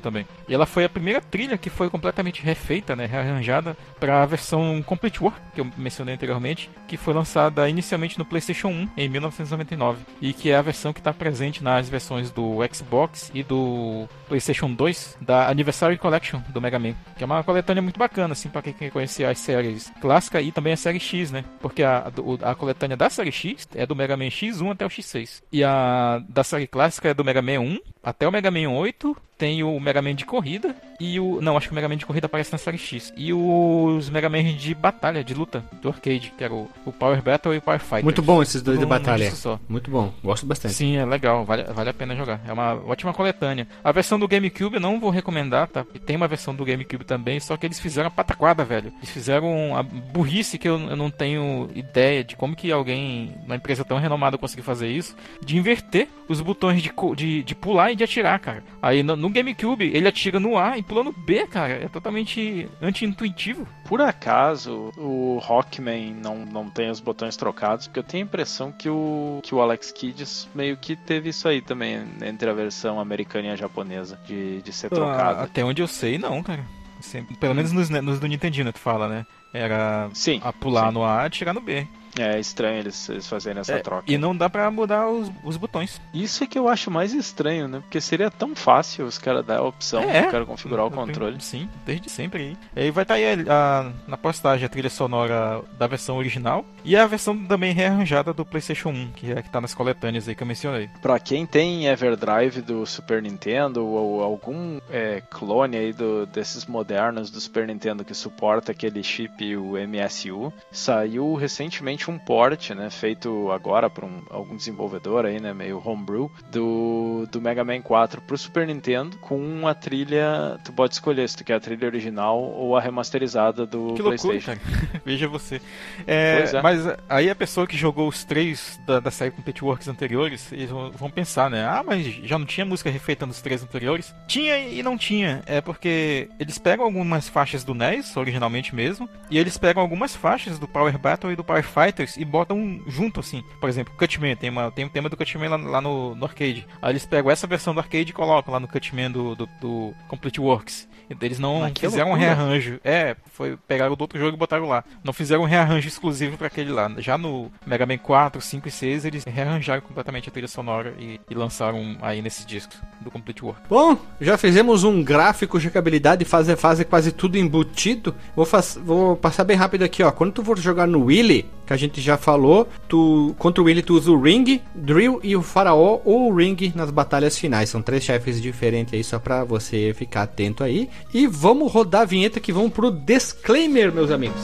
Também. E ela foi a primeira trilha que foi completamente refeita, né, rearranjada para a versão Complete Works, que eu mencionei anteriormente, que foi lançada inicialmente no PlayStation um em mil novecentos e noventa e nove e que é a versão que está presente nas versões do Xbox e do PlayStation dois da Anniversary Collection do Mega Man, que é uma coletânea muito bacana, assim, para quem quer conhecer as séries clássicas e também a série X, né, porque a, a coletânea da série X é do Mega Man X um até o X seis e a da série clássica é do Mega Man um até o Mega Man oito. Tem o Mega Man de corrida e o... Não, acho que o Mega Man de corrida aparece na série X. E os Mega Man de batalha, de luta, do arcade, que era o, o Power Battle e o Power Fighter. Muito bom esses dois de batalha. Só. Muito bom, gosto bastante. Sim, é legal, vale, vale a pena jogar. É uma ótima coletânea. A versão do GameCube eu não vou recomendar, tá? Tem uma versão do GameCube também, só que eles fizeram a pataquada, velho. Eles fizeram a burrice que eu, eu não tenho ideia de como que alguém, uma empresa tão renomada, conseguiu fazer isso, de inverter os botões de, de, de pular e de atirar, cara. Aí no GameCube, ele atira no A e pula no B, cara. É totalmente anti-intuitivo. Por acaso, o Rockman não, não tem os botões trocados, porque eu tenho a impressão que o, que o Alex Kidd meio que teve isso aí também, entre a versão americana e a japonesa, de, de ser ah, trocado. Até onde eu sei, não, cara. Sempre, pelo menos nos, nos do Nintendo, tu fala, né? Era sim, a pular sim. no A e atirar no B. É estranho eles, eles fazerem essa é, troca. E não dá pra mudar os, os botões. Isso é que eu acho mais estranho, né? Porque seria tão fácil os caras dar a opção é, de cara configurar eu, o controle. Tenho, sim, desde sempre aí. E aí vai estar aí a, a, na postagem a trilha sonora da versão original e a versão também rearranjada do PlayStation um, que é a que tá nas coletâneas aí que eu mencionei. Pra quem tem Everdrive do Super Nintendo ou algum é, clone aí do, desses modernos do Super Nintendo que suporta aquele chip, o M S U, saiu recentemente um port, né, feito agora por um, algum desenvolvedor aí, né, meio homebrew, do, do Mega Man quatro pro Super Nintendo, com a trilha, tu pode escolher se tu quer a trilha original ou a remasterizada do que PlayStation. Loucura, cara. Veja você. É, pois é. Mas aí a pessoa que jogou os três da, da série Complete Works anteriores, eles vão, vão pensar, né, ah, mas já não tinha música refeita nos três anteriores? Tinha e não tinha. É porque eles pegam algumas faixas do N E S, originalmente mesmo, e eles pegam algumas faixas do Power Battle e do Power Fight e botam junto, assim. Por exemplo, Cutman, tem, uma, tem um tema do Cutman lá, lá no, no arcade. Aí eles pegam essa versão do arcade e colocam lá no Cutman do, do, do Complete Works. Então eles não Mas fizeram um rearranjo. É, foi, pegaram do outro jogo e botaram lá. Não fizeram um rearranjo exclusivo pra aquele lá. Já no Mega Man quatro, cinco e seis, eles rearranjaram completamente a trilha sonora e, e lançaram aí nesses discos do Complete Works. Bom, já fizemos um gráfico de jogabilidade, fazer fase quase tudo embutido. Vou, faz, vou passar bem rápido aqui, ó. Quando tu for jogar no Willy, que a gente já falou, tu, contra o Willy tu usa o Ring, Drill e o Faraó ou o Ring nas batalhas finais. São três chefes diferentes aí, só pra você ficar atento aí. E vamos rodar a vinheta que vamos pro disclaimer, meus amigos.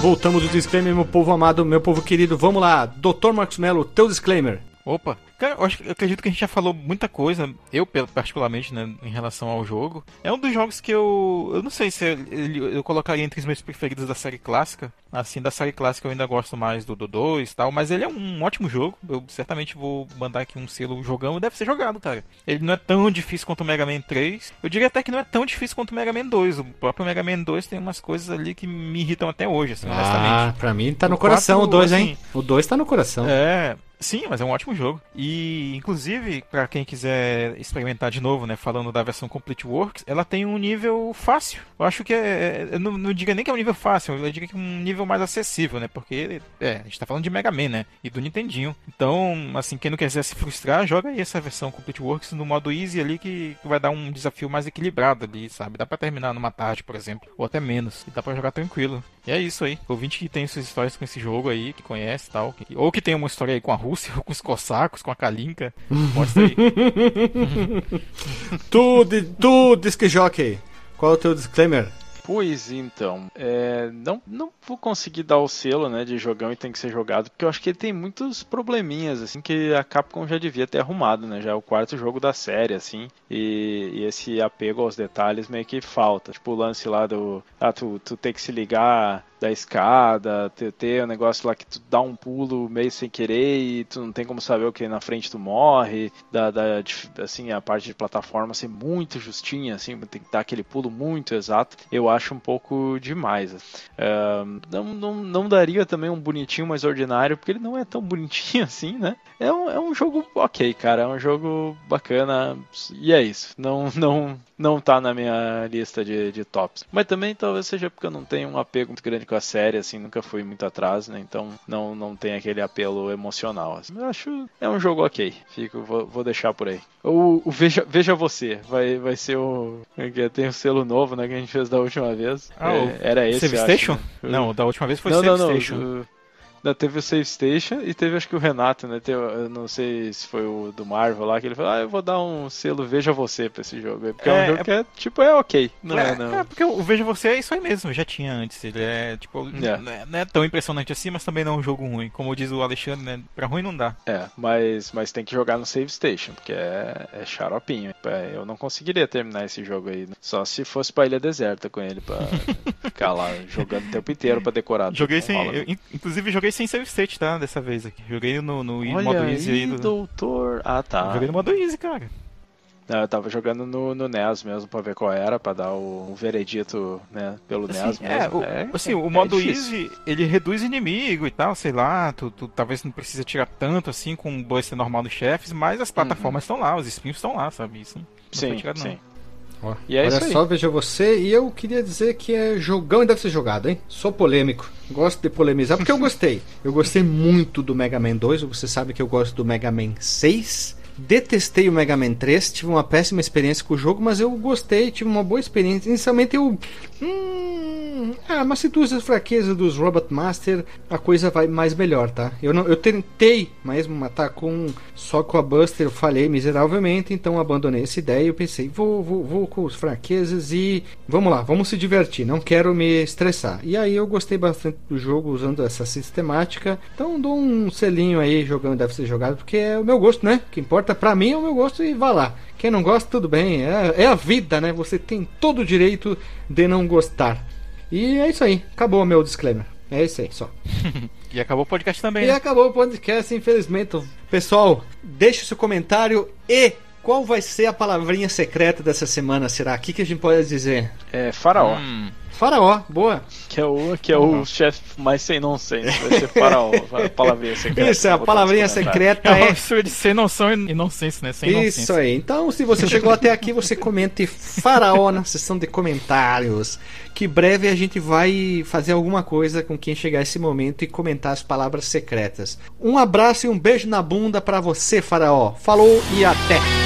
Voltamos do disclaimer, meu povo amado, meu povo querido. Vamos lá, doutor Marcos Mello, teu disclaimer. Opa, cara, eu, acho, eu acredito que a gente já falou muita coisa, eu particularmente, né, em relação ao jogo. É um dos jogos que eu, eu não sei se eu, eu colocaria entre os meus preferidos da série clássica. Assim, da série clássica eu ainda gosto mais do dois e tal, mas ele é um ótimo jogo. Eu certamente vou mandar aqui um selo jogando, deve ser jogado, cara. Ele não é tão difícil quanto o Mega Man três. Eu diria até que não é tão difícil quanto o Mega Man dois. O próprio Mega Man dois tem umas coisas ali que me irritam até hoje, assim, ah, honestamente. Ah, pra mim tá no coração o dois, assim, hein? O dois tá no coração. É... Sim, mas é um ótimo jogo. E, inclusive, pra quem quiser experimentar de novo, né, falando da versão Complete Works, ela tem um nível fácil. Eu acho que é... Eu não, não diria nem que é um nível fácil, eu diria que é um nível mais acessível, né, porque, é, a gente tá falando de Mega Man, né, e do Nintendinho. Então, assim, quem não quiser se frustrar, joga aí essa versão Complete Works no modo easy ali, que vai dar um desafio mais equilibrado ali, sabe? Dá pra terminar numa tarde, por exemplo, ou até menos, e dá pra jogar tranquilo. E é isso aí. Ouvinte que tem suas histórias com esse jogo aí, que conhece e tal, que... ou que tem uma história aí com a Rússia, com os cossacos, com a Kalinka. Mostra aí. tu, de, tu, disque jockey, qual é o teu disclaimer? Pois então, é, não, não vou conseguir dar o selo, né, de jogão e tem que ser jogado, porque eu acho que ele tem muitos probleminhas, assim, que a Capcom já devia ter arrumado, né, já é o quarto jogo da série, assim, e, e esse apego aos detalhes meio que falta, tipo o lance lá do, ah, tu, tu tem que se ligar da escada, ter o um negócio lá que tu dá um pulo meio sem querer e tu não tem como saber o que na frente tu morre, da, da, assim, a parte de plataforma ser assim, muito justinha, assim, tem que dar aquele pulo muito exato, eu acho um pouco demais. Uh, não, não, não daria também um bonitinho mais ordinário, porque ele não é tão bonitinho assim, né? É um, é um jogo ok, cara, é um jogo bacana e é isso, não, não, não tá na minha lista de, de tops. Mas também talvez seja porque eu não tenho um apego muito grande com a série, assim, nunca fui muito atrás, né? Então não, não tem aquele apelo emocional, assim. Eu acho, é um jogo ok, fico, vou, vou deixar por aí. O, o Veja, Veja Você, vai, vai ser o... Tem um selo novo, né, que a gente fez da última vez. Ah, é, era esse, Save Station? Acho, né? Não, da última vez foi não, Save não, não, Station. O... Não, teve o Save Station e teve acho que o Renato, né? Teve, eu não sei se foi o do Marvel lá, que ele falou, ah, eu vou dar um selo Veja Você pra esse jogo aí, porque é, é um jogo é... que é, tipo, é ok. Não é, é, não. É, porque o Veja Você é isso aí mesmo, já tinha antes, ele é, tipo, é. Não, é, não é tão impressionante assim, mas também não é um jogo ruim. Como diz o Alexandre, né? Pra ruim não dá. É, mas, mas tem que jogar no Save Station, porque é, é xaropinho. Eu não conseguiria terminar esse jogo aí, né? Só se fosse pra Ilha Deserta com ele, pra ficar lá jogando o tempo inteiro pra decorar. Joguei sem, eu, inclusive joguei sem save state, tá? Dessa vez aqui. Joguei no, no, no modo easy aí. Olha aí, doutor... Ah, tá. Joguei no modo easy, cara. Não, eu tava jogando no, no N E S mesmo pra ver qual era, pra dar o, um veredito, né, pelo assim, N E S mesmo. É, o, assim, é, o modo é easy, ele reduz inimigo e tal, sei lá, tu, tu talvez não precisa tirar tanto, assim, com um buster normal dos chefes, mas as plataformas estão uhum. lá, os espinhos estão lá, sabe? Isso não sim, foi tirado, não. Sim. Ó, e é olha isso aí. Só, veja você, e eu queria dizer que é jogão e deve ser jogado, hein? Sou polêmico, gosto de polemizar, porque eu gostei. Eu gostei muito do Mega Man dois, você sabe que eu gosto do Mega Man seis, detestei o Mega Man três, tive uma péssima experiência com o jogo, mas eu gostei, tive uma boa experiência. Inicialmente eu... Hum, ah, mas se tu usa a fraqueza dos Robot Master, a coisa vai mais melhor, tá? Eu, não, eu tentei mesmo matar com, só com a Buster, eu falhei miseravelmente, então abandonei essa ideia e eu pensei, vou, vou, vou com as fraquezas e vamos lá, vamos se divertir, não quero me estressar. E aí eu gostei bastante do jogo usando essa sistemática, então dou um selinho aí, jogando deve ser jogado, porque é o meu gosto, né? O que importa pra mim é o meu gosto e vá lá. Quem não gosta, tudo bem, é, é a vida, né? Você tem todo o direito de não gostar. E é isso aí, acabou o meu disclaimer. É isso aí, só. E acabou o podcast também. E né? acabou o podcast, infelizmente. Pessoal, deixe o seu comentário e qual vai ser a palavrinha secreta dessa semana, será? O que, que a gente pode dizer? É faraó. Hum. Faraó, boa. Que é o, que é o chefe mais sem nonsense. Vai ser faraó, a palavrinha secreta. Isso, a palavrinha secreta é... É de sem noção e nonsense, né? Sem isso nonsense. Aí. Então, se você chegou até aqui, você comente faraó na seção de comentários. Que breve a gente vai fazer alguma coisa com quem chegar esse momento e comentar as palavras secretas. Um abraço e um beijo na bunda pra você, faraó. Falou e até!